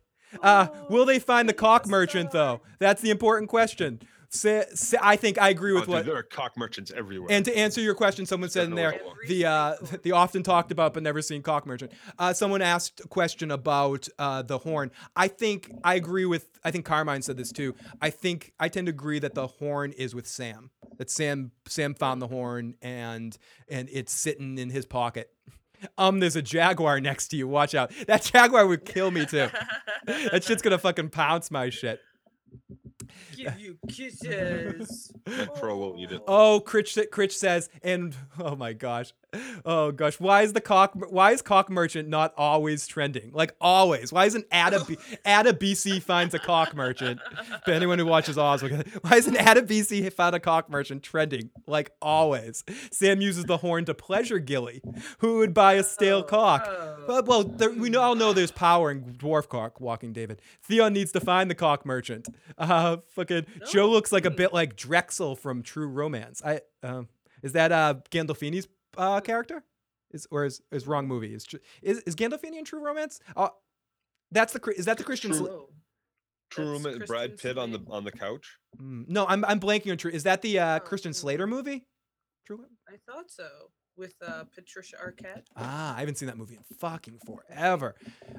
Uh, will they find the cock merchant though? That's the important question. Say, say, I think I agree with oh, what dude, there are cock merchants everywhere. And to answer your question, someone said in there the uh, the often talked about but never seen cock merchant. Uh, someone asked a question about uh, the horn. I think I agree with. I think Carmine said this too. I think I tend to agree that the horn is with Sam. That Sam Sam found the horn and and it's sitting in his pocket. Um, there's a jaguar next to you. Watch out. That jaguar would kill me too. That shit's gonna fucking pounce my shit. give you kisses. Pro won't eat it. Oh, Critch, Critch says, and oh my gosh. Oh gosh, why is the cock why is cock merchant not always trending? Like always. Why isn't Ada B, Ada B C finds a cock merchant? For anyone who watches Oz, why isn't Ada B C found a cock merchant trending? Like always. Sam uses the horn to pleasure Gilly, who would buy a stale cock. But, well, there, we all know there's power in dwarf cock walking David. Theon needs to find the cock merchant. Uh fucking no. Joe looks like a bit like Drexel from True Romance. I um uh, is that uh Gandolfini's Uh, character, is or is is wrong movie is is is Gandolfini in True Romance? Uh, that's the is that the Christian True, Sl- True Romance? Brad Pitt on the on the couch. Mm, no, I'm I'm blanking on True. Is that the uh, oh, Christian Slater movie? True. I thought so. With uh, Patricia Arquette. Ah, I haven't seen that movie in fucking forever.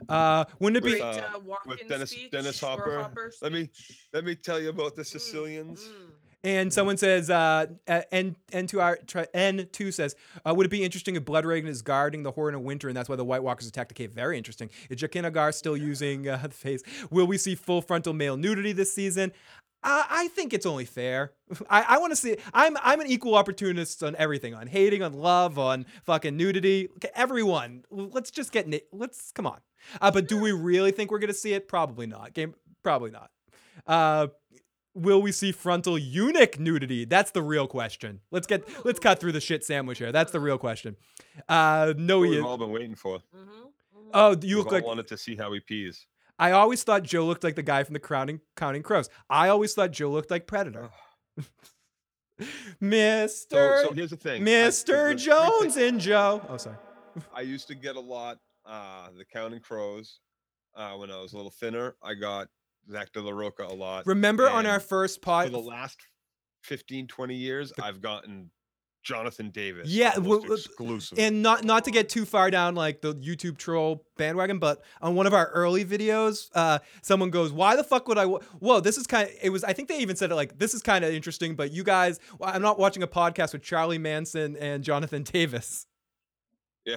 Uh, wouldn't it with, be uh, with Dennis speech, Dennis Hopper? Hopper let me let me tell you about the Sicilians. Mm, mm. And someone says, uh, N N two R N two says, uh, would it be interesting if Bloodraven is guarding the Horn of Winter, and that's why the White Walkers attack the cave? Very interesting. Is Jaquinagar still yeah. using uh, the face? Will we see full frontal male nudity this season? I, I think it's only fair. I, I want to see. I'm I'm an equal opportunist on everything, on hating, on love, on fucking nudity. Everyone, let's just get. Na- let's come on. Uh, but do we really think we're gonna see it? Probably not. Game. Probably not. Uh, Will we see frontal eunuch nudity? That's the real question. Let's get let's cut through the shit sandwich here. That's the real question. Uh, no, we've you, all been waiting for. Mm-hmm, mm-hmm. Oh, you we've look all like wanted to see how he pees. I always thought Joe looked like the guy from the Counting Counting Crows. I always thought Joe looked like Predator. Mister So, so here's the thing, Mister I, Jones and Joe. Oh, sorry. I used to get a lot uh, the Counting Crows uh, when I was a little thinner. I got Zach De La Rocha a lot. Remember and on our first pod for the last fifteen, twenty years, the, I've gotten Jonathan Davis. Yeah, well, exclusive. And not not to get too far down like the YouTube troll bandwagon, but on one of our early videos, uh, someone goes, "Why the fuck would I? Wa- Whoa, this is kind of it was. I think they even said it like this is kind of interesting, but you guys, I'm not watching a podcast with Charlie Manson and Jonathan Davis." Yeah.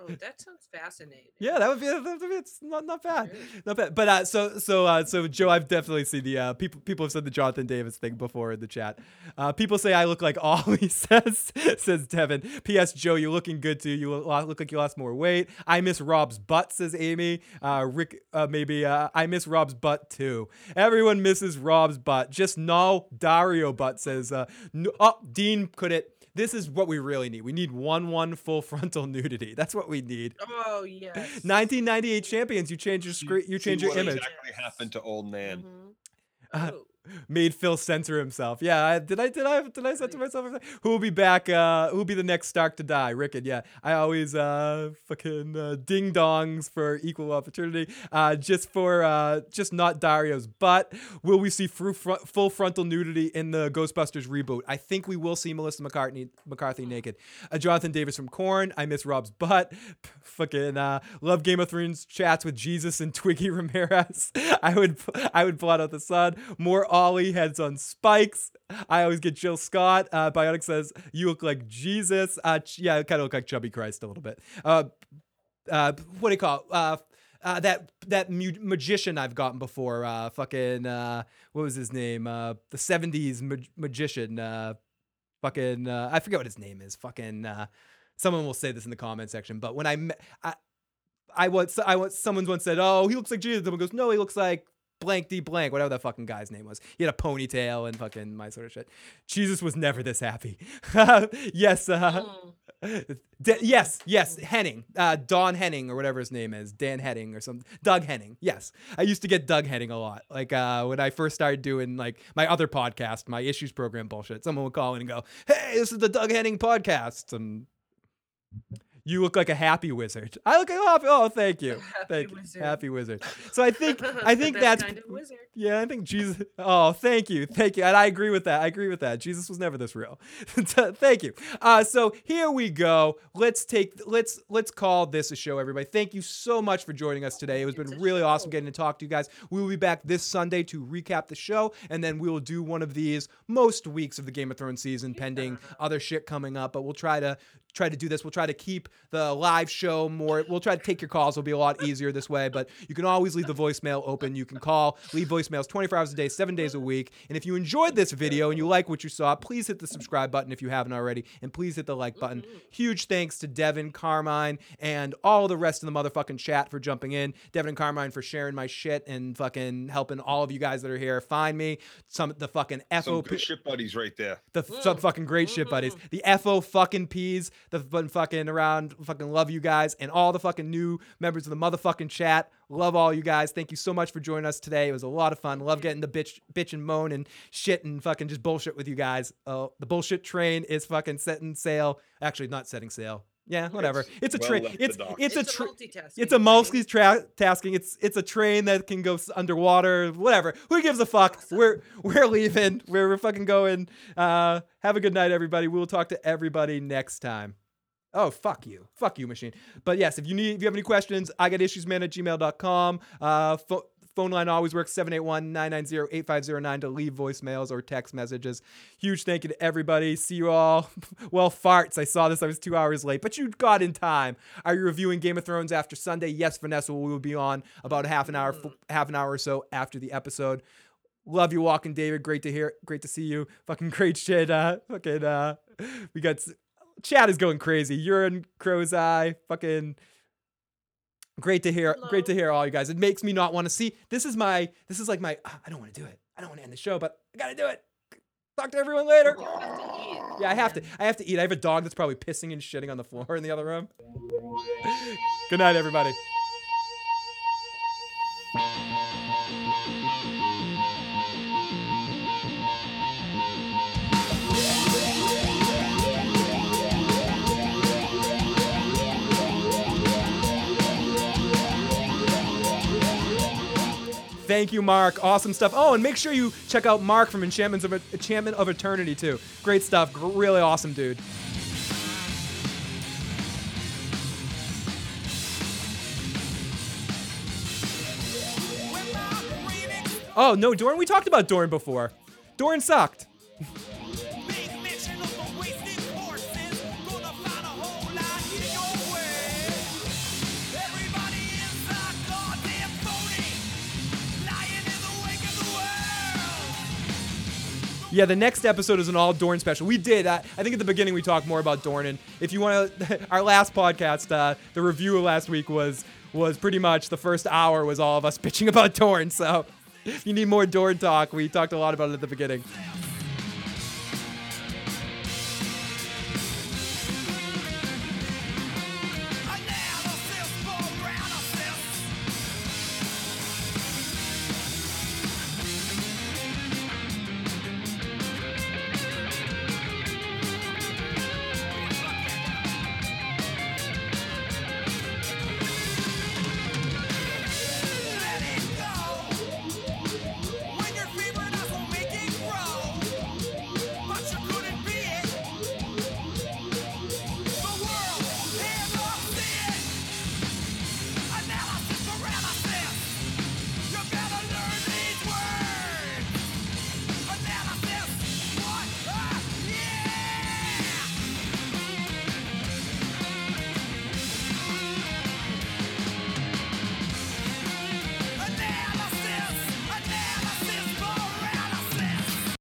Oh, that sounds fascinating. Yeah, that would be, that would be it's not not bad, really? Not bad. But uh, so so uh, so Joe, I've definitely seen the uh, people people have said the Jonathan Davis thing before in the chat. Uh, people say I look like Ollie, says says Devin. P S. Joe, you're looking good too. You look like you lost more weight. I miss Rob's butt, says Amy. Uh, Rick, uh, maybe uh, I miss Rob's butt too. Everyone misses Rob's butt. Just no Dario butt, says uh, no, oh Dean could it. This is what we really need. We need one one full frontal nudity. That's what we need. Oh yes. nineteen ninety-eight champions. You change your screen. You change see your what image. Exactly happened to old man. Mm-hmm. Uh, made Phil censor himself. Yeah. I, did I? Did I? Did I censor myself? Who will be back? Uh, who will be the next Stark to die? Rickon. Yeah. I always uh, fucking uh, ding dongs for equal opportunity. Uh, just for uh, just not Dario's butt. Will we see fru- fr- full frontal nudity in the Ghostbusters reboot? I think we will see Melissa McCartney McCarthy naked. Uh, Jonathan Davis from Korn. I miss Rob's butt. P- fucking uh, love Game of Thrones chats with Jesus and Twiggy Ramirez. I would I would blot out the sun. More Ollie heads on spikes. I always get Jill Scott. Uh, Bionic says, you look like Jesus. Uh, ch- yeah, I kind of look like Chubby Christ a little bit. Uh, uh, what do you call it? Uh, uh, that, that mu- magician I've gotten before. Uh, fucking, uh, what was his name? Uh, the seventies ma- magician. Uh, fucking, uh, I forget what his name is. Fucking, uh, someone will say this in the comment section. But when I, me- I, I was, I was, someone once said, oh, he looks like Jesus. Someone goes, no, he looks like blank D blank, whatever that fucking guy's name was. He had a ponytail and fucking my sort of shit. Jesus was never this happy. Yes. Uh, mm. De- yes. Yes. Henning. Uh, Don Henning or whatever his name is. Dan Henning or something. Doug Henning. Yes. I used to get Doug Henning a lot. Like uh, when I first started doing like my other podcast, my issues program bullshit, someone would call in and go, hey, this is the Doug Henning podcast. And you look like a happy wizard. I look like oh, oh thank you, happy thank you, wizard. Happy wizard. So I think I think that's kind of wizard. Yeah, I think Jesus. Oh, thank you, thank you, and I agree with that. I agree with that. Jesus was never this real. Thank you. Uh, so here we go. Let's take let's let's call this a show, everybody. Thank you so much for joining us today. It has been really show. awesome getting to talk to you guys. We will be back this Sunday to recap the show, and then we will do one of these most weeks of the Game of Thrones season, yeah. pending other shit coming up. But we'll try to try to do this. We'll try to keep the live show more. We'll try to take your calls. It'll be a lot easier this way, but you can always leave the voicemail open. You can call, leave voicemails twenty-four hours a day, seven days a week. And if you enjoyed this video and you like what you saw, please hit the subscribe button if you haven't already, and please hit the like button. Huge thanks to Devin, Carmine, and all the rest of the motherfucking chat for jumping in. Devin and Carmine for sharing my shit and fucking helping all of you guys that are here find me. Some the fucking F O P. Some good shit buddies right there. The, mm. Some fucking great shit buddies. The F O fucking Ps. The fucking around fucking love you guys, and all the fucking new members of the motherfucking chat. Love all you guys. Thank you so much for joining us today. It was a lot of fun. Love getting the bitch, bitch and moan and shit and fucking just bullshit with you guys. Oh, the bullshit train is fucking setting sail. Actually, not setting sail. Yeah, whatever. It's, it's a well train. It's, it's it's a tra- multitasking. It's a multi tra- tasking. It's it's a train that can go underwater. Whatever. Who gives a fuck? Awesome. We're we're leaving. We're we're fucking going. Uh, have a good night, everybody. We'll talk to everybody next time. Oh, fuck you. Fuck you, machine. But yes, if you need, if you have any questions, I got issuesman at gmail dot com. Uh, fo- phone line always works, seven eight one, nine nine zero, eight five zero nine to leave voicemails or text messages. Huge thank you to everybody. See you all. Well, farts. I saw this. I was two hours late, but you got in time. Are you reviewing Game of Thrones after Sunday? Yes, Vanessa, we will be on about half an hour, mm. f- half an hour or so after the episode. Love you, Walking David. Great to hear. Great to see you. Fucking great shit. Uh, fucking, uh, we got... S- Chat is going crazy. You're in Crow's Eye. Fucking great to hear. Hello. Great to hear all you guys. It makes me not want to see. This is my, this is like my, uh, I don't want to do it. I don't want to end the show, but I got to do it. Talk to everyone later. You have to eat. Yeah, I have to. I have to eat. I have a dog that's probably pissing and shitting on the floor in the other room. Good night, everybody. Thank you, Mark. Awesome stuff. Oh, and make sure you check out Mark from Enchantments of Enchantment of Eternity, too. Great stuff. Really awesome, dude. Oh, no, Dorne. We talked about Dorne before. Dorne sucked. Yeah, the next episode is an all Dorne special. We did. I, I think at the beginning we talked more about Dorne, and if you want to, our last podcast, uh, the review of last week was was pretty much the first hour was all of us bitching about Dorne. So, if you need more Dorne talk, we talked a lot about it at the beginning.